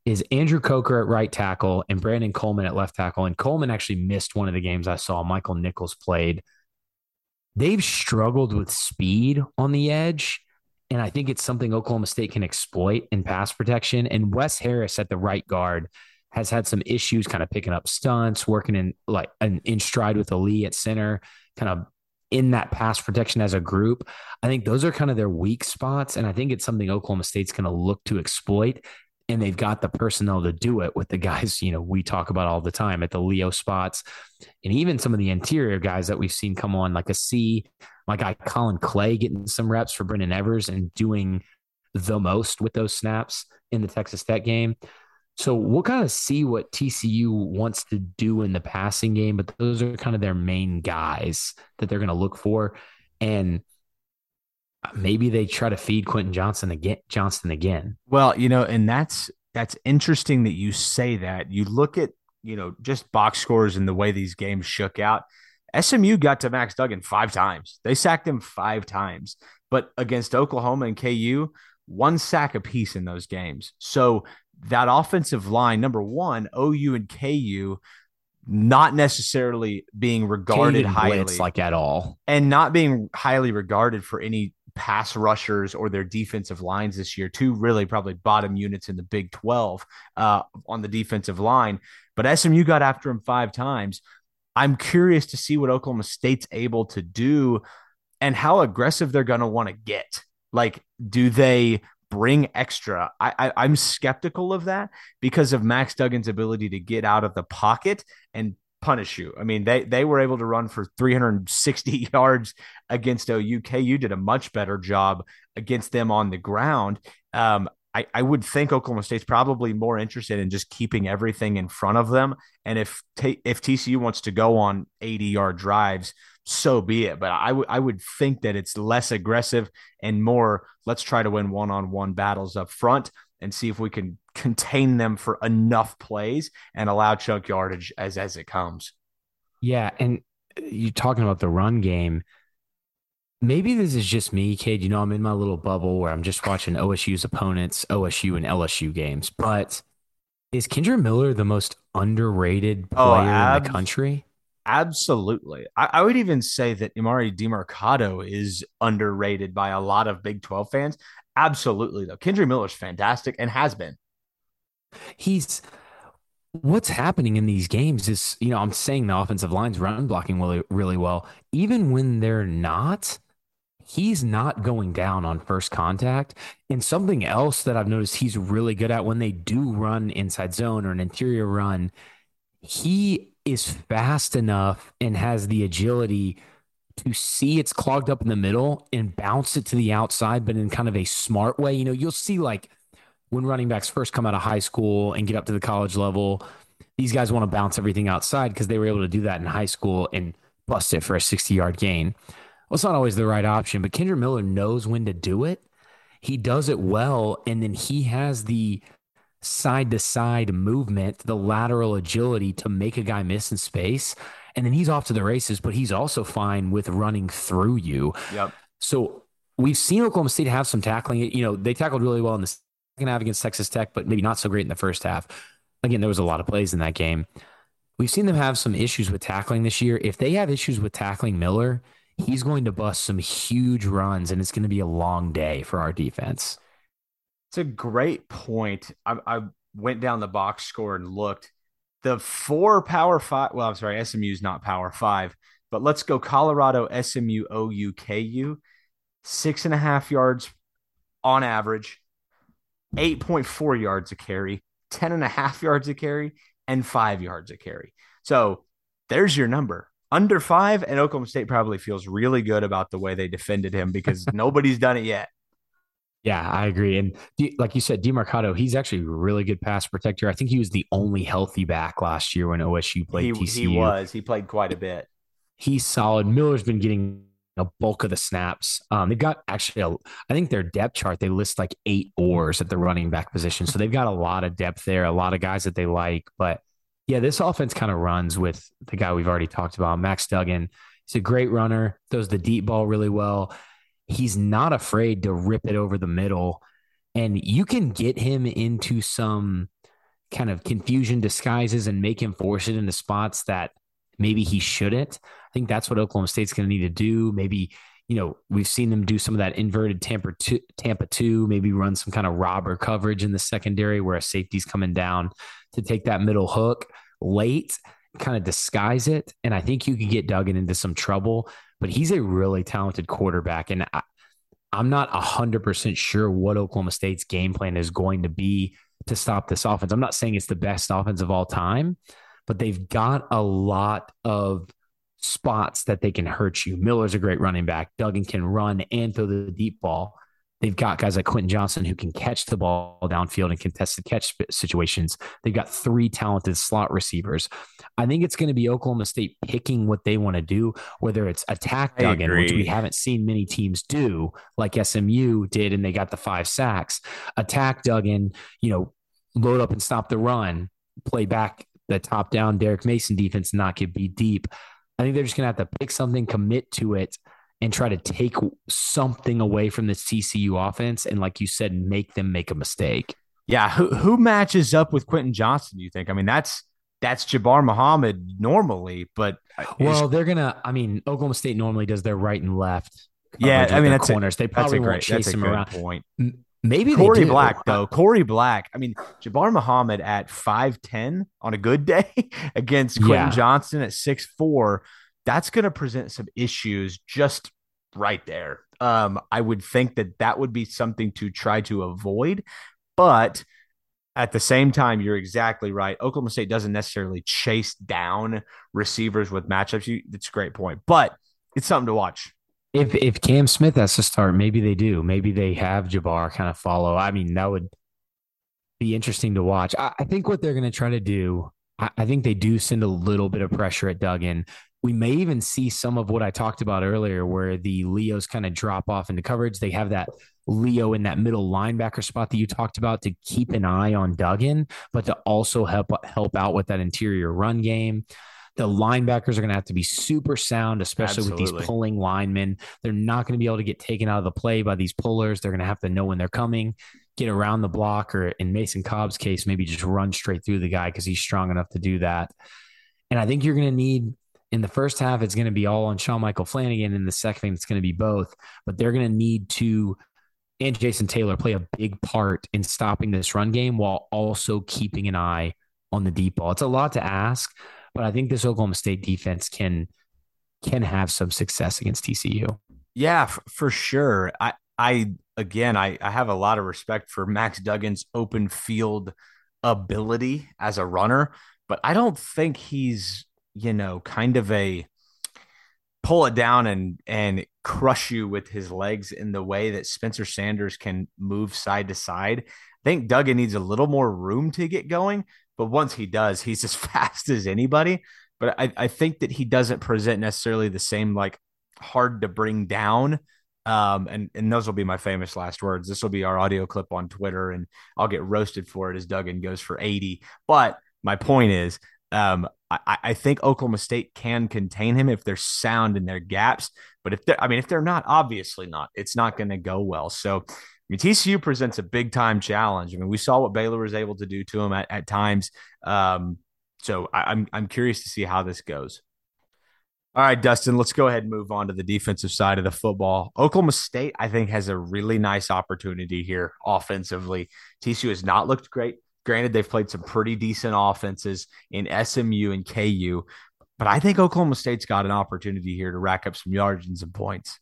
is Andrew Coker at right tackle and Brandon Coleman at left tackle. And Coleman actually missed one of the games I saw. Michael Nichols played. They've struggled with speed on the edge, and I think it's something Oklahoma State can exploit in pass protection. And Wes Harris at the right guard has had some issues kind of picking up stunts, working in like an in stride with Ali at center, kind of in that pass protection as a group. I think those are kind of their weak spots, and I think it's something Oklahoma State's going to look to exploit, and they've got the personnel to do it with the guys, we talk about all the time at the Leo spots, and even some of the interior guys that we've seen come on, like a C, my guy Colin Clay getting some reps for Brendan Evers and doing the most with those snaps in the Texas Tech game. So we'll kind of see what TCU wants to do in the passing game, but those are kind of their main guys that they're going to look for. And maybe they try to feed Quentin Johnson again. Well, and that's interesting that you say that. You look at you know, just box scores and the way these games shook out, SMU got to Max Duggan 5 times. They sacked him 5 times. But against Oklahoma and KU, 1 sack apiece in those games. So that offensive line, number one, OU and KU, not necessarily being regarded highly, like at all, and not being highly regarded for any pass rushers or their defensive lines this year. Two really probably bottom units in the Big 12 on the defensive line. But SMU got after him 5 times. I'm curious to see what Oklahoma State's able to do and how aggressive they're going to want to get. Like, do they bring extra? I'm skeptical of that because of Max Duggan's ability to get out of the pocket and punish you. I mean, they were able to run for 360 yards against OU. KU did a much better job against them on the ground. I would think Oklahoma State's probably more interested in just keeping everything in front of them. And if TCU wants to go on 80-yard drives, so be it. But I would think that it's less aggressive and more, let's try to win one-on-one battles up front and see if we can contain them for enough plays and allow chunk yardage as it comes. Yeah, and you're talking about the run game. Maybe this is just me, Cade. You know, I'm in my little bubble where I'm just watching OSU's opponents, OSU and LSU games. But is Kendra Miller the most underrated player in the country? Absolutely. I would even say that Imari DiMercado is underrated by a lot of Big 12 fans. Absolutely, though. Kendra Miller's fantastic and has been. What's happening in these games is, you know, I'm saying the offensive line's run blocking really, really well. Even when they're not, he's not going down on first contact. And something else that I've noticed he's really good at when they do run inside zone or an interior run, he is fast enough and has the agility to see it's clogged up in the middle and bounce it to the outside, but in kind of a smart way. You know, you'll see like when running backs first come out of high school and get up to the college level, these guys want to bounce everything outside because they were able to do that in high school and bust it for a 60-yard gain. Well, it's not always the right option, but Kendra Miller knows when to do it. He does it well, and then he has the side-to-side movement, the lateral agility to make a guy miss in space, and then he's off to the races, but he's also fine with running through you. Yep. So we've seen Oklahoma State have some tackling. You know, they tackled really well in the second half against Texas Tech, but maybe not so great in the first half. Again, there was a lot of plays in that game. We've seen them have some issues with tackling this year. If they have issues with tackling Miller, he's going to bust some huge runs, and it's going to be a long day for our defense. It's a great point. I went down the box score and looked. The 4 Power 5 – well, I'm sorry, SMU is not Power 5, but let's go Colorado, SMU, OU, KU, 6.5 yards on average, 8.4 yards a carry, 10.5 yards a carry, and 5 yards a carry. So there's your number. Under 5, and Oklahoma State probably feels really good about the way they defended him because nobody's done it yet. Yeah, I agree. And like you said, DiMercado, he's actually a really good pass protector. I think he was the only healthy back last year when OSU played TCU. He was. He played quite a bit. He's solid. Miller's been getting a bulk of the snaps. They've got actually, I think their depth chart, they list like 8 at the running back position. So they've got a lot of depth there, a lot of guys that they like, but yeah, this offense kind of runs with the guy we've already talked about, Max Duggan. He's a great runner, throws the deep ball really well. He's not afraid to rip it over the middle, and you can get him into some kind of confusion disguises and make him force it into spots that maybe he shouldn't. I think that's what Oklahoma State's going to need to do. Maybe, you know, we've seen them do some of that inverted Tampa 2, maybe run some kind of robber coverage in the secondary where a safety's coming down to take that middle hook late, kind of disguise it. And I think you could get Duggan into some trouble, but he's a really talented quarterback. And I'm not 100% sure what Oklahoma State's game plan is going to be to stop this offense. I'm not saying it's the best offense of all time, but they've got a lot of spots that they can hurt you. Miller's a great running back. Duggan can run and throw the deep ball. They've got guys like Quentin Johnson who can catch the ball downfield in contested catch situations. They've got 3 talented slot receivers. I think it's going to be Oklahoma State picking what they want to do, whether it's attack Duggan, which we haven't seen many teams do, like SMU did, and they got the 5 sacks. Attack Duggan, you know, load up and stop the run, play back the top-down Derek Mason defense and not get beat deep. I think they're just going to have to pick something, commit to it, and try to take something away from the TCU offense and, like you said, make them make a mistake. Yeah, who matches up with Quentin Johnson, do you think? I mean, that's Jabbar Muhammad normally, but... Well, they're going to... I mean, Oklahoma State normally does their right and left. Yeah, I mean, that's corners. They probably won't chase him around. Point. Maybe Corey Black, though. Corey Black. I mean, Jabbar Muhammad at 5'10" on a good day against Quentin Johnson at 6'4", that's going to present some issues just right there. I would think that would be something to try to avoid, but at the same time, you're exactly right. Oklahoma State doesn't necessarily chase down receivers with matchups. That's a great point, but it's something to watch. If Cam Smith has to start, maybe they do. Maybe they have Jabbar kind of follow. I mean, that would be interesting to watch. I think what they're going to try to do, I think they do send a little bit of pressure at Duggan. We may even see some of what I talked about earlier where the Leos kind of drop off into coverage. They have that Leo in that middle linebacker spot that you talked about to keep an eye on Duggan, but to also help out with that interior run game. The linebackers are going to have to be super sound, especially with these pulling linemen. They're not going to be able to get taken out of the play by these pullers. They're going to have to know when they're coming, get around the block, or in Mason Cobb's case, maybe just run straight through the guy because he's strong enough to do that. And I think you're going to need, in the first half, it's going to be all on Sean Michael Flanagan. In the second, it's going to be both. But they're going to need to, and Jason Taylor, play a big part in stopping this run game while also keeping an eye on the deep ball. It's a lot to ask, but I think this Oklahoma State defense can have some success against TCU. Yeah, for sure. I have a lot of respect for Max Duggan's open field ability as a runner, but I don't think he's, kind of a pull it down and crush you with his legs in the way that Spencer Sanders can move side to side. I think Duggan needs a little more room to get going, but once he does, he's as fast as anybody. But I think that he doesn't present necessarily the same, like, hard to bring down. And those will be my famous last words. This will be our audio clip on Twitter, and I'll get roasted for it as Duggan goes for 80. But my point is, I think Oklahoma State can contain him if they're sound in their gaps. But if they're not, obviously not. It's not going to go well. So TCU presents a big-time challenge. I mean, we saw what Baylor was able to do to him at times. So I'm curious to see how this goes. All right, Dustin, let's go ahead and move on to the defensive side of the football. Oklahoma State, I think, has a really nice opportunity here offensively. TCU has not looked great. Granted, they've played some pretty decent offenses in SMU and KU, but I think Oklahoma State's got an opportunity here to rack up some yards and some points.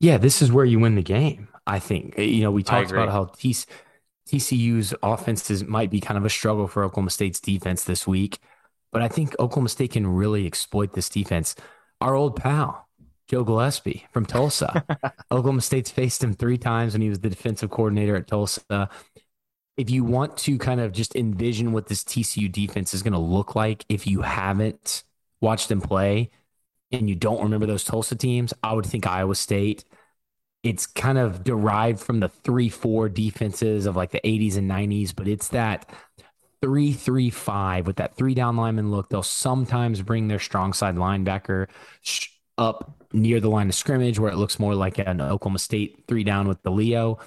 Yeah, this is where you win the game, I think. We talked about how TCU's offenses might be kind of a struggle for Oklahoma State's defense this week, but I think Oklahoma State can really exploit this defense. Our old pal, Joe Gillespie from Tulsa. Oklahoma State's faced him 3 times when he was the defensive coordinator at Tulsa. If you want to kind of just envision what this TCU defense is going to look like, if you haven't watched them play, and you don't remember those Tulsa teams, I would think Iowa State. It's kind of derived from the 3-4 defenses of like the 80s and 90s, but it's that 3-3-5 with that 3 down lineman look. They'll sometimes bring their strong side linebacker up near the line of scrimmage where it looks more like an Oklahoma State 3 down with the Leo,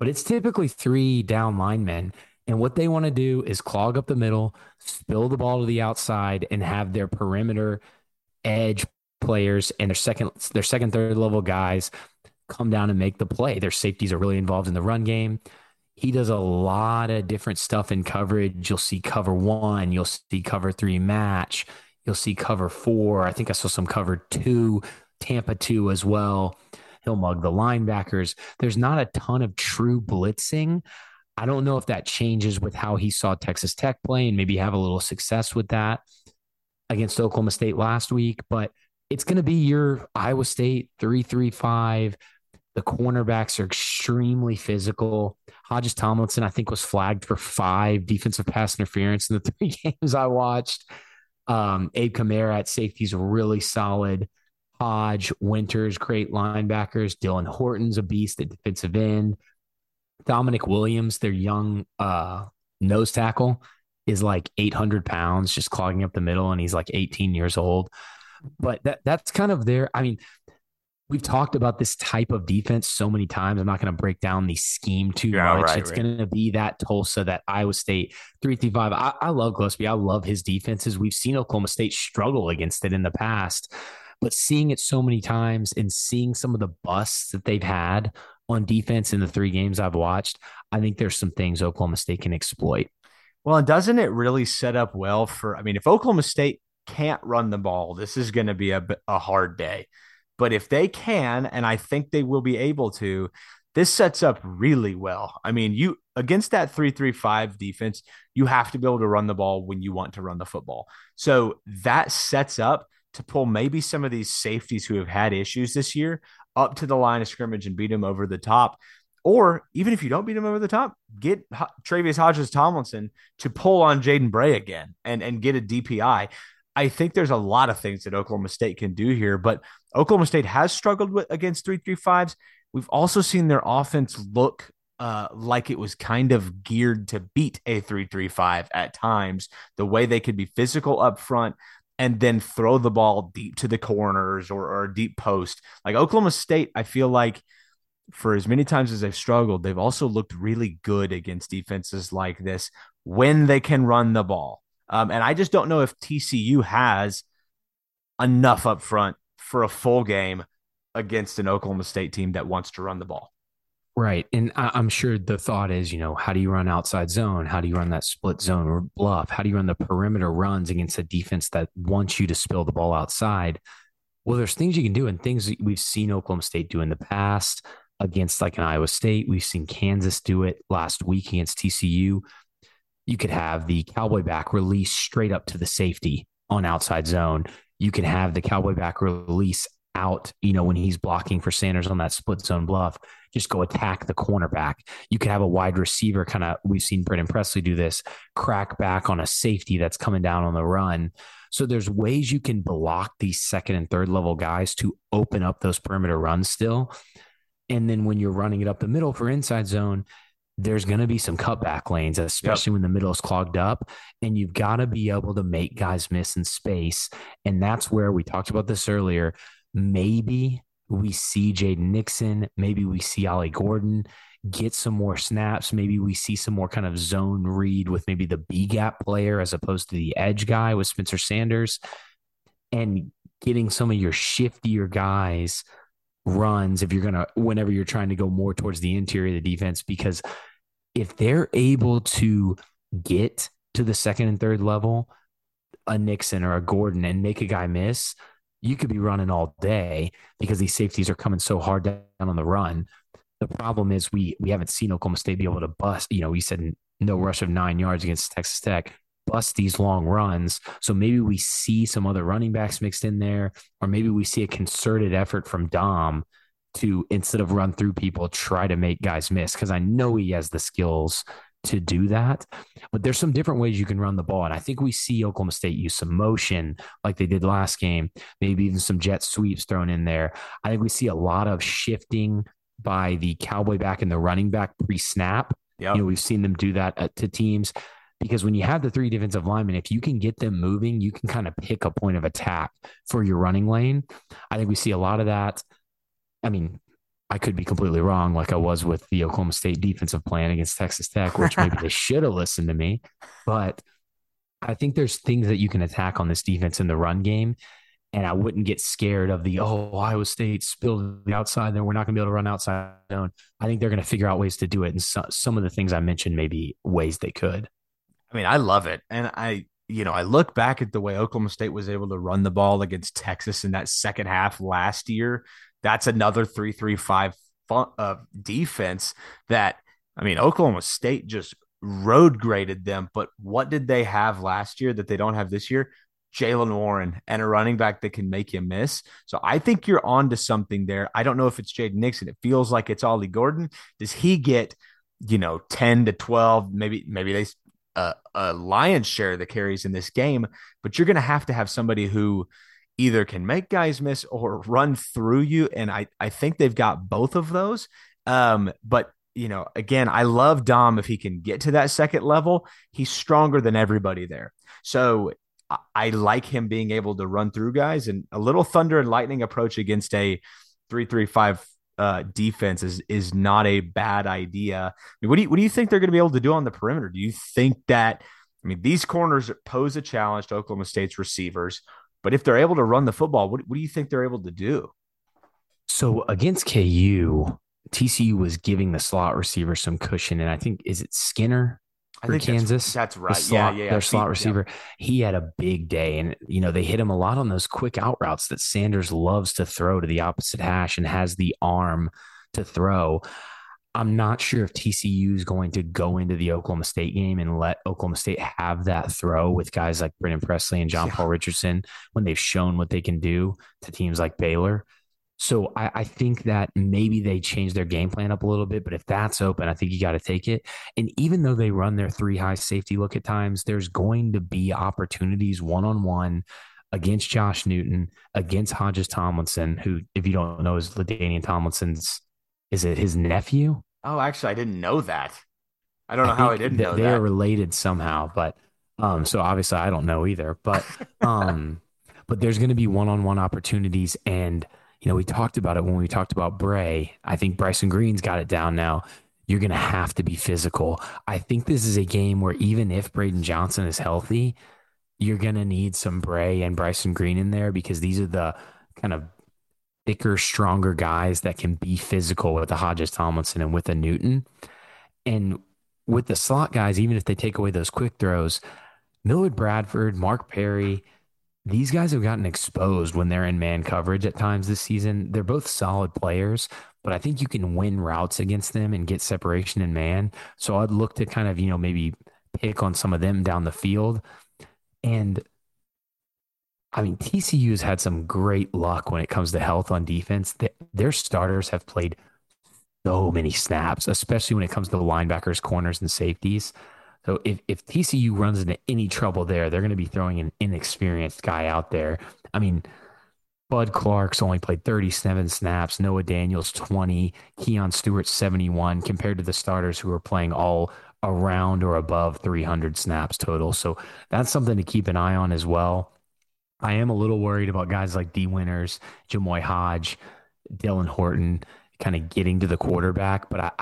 but it's typically 3 down linemen. And what they want to do is clog up the middle, spill the ball to the outside, and have their perimeter edge players and their second, third level guys come down and make the play. Their safeties are really involved in the run game. He does a lot of different stuff in coverage. You'll see cover 1, you'll see cover 3 match, you'll see cover 4. I think I saw some cover 2, Tampa 2 as well. He'll mug the linebackers. There's not a ton of true blitzing. I don't know if that changes with how he saw Texas Tech play and maybe have a little success with that against Oklahoma State last week, but it's going to be your Iowa State 3-3-5. The cornerbacks are extremely physical. Hodges Tomlinson, I think, was flagged for 5 defensive pass interference in the 3 games I watched. Abe Kamara at safety is really solid. Hodge, Winters, great linebackers. Dylan Horton's a beast at defensive end. Dominic Williams, their young nose tackle, is like 800 pounds, just clogging up the middle, and he's like 18 years old. But that's kind of their, I mean, we've talked about this type of defense so many times. I'm not going to break down the scheme too much. Right, it's going to be that Tulsa, that Iowa State 3-5. I love Gillespie. I love his defenses. We've seen Oklahoma State struggle against it in the past, but seeing it so many times and seeing some of the busts that they've had on defense in the three games I've watched, I think there's some things Oklahoma State can exploit. Well, and doesn't it really set up well for, I mean, if Oklahoma State can't run the ball, this is going to be a hard day. But if they can, and I think they will be able to, this sets up really well. I mean, you against that 3-3-5 defense, you have to be able to run the ball when you want to run the football. So that sets up to pull maybe some of these safeties who have had issues this year up to the line of scrimmage and beat them over the top. Or even if you don't beat them over the top, get Travious Hodges-Tomlinson to pull on Jaden Bray again and get a DPI. I think there's a lot of things that Oklahoma State can do here, but Oklahoma State has struggled with against 3-3-5s. We've also seen their offense look like it was kind of geared to beat a 3-3-5 at times, the way they could be physical up front and then throw the ball deep to the corners or deep post. Like Oklahoma State, I feel like for as many times as they've struggled, they've also looked really good against defenses like this when they can run the ball. And I just don't know if TCU has enough up front for a full game against an Oklahoma State team that wants to run the ball. Right. And I'm sure the thought is, you know, how do you run outside zone? How do you run that split zone or bluff? How do you run the perimeter runs against a defense that wants you to spill the ball outside? Well, there's things you can do and things we've seen Oklahoma State do in the past against like an Iowa State. We've seen Kansas do it last week against TCU. You could have the cowboy back release straight up to the safety on outside zone. You can have the cowboy back release out, you know, when he's blocking for Sanders on that split zone bluff, just go attack the cornerback. You could have a wide receiver kind of, we've seen Brendan Presley do this, crack back on a safety that's coming down on the run. So there's ways you can block these second and third level guys to open up those perimeter runs still. And then when you're running it up the middle for inside zone, there's going to be some cutback lanes, especially when the middle is clogged up, and you've got to be able to make guys miss in space. And that's where we talked about this earlier. Maybe we see Jaden Nixon. Maybe we see Ollie Gordon get some more snaps. Maybe we see some more kind of zone read with maybe the B gap player as opposed to the edge guy with Spencer Sanders, and getting some of your shiftier guys runs if you're going to, whenever you're trying to go more towards the interior of the defense, because if they're able to get to the second and third level, a Nixon or a Gordon, and make a guy miss, you could be running all day because these safeties are coming so hard down on the run. The problem is we haven't seen Oklahoma State be able to bust, you know, we said no rush of 9 yards against Texas Tech, bust these long runs. So maybe we see some other running backs mixed in there, or maybe we see a concerted effort from Dom to, instead of run through people, try to make guys miss. Cause I know he has the skills to do that, but there's some different ways you can run the ball. And I think we see Oklahoma State use some motion like they did last game, maybe even some jet sweeps thrown in there. I think we see a lot of shifting by the cowboy back and the running back pre-snap. Yep. You know, we've seen them do that to teams. Because when you have the three defensive linemen, if you can get them moving, you can kind of pick a point of attack for your running lane. I think we see a lot of that. I mean, I could be completely wrong, like I was with the Oklahoma State defensive plan against Texas Tech, which maybe they should have listened to me. But I think there's things that you can attack on this defense in the run game. And I wouldn't get scared of the, oh, Iowa State spilled the outside, then we're not going to be able to run outside zone. I think they're going to figure out ways to do it. And some of the things I mentioned, maybe ways they could. I mean, I love it. And I look back at the way Oklahoma State was able to run the ball against Texas in that second half last year. That's another 3-3-5 defense that, I mean, Oklahoma State just road graded them. But what did they have last year that they don't have this year? Jalen Warren and a running back that can make you miss. So I think you're on to something there. I don't know if it's Jaden Nixon. It feels like it's Ollie Gordon. Does he get, 10 to 12? Maybe they – a lion's share of the carries in this game, but you're going to have somebody who either can make guys miss or run through you. And I think they've got both of those. But you know, again, I love Dom. If he can get to that second level, he's stronger than everybody there. So I like him being able to run through guys, and a little thunder and lightning approach against a 3-3-5 defense is not a bad idea. I mean, what do you think they're going to be able to do on the perimeter? Do you think that, I mean, these corners pose a challenge to Oklahoma State's receivers, but if they're able to run the football, what do you think they're able to do? So against KU, TCU was giving the slot receiver some cushion, and I think, is it Skinner? I think Kansas. That's right. Yeah. Their slot receiver. Yeah. He had a big day, and you know, they hit him a lot on those quick out routes that Sanders loves to throw to the opposite hash and has the arm to throw. I'm not sure if TCU is going to go into the Oklahoma State game and let Oklahoma State have that throw with guys like Brendan Presley and John Paul Richardson when they've shown what they can do to teams like Baylor. So I think that maybe they change their game plan up a little bit, but if that's open, I think you got to take it. And even though they run their three high safety look at times, there's going to be opportunities one-on-one against Josh Newton, against Hodges Tomlinson, who, if you don't know, is LaDainian Tomlinson's, is it his nephew? Oh, actually, I didn't know that. I don't know how I didn't know that. They are related somehow, but so obviously I don't know either, but there's going to be one-on-one opportunities. And you know, we talked about it when we talked about Bray. I think Bryson Green's got it down now. You're going to have to be physical. I think this is a game where even if Braydon Johnson is healthy, you're going to need some Bray and Bryson Green in there, because these are the kind of thicker, stronger guys that can be physical with a Hodges Tomlinson and with a Newton. And with the slot guys, even if they take away those quick throws, Millard Bradford, Mark Perry, these guys have gotten exposed when they're in man coverage at times this season. They're both solid players, but I think you can win routes against them and get separation in man. So I'd look to kind of, you know, maybe pick on some of them down the field. And I mean, TCU's had some great luck when it comes to health on defense. Their starters have played so many snaps, especially when it comes to the linebackers, corners, and safeties. So if TCU runs into any trouble there, they're going to be throwing an inexperienced guy out there. I mean, Bud Clark's only played 37 snaps, Noah Daniels 20, Keon Stewart 71, compared to the starters who are playing all around or above 300 snaps total. So that's something to keep an eye on as well. I am a little worried about guys like D. Winters, Jamoy Hodge, Dylan Horton kind of getting to the quarterback, but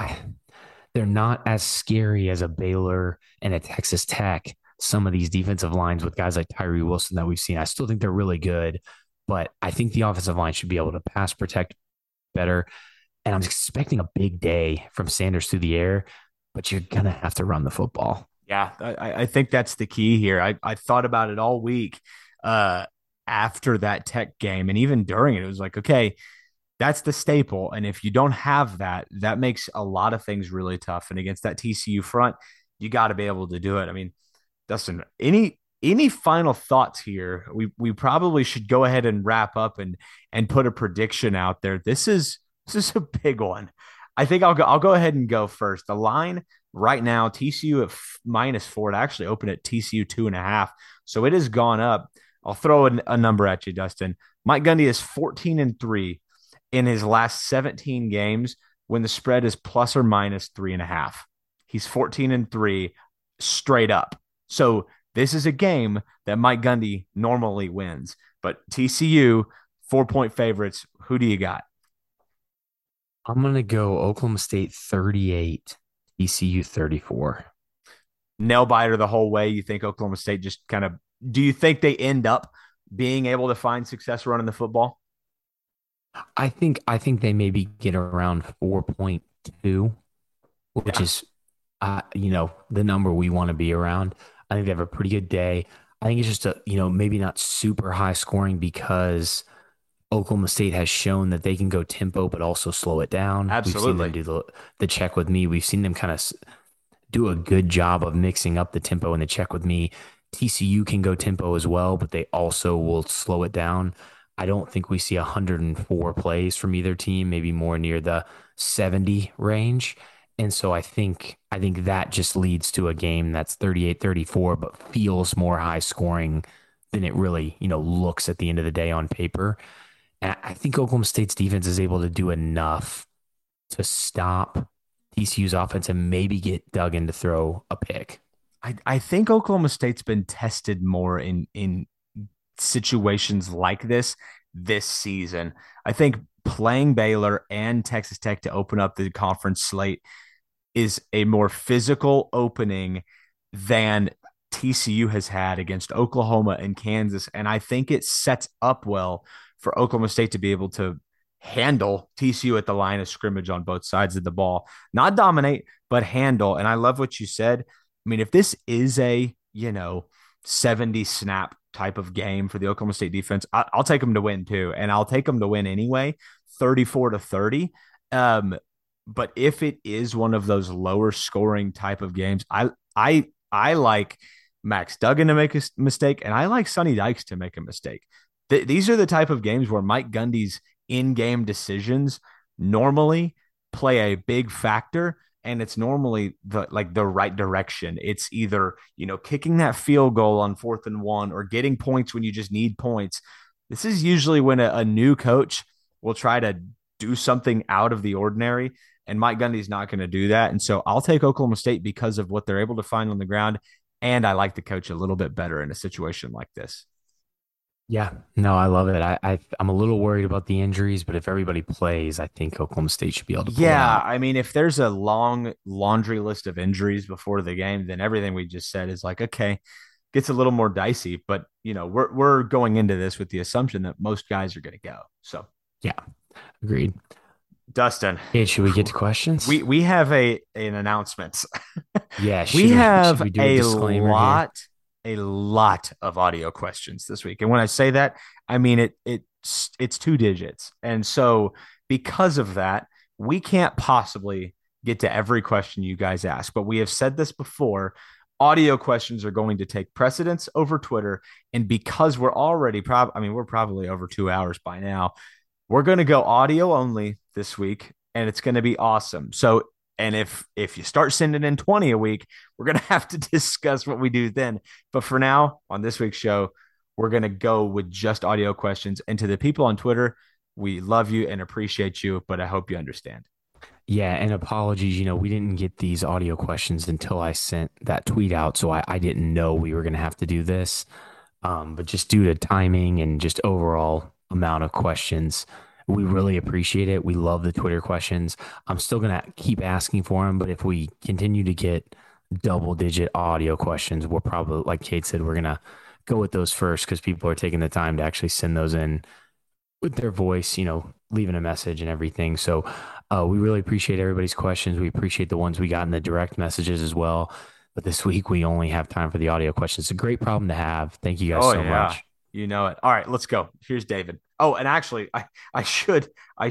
they're not as scary as a Baylor and a Texas Tech, some of these defensive lines with guys like Tyree Wilson that we've seen. I still think they're really good, but I think the offensive line should be able to pass protect better. And I'm expecting a big day from Sanders through the air, but you're going to have to run the football. Yeah, I think that's the key here. I thought about it all week after that Tech game, and even during it, it was like, okay, that's the staple. And if you don't have that, that makes a lot of things really tough. And against that TCU front, you got to be able to do it. I mean, Dustin, any final thoughts here? We probably should go ahead and wrap up and put a prediction out there. This is a big one. I think I'll go ahead and go first. The line right now, TCU at -4. It actually opened at TCU 2.5. So it has gone up. I'll throw a number at you, Dustin. Mike Gundy is 14-3. In his last 17 games, when the spread is ±3.5, he's 14-3 straight up. So this is a game that Mike Gundy normally wins, but TCU 4-point favorites. Who do you got? I'm going to go Oklahoma State 38, TCU 34. Nail biter the whole way. You think Oklahoma State just kind of, do you think they end up being able to find success running the football? I think they maybe get around 4.2, which is, you know, the number we want to be around. I think they have a pretty good day. I think it's just a, you know, maybe not super high scoring because Oklahoma State has shown that they can go tempo, but also slow it down. Absolutely. We've seen them do the check with me. We've seen them kind of do a good job of mixing up the tempo and the check with me. TCU can go tempo as well, but they also will slow it down. I don't think we see 104 plays from either team, maybe more near the 70 range. And so I think that just leads to a game that's 38-34, but feels more high scoring than it really, you know, looks at the end of the day on paper. And I think Oklahoma State's defense is able to do enough to stop TCU's offense and maybe get Duggan to throw a pick. I think Oklahoma State's been tested more in situations like this season. I think playing Baylor and Texas Tech to open up the conference slate is a more physical opening than TCU has had against Oklahoma and Kansas. And I think it sets up well for Oklahoma State to be able to handle TCU at the line of scrimmage on both sides of the ball, not dominate, but handle. And I love what you said. I mean, if this is a, 70 snap type of game for the Oklahoma State defense, I'll take them to win too. And I'll take them to win anyway, 34-30. But if it is one of those lower scoring type of games, I like Max Duggan to make a mistake, and I like Sonny Dykes to make a mistake. These are the type of games where Mike Gundy's in-game decisions normally play a big factor, and it's normally the right direction. It's either, kicking that field goal on 4th and 1 or getting points when you just need points. This is usually when a new coach will try to do something out of the ordinary, and Mike Gundy's not going to do that. And so I'll take Oklahoma State because of what they're able to find on the ground. And I like the coach a little bit better in a situation like this. Yeah, no, I love it. I'm a little worried about the injuries, but if everybody plays, I think Oklahoma State should be able to play. Yeah, out. I mean, if there's a long laundry list of injuries before the game, then everything we just said is okay, gets a little more dicey. But, we're going into this with the assumption that most guys are going to go. So, yeah, agreed. Dustin. Hey, should we get to questions? We have an announcement. Yeah, we have a lot here? A lot of audio questions this week. And when I say that, I mean it's 2 digits. And so because of that, we can't possibly get to every question you guys ask. But we have said this before, audio questions are going to take precedence over Twitter. And because we're already we're probably over 2 hours by now. We're going to go audio only this week, and it's going to be awesome. So, and if you start sending in 20 a week, we're going to have to discuss what we do then. But for now, on this week's show, we're going to go with just audio questions. And to the people on Twitter, we love you and appreciate you, but I hope you understand. Yeah, and apologies, we didn't get these audio questions until I sent that tweet out, so I didn't know we were going to have to do this. But just due to timing and just overall amount of questions, we really appreciate it. We love the Twitter questions. I'm still gonna keep asking for them, but if we continue to get double-digit audio questions, we'll probably, like Kate said, we're gonna go with those first because people are taking the time to actually send those in with their voice, leaving a message and everything. So we really appreciate everybody's questions. We appreciate the ones we got in the direct messages as well, but this week we only have time for the audio questions. It's a great problem to have. Thank you guys much. You know it. All right, let's go. Here's David. Oh, and actually, I should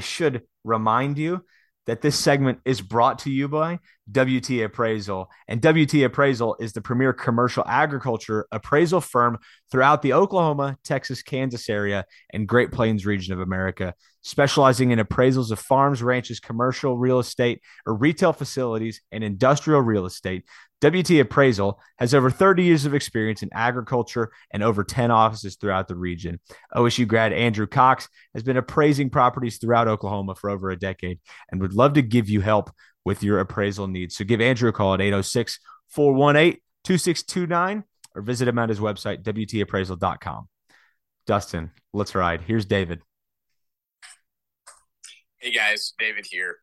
remind you that this segment is brought to you by WT Appraisal. And WT Appraisal is the premier commercial agriculture appraisal firm throughout the Oklahoma, Texas, Kansas area, and Great Plains region of America, specializing in appraisals of farms, ranches, commercial real estate, or retail facilities, and industrial real estate. WT Appraisal has over 30 years of experience in agriculture and over 10 offices throughout the region. OSU grad Andrew Cox has been appraising properties throughout Oklahoma for over a decade and would love to give you help with your appraisal needs. So give Andrew a call at 806-418-2629 or visit him at his website, wtappraisal.com. Dustin, let's ride. Here's David. Hey, guys. David here.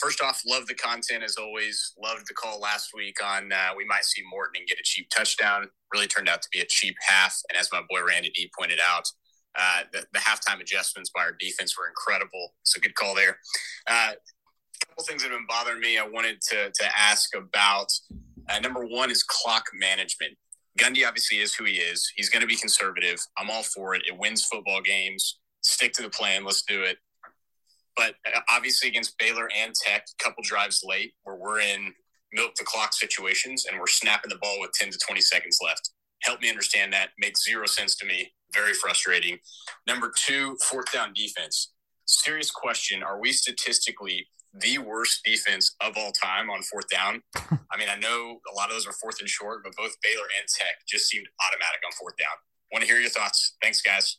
First off, love the content as always. Loved the call last week on we might see Morton and get a cheap touchdown. Really turned out to be a cheap half. And as my boy Randy D pointed out, the halftime adjustments by our defense were incredible. So good call there. A couple things that have been bothering me I wanted to ask about. Number one is clock management. Gundy obviously is who he is. He's going to be conservative. I'm all for it. It wins football games. Stick to the plan. Let's do it. But obviously against Baylor and Tech, a couple drives late where we're in milk-the-clock situations and we're snapping the ball with 10 to 20 seconds left. Help me understand that. Makes zero sense to me. Very frustrating. Number two, fourth down defense. Serious question. Are we statistically the worst defense of all time on fourth down? I mean, I know a lot of those are fourth and short, but both Baylor and Tech just seemed automatic on fourth down. Want to hear your thoughts. Thanks, guys.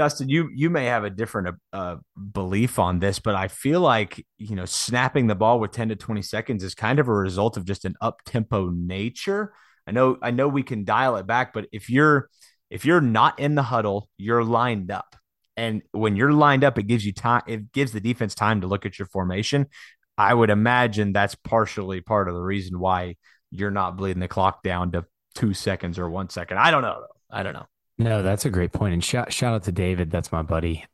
Dustin, you may have a different belief on this, but I feel like, you know, snapping the ball with 10 to 20 seconds is kind of a result of just an up-tempo nature. I know we can dial it back, but if you're not in the huddle, you're lined up. And when you're lined up, it gives you time. It gives the defense time to look at your formation. I would imagine that's partially part of the reason why you're not bleeding the clock down to 2 seconds or 1 second. I don't know. No, that's a great point. And shout out to David. That's my buddy.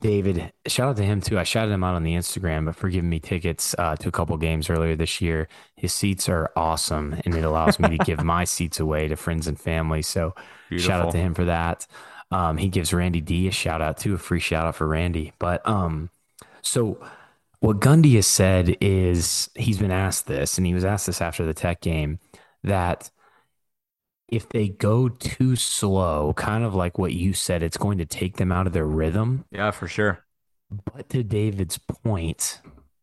David, shout out to him too. I shouted him out on the Instagram, but for giving me tickets to a couple games earlier this year. His seats are awesome, and it allows me to give my seats away to friends and family. So beautiful. Shout out to him for that. He gives Randy D a shout out too, a free shout out for Randy. But so what Gundy has said is, he's been asked this, and he was asked this after the Tech game, that if they go too slow, kind of like what you said, it's going to take them out of their rhythm. Yeah, for sure. But to David's point,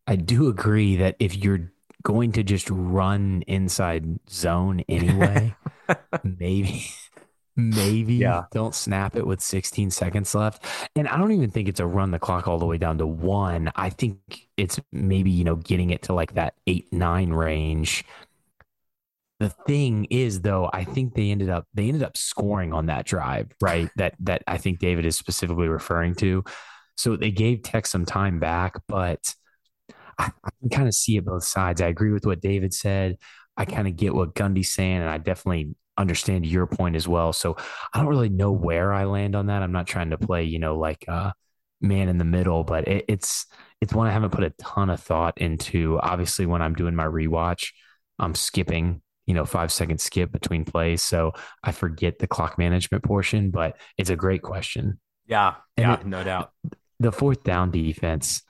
I do agree that if you're going to just run inside zone anyway, maybe yeah, don't snap it with 16 seconds left. And I don't even think it's a run the clock all the way down to one. I think it's maybe, you know, getting it to like that 8-9 range. The thing is, though, I think they ended up scoring on that drive, right? That I think David is specifically referring to. So they gave Tech some time back, but I can kind of see it both sides. I agree with what David said. I kind of get what Gundy's saying, and I definitely understand your point as well. So I don't really know where I land on that. I'm not trying to play, you know, like man in the middle, but it's one I haven't put a ton of thought into. Obviously, when I'm doing my rewatch, I'm skipping, you know, 5 second skip between plays. So I forget the clock management portion, but it's a great question. Yeah, no doubt. The fourth down defense,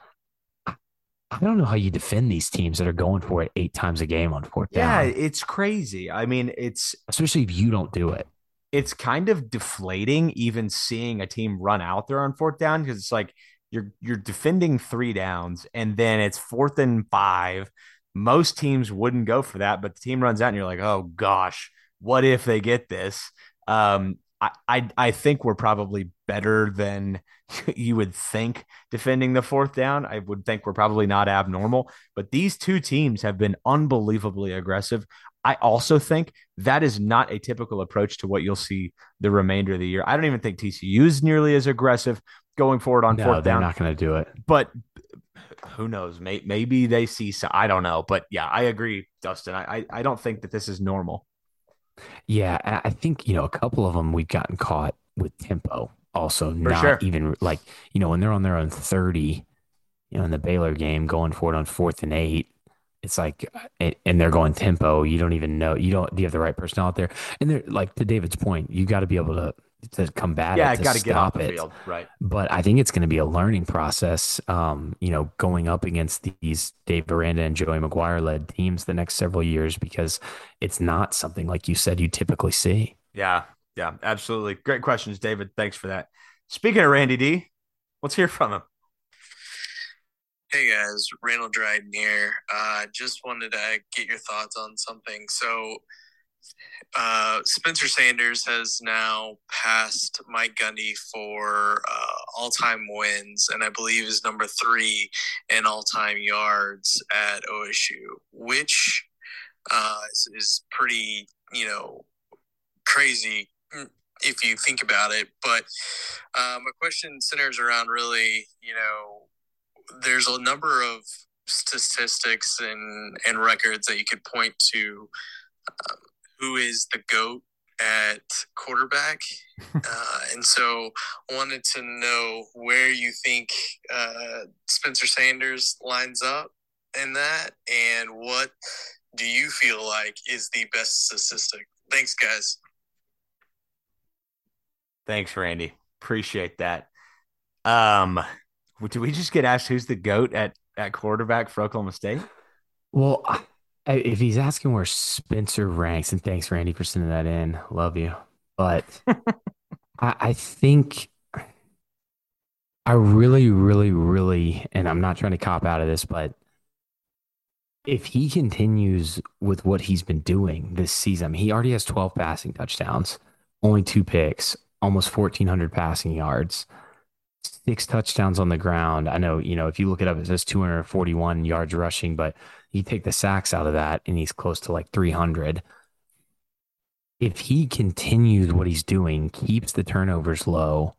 I don't know how you defend these teams that are going for it 8 times a game on fourth down. Yeah, it's crazy. I mean, it's especially if you don't do it. It's kind of deflating even seeing a team run out there on fourth down, because it's like you're defending 3 downs, and then it's 4th and 5. Most teams wouldn't go for that, but the team runs out and you're like, oh gosh, what if they get this? I think we're probably better than you would think defending the fourth down. I would think we're probably not abnormal, but these two teams have been unbelievably aggressive. I also think that is not a typical approach to what you'll see the remainder of the year. I don't even think TCU is nearly as aggressive going forward on fourth down. They're not going to do it. But who knows? Maybe they see. So I don't know. But yeah, I agree, Dustin. I don't think that this is normal. Yeah, I think, you know, a couple of them we've gotten caught with tempo. Also, for not sure. Even like, you know, when they're on their own 30, you know, in the Baylor game, going for it on 4th and 8, it's like, and they're going tempo. You don't even know. Do you have the right personnel out there? And they're like, to David's point, you got to be able to combat it, to get off the field, right? But I think it's going to be a learning process, you know, going up against these Dave Aranda and Joey McGuire-led teams the next several years, because it's not something, like you said, you typically see. Yeah, absolutely. Great questions, David. Thanks for that. Speaking of Randy D, let's hear from him. Hey, guys. Randall Dryden here. Just wanted to get your thoughts on something. So, Spencer Sanders has now passed Mike Gundy for all-time wins, and I believe is number 3 in all-time yards at OSU, which is pretty, you know, crazy if you think about it. But my question centers around, really, you know, there's a number of statistics and records that you could point to. Who is the GOAT at quarterback? And so wanted to know where you think Spencer Sanders lines up in that, and what do you feel like is the best statistic? Thanks, guys. Thanks, Randy. Appreciate that. Did we just get asked who's the GOAT at quarterback for Oklahoma State? Well, if he's asking where Spencer ranks, and thanks, Randy, for sending that in. Love you. But I think I really, really, really, and I'm not trying to cop out of this, but if he continues with what he's been doing this season, he already has 12 passing touchdowns, only 2 picks, almost 1,400 passing yards, 6 touchdowns on the ground. I know, you know, if you look it up, it says 241 yards rushing, but you take the sacks out of that and he's close to like 300. If he continues what he's doing, keeps the turnovers low,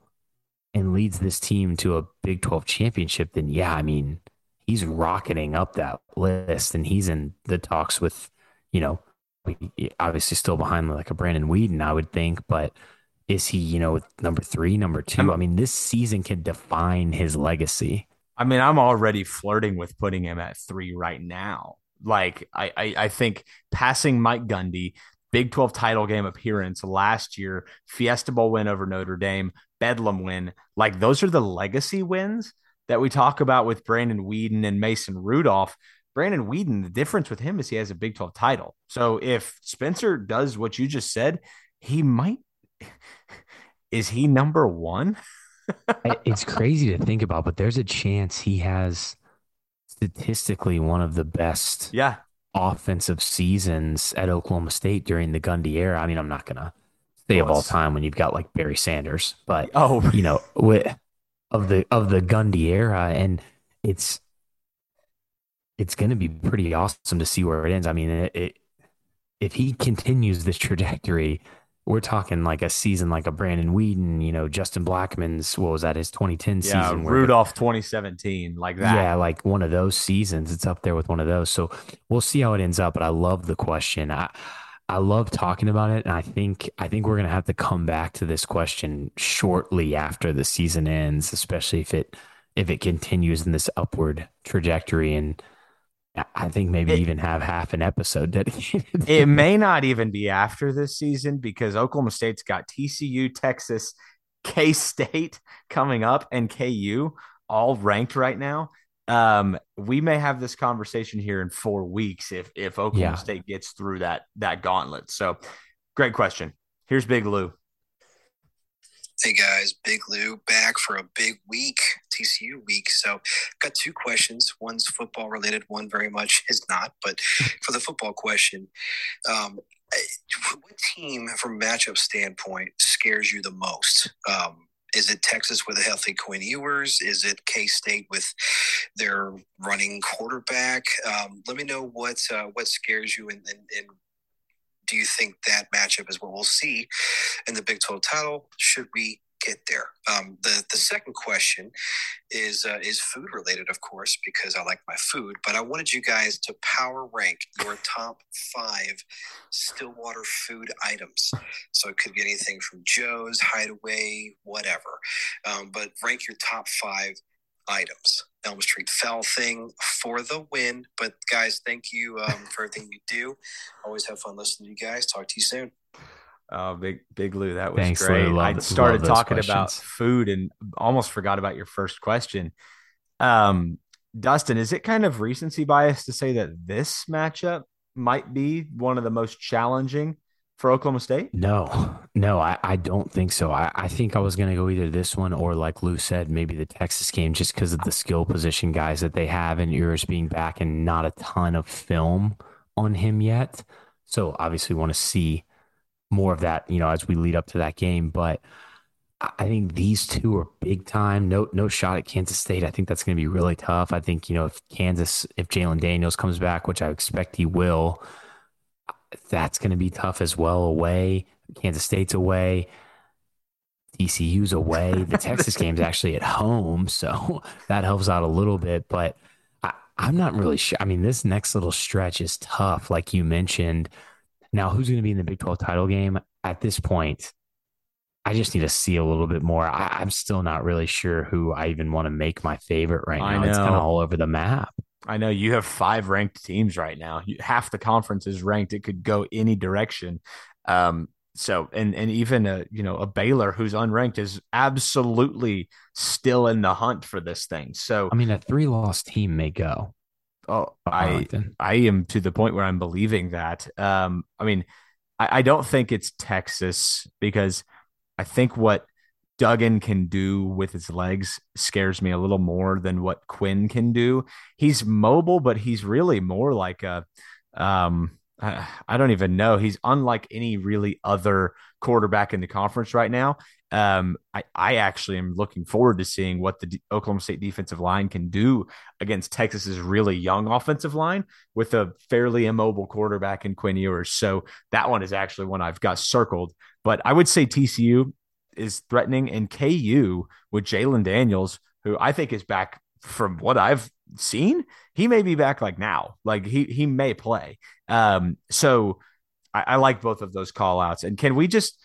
and leads this team to a Big 12 championship, then yeah, I mean, he's rocketing up that list and he's in the talks with, you know, obviously still behind like a Brandon Weeden, I would think, but is he, you know, number 3, number 2? I mean, this season can define his legacy. I mean, I'm already flirting with putting him at 3 right now. Like, I think passing Mike Gundy, Big 12 title game appearance last year, Fiesta Bowl win over Notre Dame, Bedlam win, like those are the legacy wins that we talk about with Brandon Weeden and Mason Rudolph. Brandon Weeden, the difference with him is he has a Big 12 title. So if Spencer does what you just said, he might – is he number 1? It's crazy to think about, but there's a chance he has statistically one of the best offensive seasons at Oklahoma State during the Gundy era. I mean, I'm not going to say of all time when you've got like Barry Sanders, but you know, with of the Gundy era, and it's going to be pretty awesome to see where it ends. I mean, if he continues this trajectory, we're talking like a season like a Brandon Weeden, you know, Justin Blackman's, what was that, his 2010 season? Rudolph 2017, like that. Yeah, like one of those seasons. It's up there with one of those. So we'll see how it ends up, but I love the question. I love talking about it, and I think we're going to have to come back to this question shortly after the season ends, especially if it continues in this upward trajectory, and I think maybe even have half an episode dedicated. It may not even be after this season because Oklahoma State's got TCU, Texas, K-State coming up, and KU all ranked right now. We may have this conversation here in 4 weeks if Oklahoma State gets through that gauntlet. So, great question. Here's Big Lou. Hey guys, Big Lou back for a big week, TCU week. So got 2 questions. One's football related, one very much is not. But for the football question, what team from a matchup standpoint scares you the most? Is it Texas with a healthy Quinn Ewers? Is it K-State with their running quarterback? Let me know what scares you, and do you think that matchup is what we'll see in the Big 12 title? Should we get there? The second question is food related, of course, because I like my food, but I wanted you guys to power rank your top 5 Stillwater food items. So it could be anything from Joe's, Hideaway, whatever, but rank your top 5 items. Elm Street Foul Thing for the win. But guys, thank you for everything you do. Always have fun listening to you guys. Talk to you soon. Big Lou, that was great. I started talking about food and almost forgot about your first question. Dustin, is it kind of recency bias to say that this matchup might be one of the most challenging for Oklahoma State? No, I don't think so. I think I was going to go either this one or, like Lou said, maybe the Texas game, just because of the skill position guys that they have and Ewers being back and not a ton of film on him yet. So obviously want to see more of that, you know, as we lead up to that game. But I think these 2 are big time. No shot at Kansas State. I think that's going to be really tough. I think, you know, if Jalen Daniels comes back, which I expect he will, that's going to be tough as well. Away, Kansas State's away, TCU's away. The Texas game's actually at home, so that helps out a little bit. But I'm not really sure. I mean, this next little stretch is tough, like you mentioned. Now, who's going to be in the Big 12 title game? At this point, I just need to see a little bit more. I'm still not really sure who I even want to make my favorite right now. It's kind of all over the map. I know you have 5 ranked teams right now. Half the conference is ranked. It could go any direction. So, and even a Baylor who's unranked is absolutely still in the hunt for this thing. So, I mean, a 3-loss team may go. Oh, I am to the point where I'm believing that. I mean, I don't think it's Texas, because I think what Duggan can do with his legs scares me a little more than what Quinn can do. He's mobile, but he's really more like a I don't even know. He's unlike any really other quarterback in the conference right now. I actually am looking forward to seeing what the Oklahoma State defensive line can do against Texas's really young offensive line with a fairly immobile quarterback in Quinn Ewers. So that one is actually one I've got circled, but I would say TCU is threatening, and KU with Jalen Daniels, who I think is back from what I've seen. He may be back like now, like he may play. So I like both of those call outs. And can we just,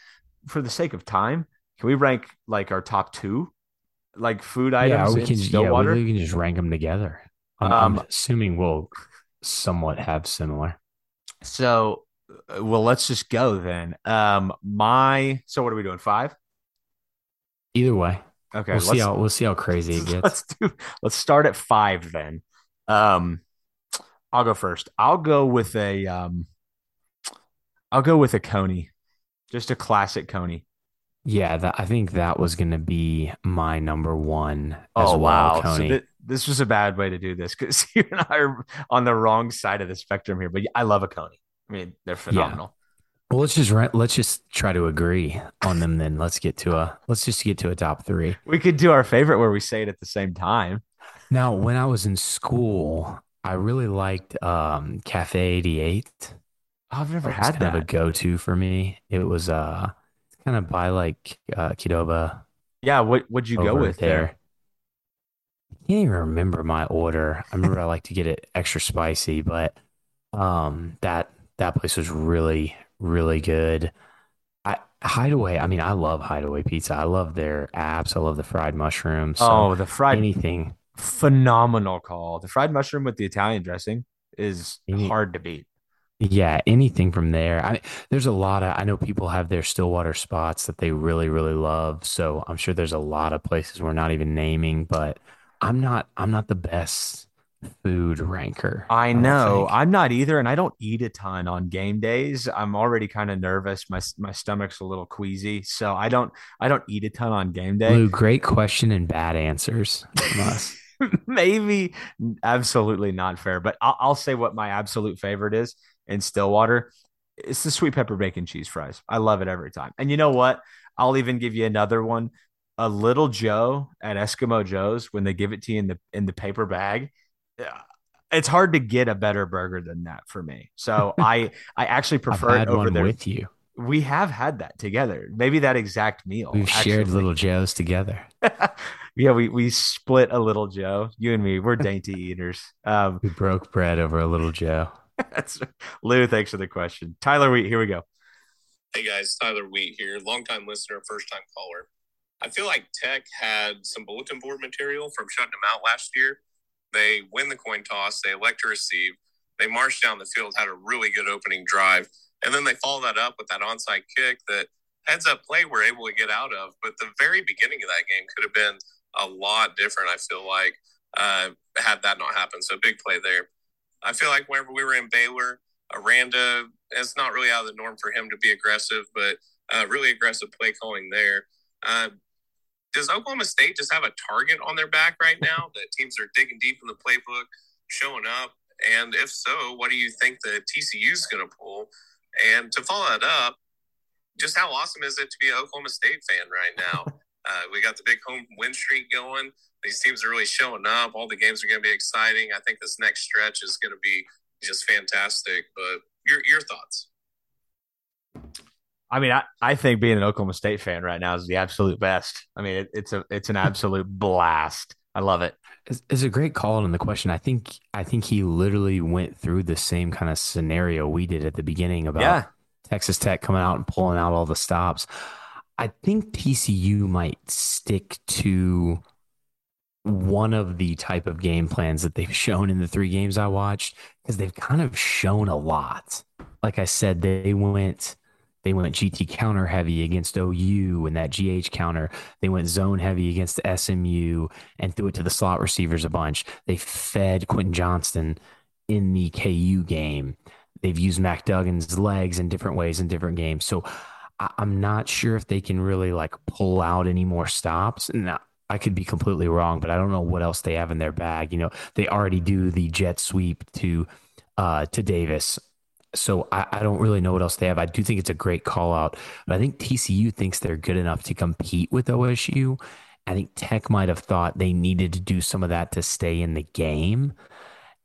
for the sake of time, can we rank like our top two, like food items in Stillwater? Yeah, we can just rank them together. I'm assuming we'll somewhat have similar. So, well, let's just go then. So what are we doing? 5? Either way. Okay. We'll see how crazy it gets. Let's start at 5 then. I'll go first. I'll go with a Coney, just a classic Coney. Yeah, I think that was going to be my number one as Coney. So this was a bad way to do this because you and I are on the wrong side of the spectrum here. But I love a Coney. I mean, they're phenomenal. Yeah. Well, let's just try to agree on them then. Let's just get to a top 3. We could do our favorite where we say it at the same time. Now, when I was in school, I really liked Cafe 88. Oh, I've never had that. It was kind of a go-to for me. It was kind of by like Qdoba. Yeah, what'd you go with there? I can't even remember my order. I remember I like to get it extra spicy, but that place was really, really good. Hideaway. I mean, I love Hideaway Pizza. I love their apps. I love the fried mushrooms. The fried anything. Phenomenal call. The fried mushroom with the Italian dressing is hard to beat. Yeah, anything from there. There's a lot of. I know people have their Stillwater spots that they really, really love. So I'm sure there's a lot of places we're not even naming. But I'm not the best food ranker. I know I'm not either, and I don't eat a ton on game days. I'm already kind of nervous. My stomach's a little queasy, so I don't eat a ton on game day. Lou, great question and bad answers. Maybe absolutely not fair, but I'll say what my absolute favorite is. In Stillwater, it's the sweet pepper bacon cheese fries. I love it every time. And you know what? I'll even give you another one. A Little Joe at Eskimo Joe's, when they give it to you in the paper bag, it's hard to get a better burger than that for me. So I actually prefer it over there with you. We have had that together. Maybe that exact meal. We've shared Little Joe's together. Yeah, we split a Little Joe. You and me, we're dainty eaters. We broke bread over a Little Joe. Lou, thanks for the question. Tyler Wheat, here we go. Hey guys, Tyler Wheat here, longtime listener, first time caller. I feel like Tech had some bulletin board material from shutting them out last year. They win the coin toss, they elect to receive, they march down the field, had a really good opening drive, and then they follow that up with that onside kick that heads up play we're able to get out of. But the very beginning of that game could have been a lot different, I feel like, had that not happened. So big play there. I feel like whenever we were in Baylor, Aranda, it's not really out of the norm for him to be aggressive, but really aggressive play calling there. Does Oklahoma State just have a target on their back right now that teams are digging deep in the playbook, showing up? And if so, what do you think the TCU is going to pull? And to follow that up, just how awesome is it to be an Oklahoma State fan right now? We got the big home win streak going. These teams are really showing up. All the games are going to be exciting. I think this next stretch is going to be just fantastic. But your thoughts? I mean, I think being an Oklahoma State fan right now is the absolute best. I mean, it's an absolute blast. I love it. It's a great call on the question. I think he literally went through the same kind of scenario we did at the beginning about Texas Tech coming out and pulling out all the stops. I think TCU might stick to one of the type of game plans that they've shown in the 3 games I watched, because they've kind of shown a lot. Like I said, they went GT counter heavy against OU and that GH counter. They went zone heavy against SMU and threw it to the slot receivers a bunch. They fed Quentin Johnson in the KU game. They've used Mac Duggan's legs in different ways in different games. So I'm not sure if they can really like pull out any more stops. And I could be completely wrong, but I don't know what else they have in their bag. You know, they already do the jet sweep to Davis So I don't really know what else they have. I do think it's a great call out, but I think TCU thinks they're good enough to compete with OSU. I think Tech might have thought they needed to do some of that to stay in the game.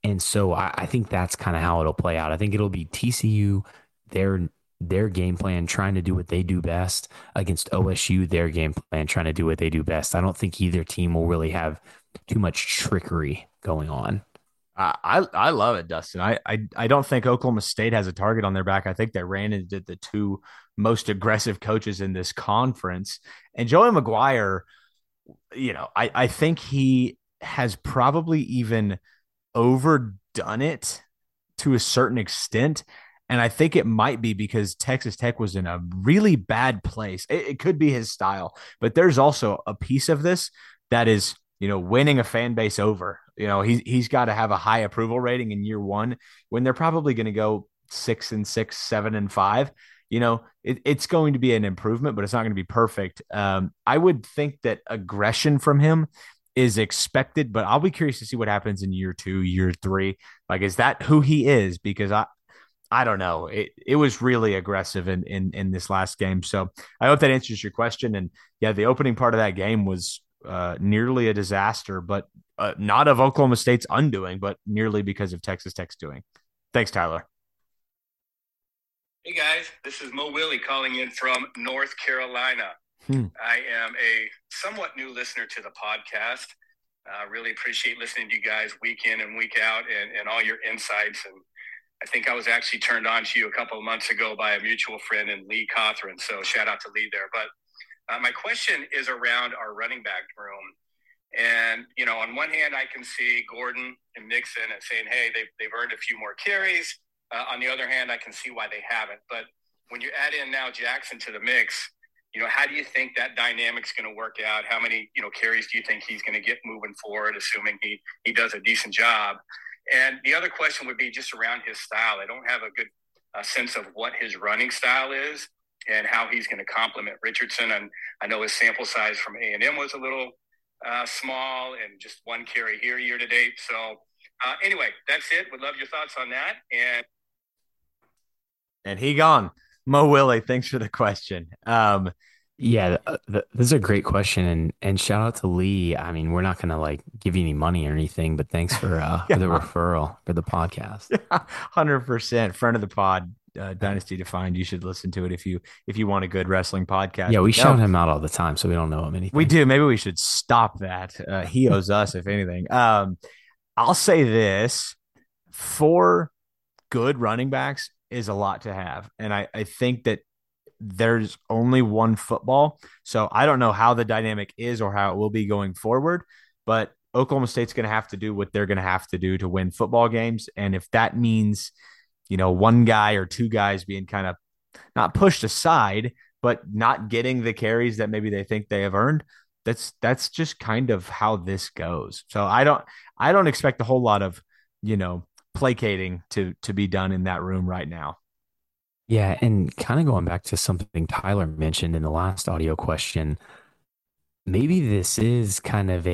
And so I think that's kind of how it'll play out. I think it'll be TCU, their game plan, trying to do what they do best against OSU, their game plan, trying to do what they do best. I don't think either team will really have too much trickery going on. I love it, Dustin. I don't think Oklahoma State has a target on their back. I think they ran into the two most aggressive coaches in this conference. And Joey McGuire, you know, I think he has probably even overdone it to a certain extent. And I think it might be because Texas Tech was in a really bad place. It could be his style, but there's also a piece of this that is, you know, winning a fan base over. You know, he's got to have a high approval rating in year one when they're probably going to go 6-6, 7-5. You know, it's going to be an improvement, but it's not going to be perfect. I would think that aggression from him is expected, but I'll be curious to see what happens in year two, year three. Like, is that who he is? Because I don't know. It was really aggressive in this last game. So I hope that answers your question. And yeah, the opening part of that game was nearly a disaster, but not of Oklahoma State's undoing, but nearly because of Texas Tech's doing. Thanks, Tyler. Hey guys, this is Mo Willie calling in from North Carolina. I am a somewhat new listener to the podcast. I really appreciate listening to you guys week in and week out and all your insights, and I think I was actually turned on to you a couple of months ago by a mutual friend in Lee Cothran. So shout out to Lee there. But my question is around our running back room. And, you know, on one hand, I can see Gordon and Nixon and saying, hey, they've earned a few more carries. On the other hand, I can see why they haven't. But when you add in now Jackson to the mix, you know, how do you think that dynamic's going to work out? How many, you know, carries do you think he's going to get moving forward, assuming he does a decent job? And the other question would be just around his style. I don't have a good sense of what his running style is and how he's going to complement Richardson. And I know his sample size from A&M was a little small and just one carry here year to date. So anyway, that's it. Would love your thoughts on that. And he gone. Mo Willie, thanks for the question. Yeah, this is a great question, and shout out to Lee. I mean, we're not going to like give you any money or anything, but thanks for the referral for the podcast. 100% friend of the pod, Dynasty Defined. You should listen to it if you want a good wrestling podcast. Yeah, we shout him out all the time, so we don't know him anything. We do. Maybe we should stop that. He owes us, if anything. I'll say this: 4 good running backs is a lot to have, and I think that there's only one football. So I don't know how the dynamic is or how it will be going forward, but Oklahoma State's going to have to do what they're going to have to do to win football games. And if that means, you know, one guy or two guys being kind of not pushed aside, but not getting the carries that maybe they think they have earned, that's just kind of how this goes. So I don't expect a whole lot of, you know, placating to be done in that room right now. Yeah, and kind of going back to something Tyler mentioned in the last audio question, maybe this is kind of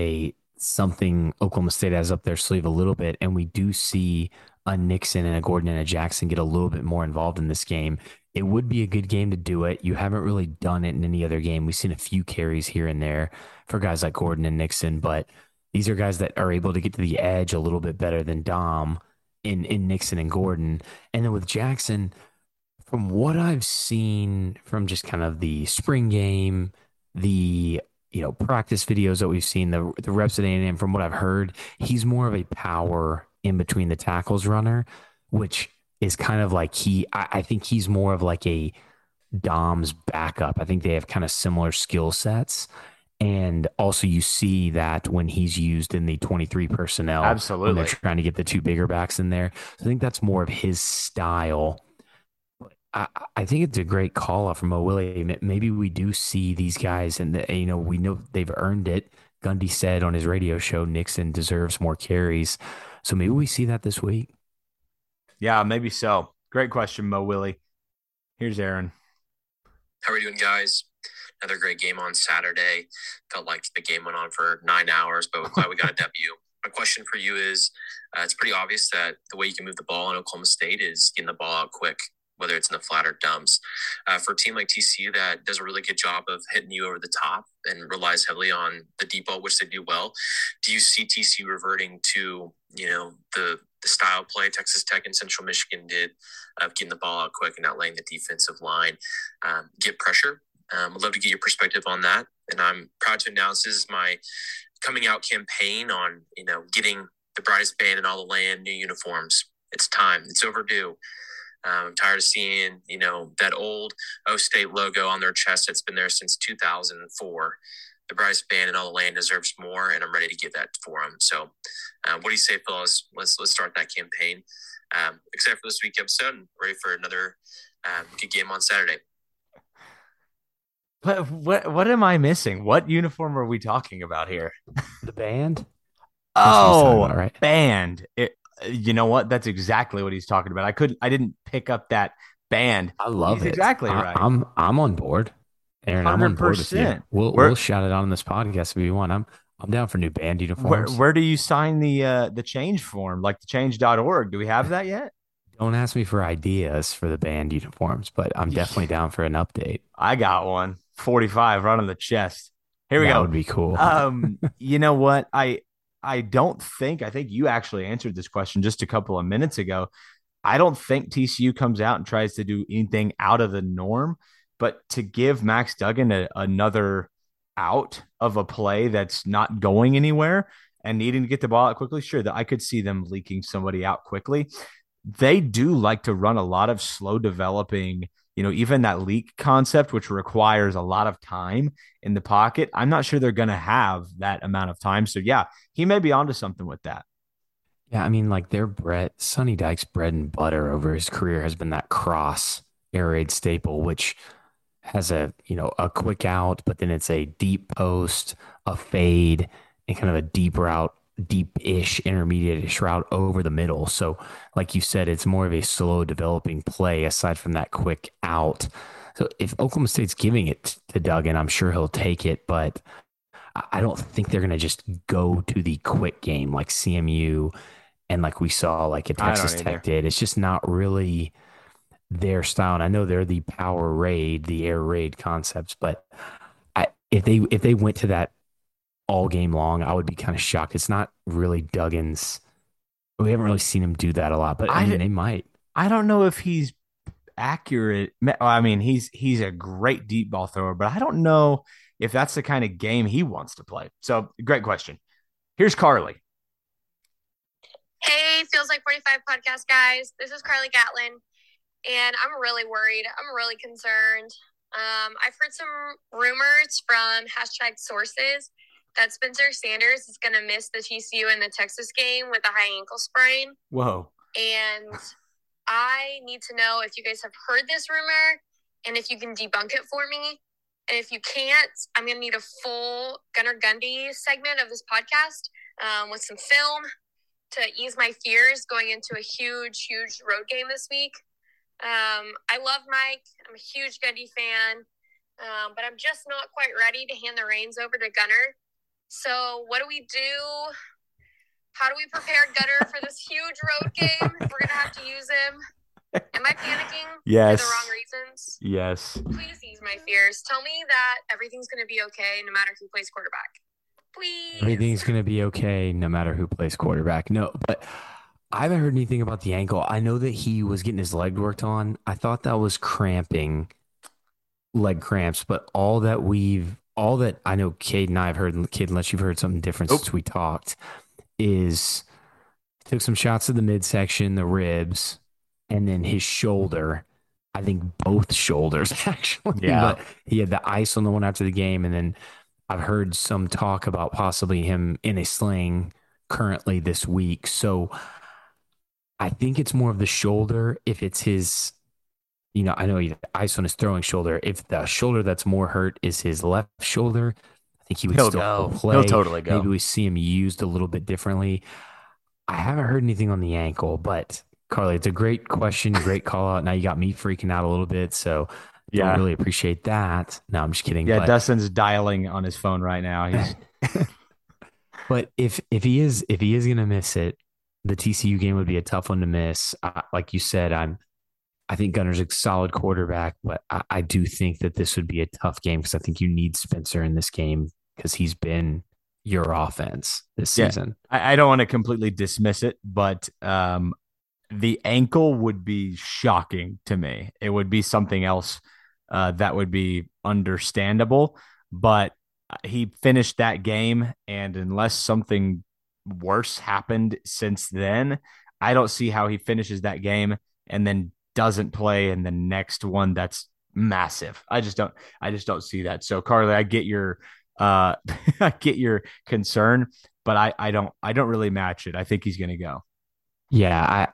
something Oklahoma State has up their sleeve a little bit, and we do see a Nixon and a Gordon and a Jackson get a little bit more involved in this game. It would be a good game to do it. You haven't really done it in any other game. We've seen a few carries here and there for guys like Gordon and Nixon, but these are guys that are able to get to the edge a little bit better than Dom in Nixon and Gordon. And then with Jackson, from what I've seen from just kind of the spring game, the, you know, practice videos that we've seen, the reps at A&M, from what I've heard, he's more of a power in between the tackles runner, which is kind of like I think he's more of like a Dom's backup. I think they have kind of similar skill sets. And also you see that when he's used in the 23 personnel, absolutely, when they're trying to get the two bigger backs in there. So I think that's more of his style. I think it's a great call out from Mo Willie. Maybe we do see these guys, and you know, we know they've earned it. Gundy said on his radio show, Nixon deserves more carries. So maybe we see that this week. Yeah, maybe so. Great question, Mo Willie. Here's Aaron. How are you doing, guys? Another great game on Saturday. Felt like the game went on for 9 hours, but we're glad we got a W. My question for you is, it's pretty obvious that the way you can move the ball in Oklahoma State is getting the ball out quick, whether it's in the flat or dumps. For a team like TCU that does a really good job of hitting you over the top and relies heavily on the deep ball, which they do well, do you see TCU reverting to, you know, the style play Texas Tech and Central Michigan did of getting the ball out quick and not letting the defensive line get pressure? I'd love to get your perspective on that. And I'm proud to announce this is my coming out campaign on, you know, getting the brightest band in all the land, new uniforms. It's time. It's overdue. I'm tired of seeing, you know, that old O-State logo on their chest that's been there since 2004. The brightest band in all the land deserves more, and I'm ready to give that for them. So what do you say, fellas? Let's start that campaign. Except for this week's episode, and ready for another good game on Saturday. What am I missing? What uniform are we talking about here? The band? Oh, right. Band. You know what? That's exactly what he's talking about. I didn't pick up that band. I love it. Exactly right. I'm on board. Aaron, 100%. I'm on board with you. We'll shout it out on this podcast if you want. I'm down for new band uniforms. Where do you sign the change form? Like the change.org. Do we have that yet? Don't ask me for ideas for the band uniforms, but I'm definitely down for an update. I got one. 45 right on the chest. Here we go. That would be cool. You know what? I think you actually answered this question just a couple of minutes ago. I don't think TCU comes out and tries to do anything out of the norm, but to give Max Duggan another out of a play that's not going anywhere and needing to get the ball out quickly, sure, that I could see them leaking somebody out quickly. They do like to run a lot of slow developing, you know, even that leak concept, which requires a lot of time in the pocket. I'm not sure they're going to have that amount of time. So, yeah, he may be onto something with that. Yeah, I mean, like Sonny Dykes' bread and butter over his career has been that cross air raid staple, which has a quick out, but then it's a deep post, a fade, and kind of a deep route, deep-ish, intermediate-ish route over the middle. So like you said, it's more of a slow developing play aside from that quick out. So if Oklahoma State's giving it to Duggan, I'm sure he'll take it, but I don't think they're going to just go to the quick game like CMU and like we saw like a Texas Tech did. It's just not really their style. And I know they're the power raid, the air raid concepts, but if they went to that all game long, I would be kind of shocked. It's not really Duggan's. We haven't really seen him do that a lot, but I mean, they might. I don't know if he's accurate. I mean, he's a great deep ball thrower, but I don't know if that's the kind of game he wants to play. So, great question. Here's Carly. Hey, Feels Like 45 podcast, guys. This is Carly Gatlin, and I'm really worried. I'm really concerned. I've heard some rumors from #sources that Spencer Sanders is going to miss the TCU and the Texas game with a high ankle sprain. Whoa. And I need to know if you guys have heard this rumor and if you can debunk it for me. And if you can't, I'm going to need a full Gunnar Gundy segment of this podcast with some film to ease my fears going into a huge, huge road game this week. I love Mike. I'm a huge Gundy fan, but I'm just not quite ready to hand the reins over to Gunnar. So what do we do? How do we prepare Gunnar for this huge road game? We're going to have to use him. Am I panicking for the wrong reasons? Yes. Please ease my fears. Tell me that everything's going to be okay no matter who plays quarterback. Please. Everything's going to be okay no matter who plays quarterback. No, but I haven't heard anything about the ankle. I know that he was getting his leg worked on. I thought that was cramping, leg cramps, but all that I know, Cade and I have heard, and Cade, unless you've heard something different since we talked, is took some shots of the midsection, the ribs, and then his shoulder. I think both shoulders, actually. Yeah. But he had the ice on the one after the game, and then I've heard some talk about possibly him in a sling currently this week. So I think it's more of the shoulder. If it's his... You know, I know he had ice on his throwing shoulder. If the shoulder that's more hurt is his left shoulder, I think he would play. He'll totally go. Maybe we see him used a little bit differently. I haven't heard anything on the ankle, but Carly, it's a great question, great call out. Now you got me freaking out a little bit, so I really appreciate that. No, I'm just kidding. Yeah, Dustin's dialing on his phone right now. But if he is going to miss it, the TCU game would be a tough one to miss. Like you said, I think Gunner's a solid quarterback, but I do think that this would be a tough game because I think you need Spencer in this game because he's been your offense this season. I don't want to completely dismiss it, but the ankle would be shocking to me. It would be something else that would be understandable, but he finished that game, and unless something worse happened since then, I don't see how he finishes that game and then doesn't play in the next one. That's massive. I just don't see that. So Carly, I get your I get your concern, but I don't really match it. I think he's going to go. Yeah,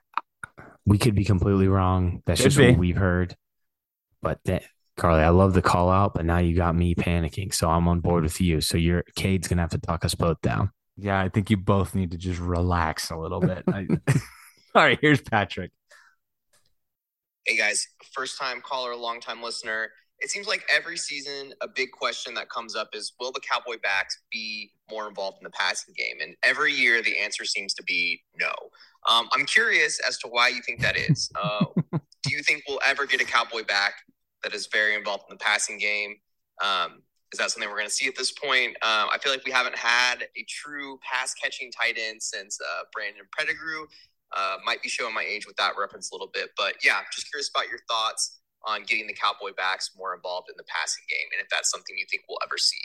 we could be completely wrong. That's could just be what we've heard. But that, Carly, I love the call out, but now you got me panicking. So I'm on board with you. So Cade's going to have to talk us both down. Yeah, I think you both need to just relax a little bit. All right, here's Patrick. Hey guys, first time caller, long time listener. It seems like every season, a big question that comes up is, will the Cowboy backs be more involved in the passing game? And every year the answer seems to be no. I'm curious as to why you think that is. Do you think we'll ever get a Cowboy back that is very involved in the passing game? Is that something we're going to see at this point? I feel like we haven't had a true pass-catching tight end since Brandon Pettigrew. Might be showing my age with that reference a little bit. But, yeah, just curious about your thoughts on getting the Cowboy backs more involved in the passing game and if that's something you think we'll ever see.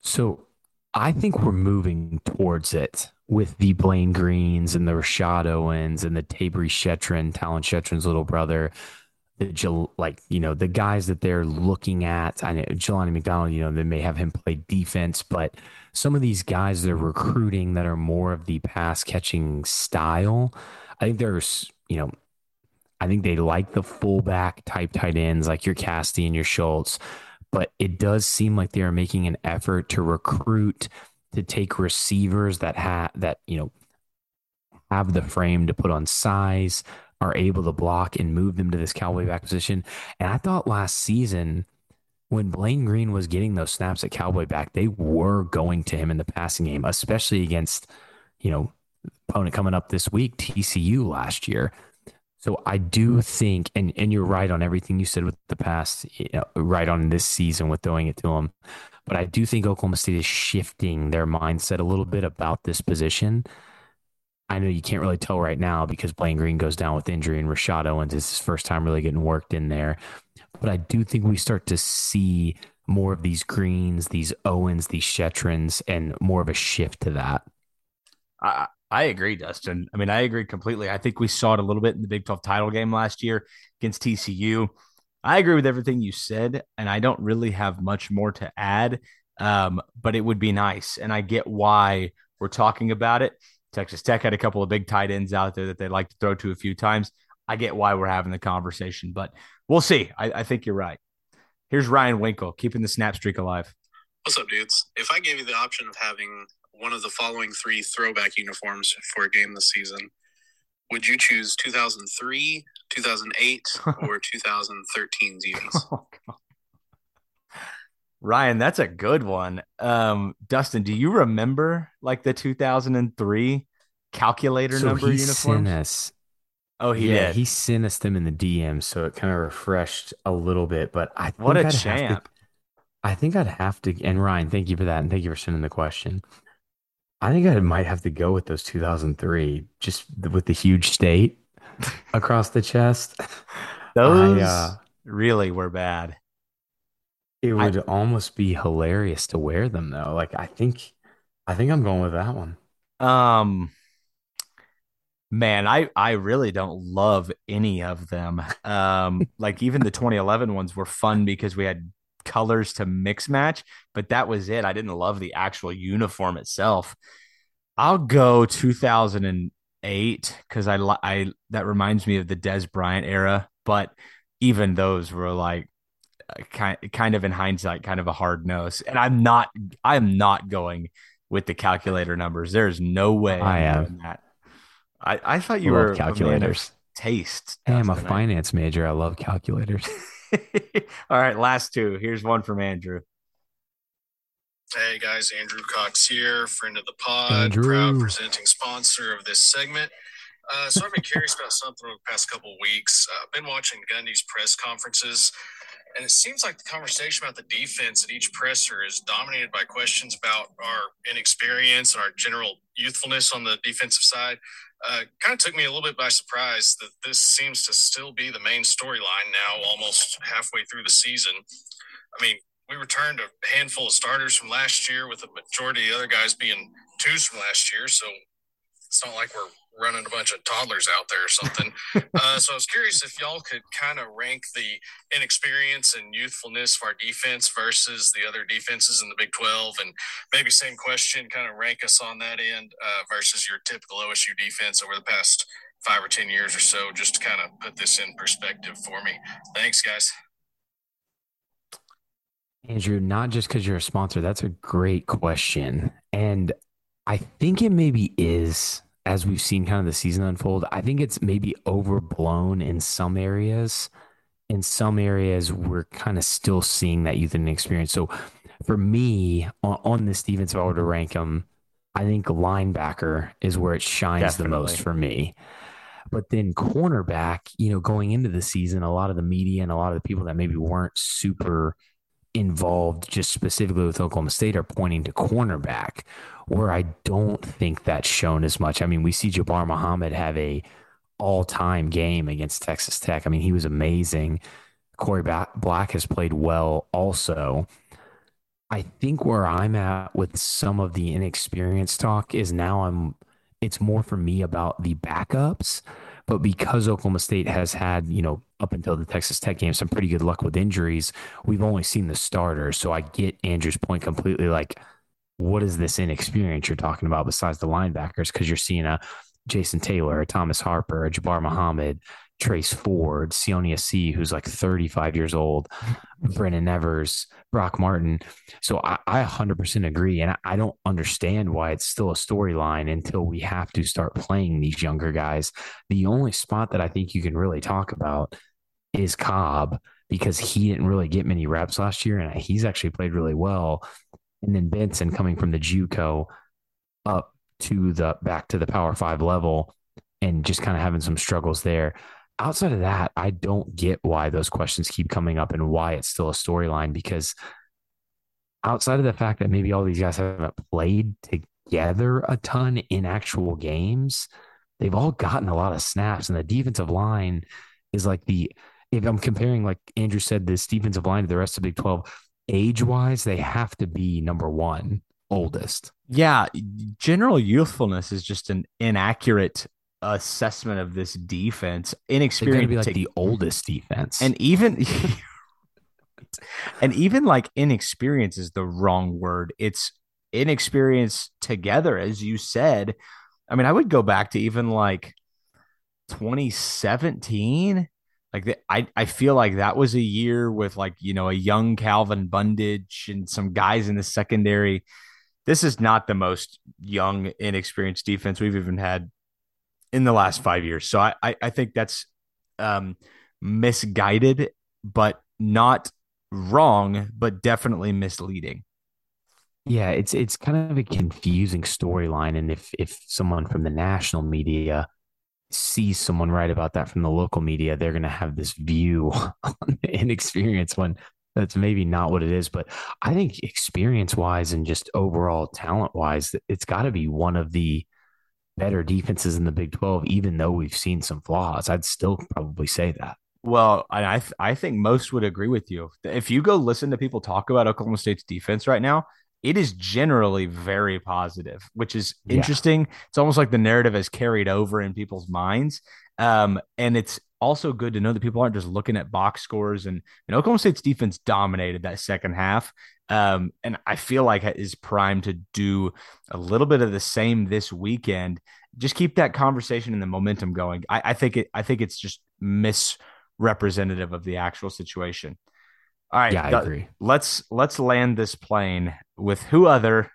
So I think we're moving towards it with the Blaine Greens and the Rashod Owens and the Tabry Shetron, Talon Shetron's little brother, the guys that they're looking at. I know Jelani McDonald, they may have him play defense, but some of these guys they're recruiting that are more of the pass catching style. I think I think they like the fullback type tight ends like your Casty and your Schultz, but it does seem like they are making an effort to recruit, to take receivers that have the frame to put on size, are able to block and move them to this Cowboy back position. And I thought last season when Blaine Green was getting those snaps at Cowboy back, they were going to him in the passing game, especially against, opponent coming up this week, TCU last year. So I do think, and you're right on everything you said with the past, right on this season with throwing it to them. But I do think Oklahoma State is shifting their mindset a little bit about this position. I know you can't really tell right now because Blaine Green goes down with injury and Rashod Owens is his first time really getting worked in there. But I do think we start to see more of these Greens, these Owens, these Shetrons, and more of a shift to that. I agree, Dustin. I mean, I agree completely. I think we saw it a little bit in the Big 12 title game last year against TCU. I agree with everything you said, and I don't really have much more to add, but it would be nice. And I get why we're talking about it. Texas Tech had a couple of big tight ends out there that they like to throw to a few times. I get why we're having the conversation, but we'll see. I think you're right. Here's Ryan Winkle, keeping the snap streak alive. What's up, dudes? If I gave you the option of having one of the following three throwback uniforms for a game this season, would you choose 2003, 2008, or 2013's units? Oh, God. Ryan, that's a good one. Dustin, do you remember the 2003 calculator number uniforms? He sent us them in the DM, so it kind of refreshed a little bit. But I think what a champ! I think I'd have to. And Ryan, thank you for that, and thank you for sending the question. I think I might have to go with those 2003, just with the huge state across the chest. Those really were bad. It would almost be hilarious to wear them, though. I think I'm going with that one. Man, I really don't love any of them. Even the 2011 ones were fun because we had colors to mix match, but that was it. I didn't love the actual uniform itself. I'll go 2008 because I that reminds me of the Des Bryant era. But even those were kind of in hindsight, kind of a hard nose. And I'm not going with the calculator numbers. There's no way I am doing that. I thought you were calculators taste. I am a finance major. I love calculators. All right. Last two. Here's one from Andrew. Hey guys, Andrew Cox here, friend of the pod, Andrew, proud presenting sponsor of this segment. So I've been curious about something over the past couple of weeks. I've been watching Gundy's press conferences, and it seems like the conversation about the defense at each presser is dominated by questions about our inexperience and our general youthfulness on the defensive side. Kind of took me a little bit by surprise that this seems to still be the main storyline now, almost halfway through the season. I mean, we returned a handful of starters from last year, with the majority of the other guys being twos from last year. So it's not like we're running a bunch of toddlers out there or something. So I was curious if y'all could kind of rank the inexperience and youthfulness of our defense versus the other defenses in the Big 12, and maybe same question, kind of rank us on that end versus your typical OSU defense over the past 5 or 10 years or so, just to kind of put this in perspective for me. Thanks, guys. Andrew, not just because you're a sponsor, that's a great question. And I think it maybe is, as we've seen kind of the season unfold, I think it's maybe overblown in some areas. In some areas, we're kind of still seeing that youth and experience. So for me, on this defense, if I were to rank them, I think linebacker is where it shines Definitely. The most for me. But then cornerback, you know, going into the season, a lot of the media and a lot of the people that maybe weren't super involved just specifically with Oklahoma State are pointing to cornerback, where I don't think that's shown as much. I mean, we see Jabbar Muhammad have a all-time game against Texas Tech. I mean, he was amazing. Corey Black has played well also. I think where I'm at with some of the inexperience talk is now it's more for me about the backups, but because Oklahoma State has had, you know, up until the Texas Tech game, some pretty good luck with injuries, we've only seen the starters. So I get Andrew's point completely. Like, what is this inexperience you're talking about besides the linebackers? Because you're seeing a Jason Taylor, a Thomas Harper, a Jabbar Muhammad, Trace Ford, Sionia C, who's like 35 years old, Brennan Evers, Brock Martin. So I 100% agree. And I don't understand why it's still a storyline until we have to start playing these younger guys. The only spot that I think you can really talk about is Cobb, because he didn't really get many reps last year, and he's actually played really well. And then Benson coming from the JUCO up to the back to the Power 5 level and just kind of having some struggles there. Outside of that, I don't get why those questions keep coming up and why it's still a storyline, because outside of the fact that maybe all these guys haven't played together a ton in actual games, they've all gotten a lot of snaps, and the defensive line is like if I'm comparing, like Andrew said, this defensive line to the rest of Big 12, age-wise, they have to be number one oldest. Yeah, general youthfulness is just an inaccurate assessment of this defense. Inexperienced, they're gonna be like the oldest defense, and even like inexperience is the wrong word. It's inexperience together, as you said. I mean, I would go back to even like 2017. Like I feel like that was a year with, like, you know, a young Calvin Bundage and some guys in the secondary. This is not the most young, inexperienced defense we've even had in the last 5 years. So I think that's misguided, but not wrong, but definitely misleading. Yeah, it's kind of a confusing storyline. And if someone from the national media see someone write about that from the local media, they're going to have this view on the inexperience one that's maybe not what it is. But I think experience wise and just overall talent wise, it's got to be one of the better defenses in the Big 12, even though we've seen some flaws. I'd still probably say that. Well, I think most would agree with you. If you go listen to people talk about Oklahoma State's defense right now, it is generally very positive, which is interesting. Yeah. It's almost like the narrative has carried over in people's minds. And it's also good to know that people aren't just looking at box scores. And Oklahoma State's defense dominated that second half. And I feel like it is primed to do a little bit of the same this weekend. Just keep that conversation and the momentum going. I think it's just misrepresentative of the actual situation. All right, yeah, I agree. Let's land this plane with who other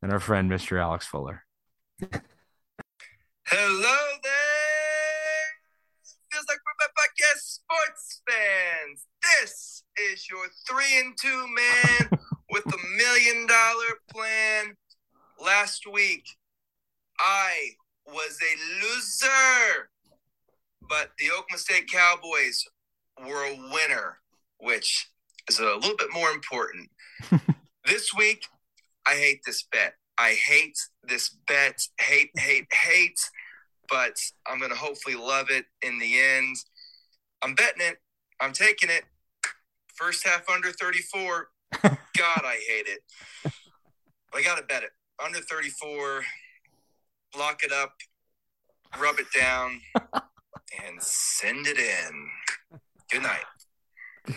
than our friend Mr. Alex Fuller. Hello there. Feels like we're my podcast sports fans. This is your 3-2 man with a million. $1 million plan last week. I was a loser, but the Oklahoma State Cowboys were a winner, which is a little bit more important. This week, I hate this bet. I hate this bet. Hate. But I'm going to hopefully love it in the end. I'm betting it. I'm taking it. First half under 34. God, I hate it. I got to bet it. Under 34. Lock it up. Rub it down. And send it in. Good night.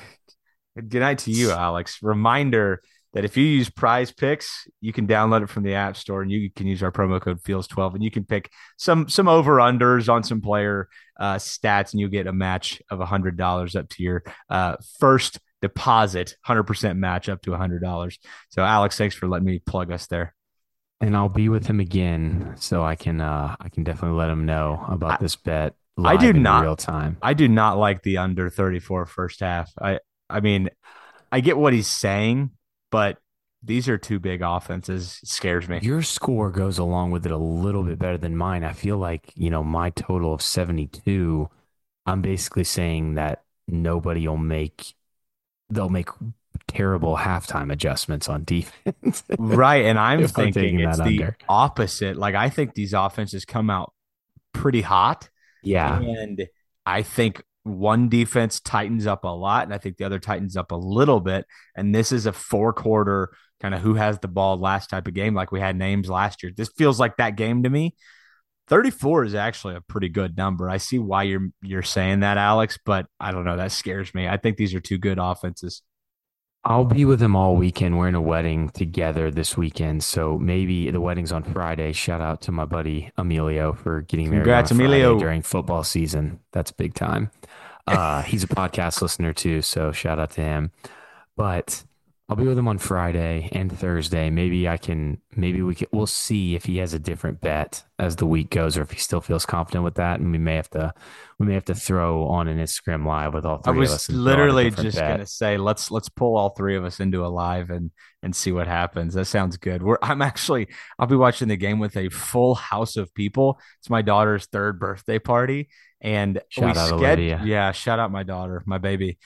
Good night to you, Alex. Reminder that if you use Prize Picks, you can download it from the App Store, and you can use our promo code FEELS12, and you can pick some over-unders on some player stats, and you'll get a match of $100 up to your first deposit, 100% match up to $100. So, Alex, thanks for letting me plug us there. And I'll be with him again, so I can definitely let him know about this bet live in real time. I do not like the under 34 first half. I mean, I get what he's saying, but these are two big offenses. It scares me. Your score goes along with it a little bit better than mine. I feel like, you know, my total of 72, I'm basically saying that nobody will make – they'll make terrible halftime adjustments on defense. Right, and I'm thinking it's the under. Opposite. Like, I think these offenses come out pretty hot. Yeah. And I think – one defense tightens up a lot, and I think the other tightens up a little bit. And this is a four-quarter kind of who has the ball last type of game, like we had names last year. This feels like that game to me. 34 is actually a pretty good number. I see why you're saying that, Alex, but I don't know. That scares me. I think these are two good offenses. I'll be with him all weekend. We're in a wedding together this weekend, so maybe the wedding's on Friday. Shout out to my buddy Emilio for getting married. Congrats, Emilio! During football season, that's big time. He's a podcast listener too, so shout out to him. But I'll be with him on Friday and Thursday. We'll see if he has a different bet as the week goes, or if he still feels confident with that. And we may have to throw on an Instagram live with all three of us. I was literally just gonna say, let's pull all three of us into a live and see what happens. That sounds good. I'll be watching the game with a full house of people. It's my daughter's third birthday party, and shout out my daughter, my baby.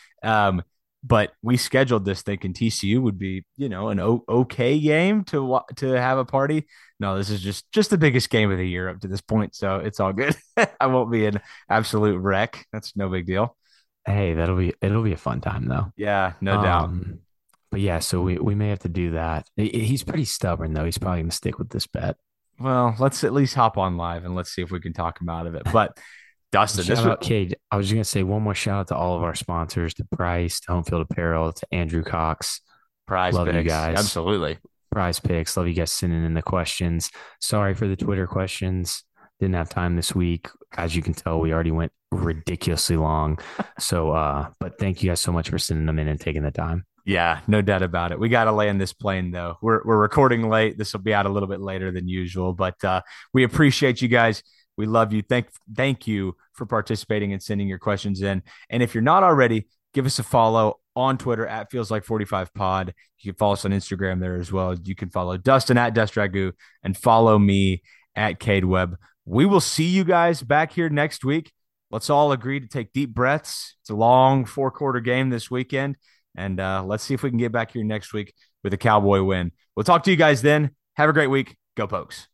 But we scheduled this thinking TCU would be, you know, an okay game to have a party. No, this is just the biggest game of the year up to this point, so it's all good. I won't be an absolute wreck. That's no big deal. Hey, it'll be a fun time though. Yeah, no doubt. But yeah, so we may have to do that. He's pretty stubborn though. He's probably gonna stick with this bet. Well, let's at least hop on live and let's see if we can talk him out of it. But Dustin, Cade, I was just going to say one more shout out to all of our sponsors, to Price, to Home Field Apparel, to Andrew Cox. Prize Picks. You guys. Absolutely. Prize Picks. Love you guys sending in the questions. Sorry for the Twitter questions. Didn't have time this week. As you can tell, we already went ridiculously long. So, but thank you guys so much for sending them in and taking the time. Yeah, no doubt about it. We got to land this plane, though. We're recording late. This will be out a little bit later than usual, but we appreciate you guys. We love you. Thank you for participating and sending your questions in. And if you're not already, give us a follow on Twitter at FeelsLike45pod. You can follow us on Instagram there as well. You can follow Dustin at DustRagu and follow me at Cade Webb. We will see you guys back here next week. Let's all agree to take deep breaths. It's a long four-quarter game this weekend. And let's see if we can get back here next week with a Cowboy win. We'll talk to you guys then. Have a great week. Go Pokes.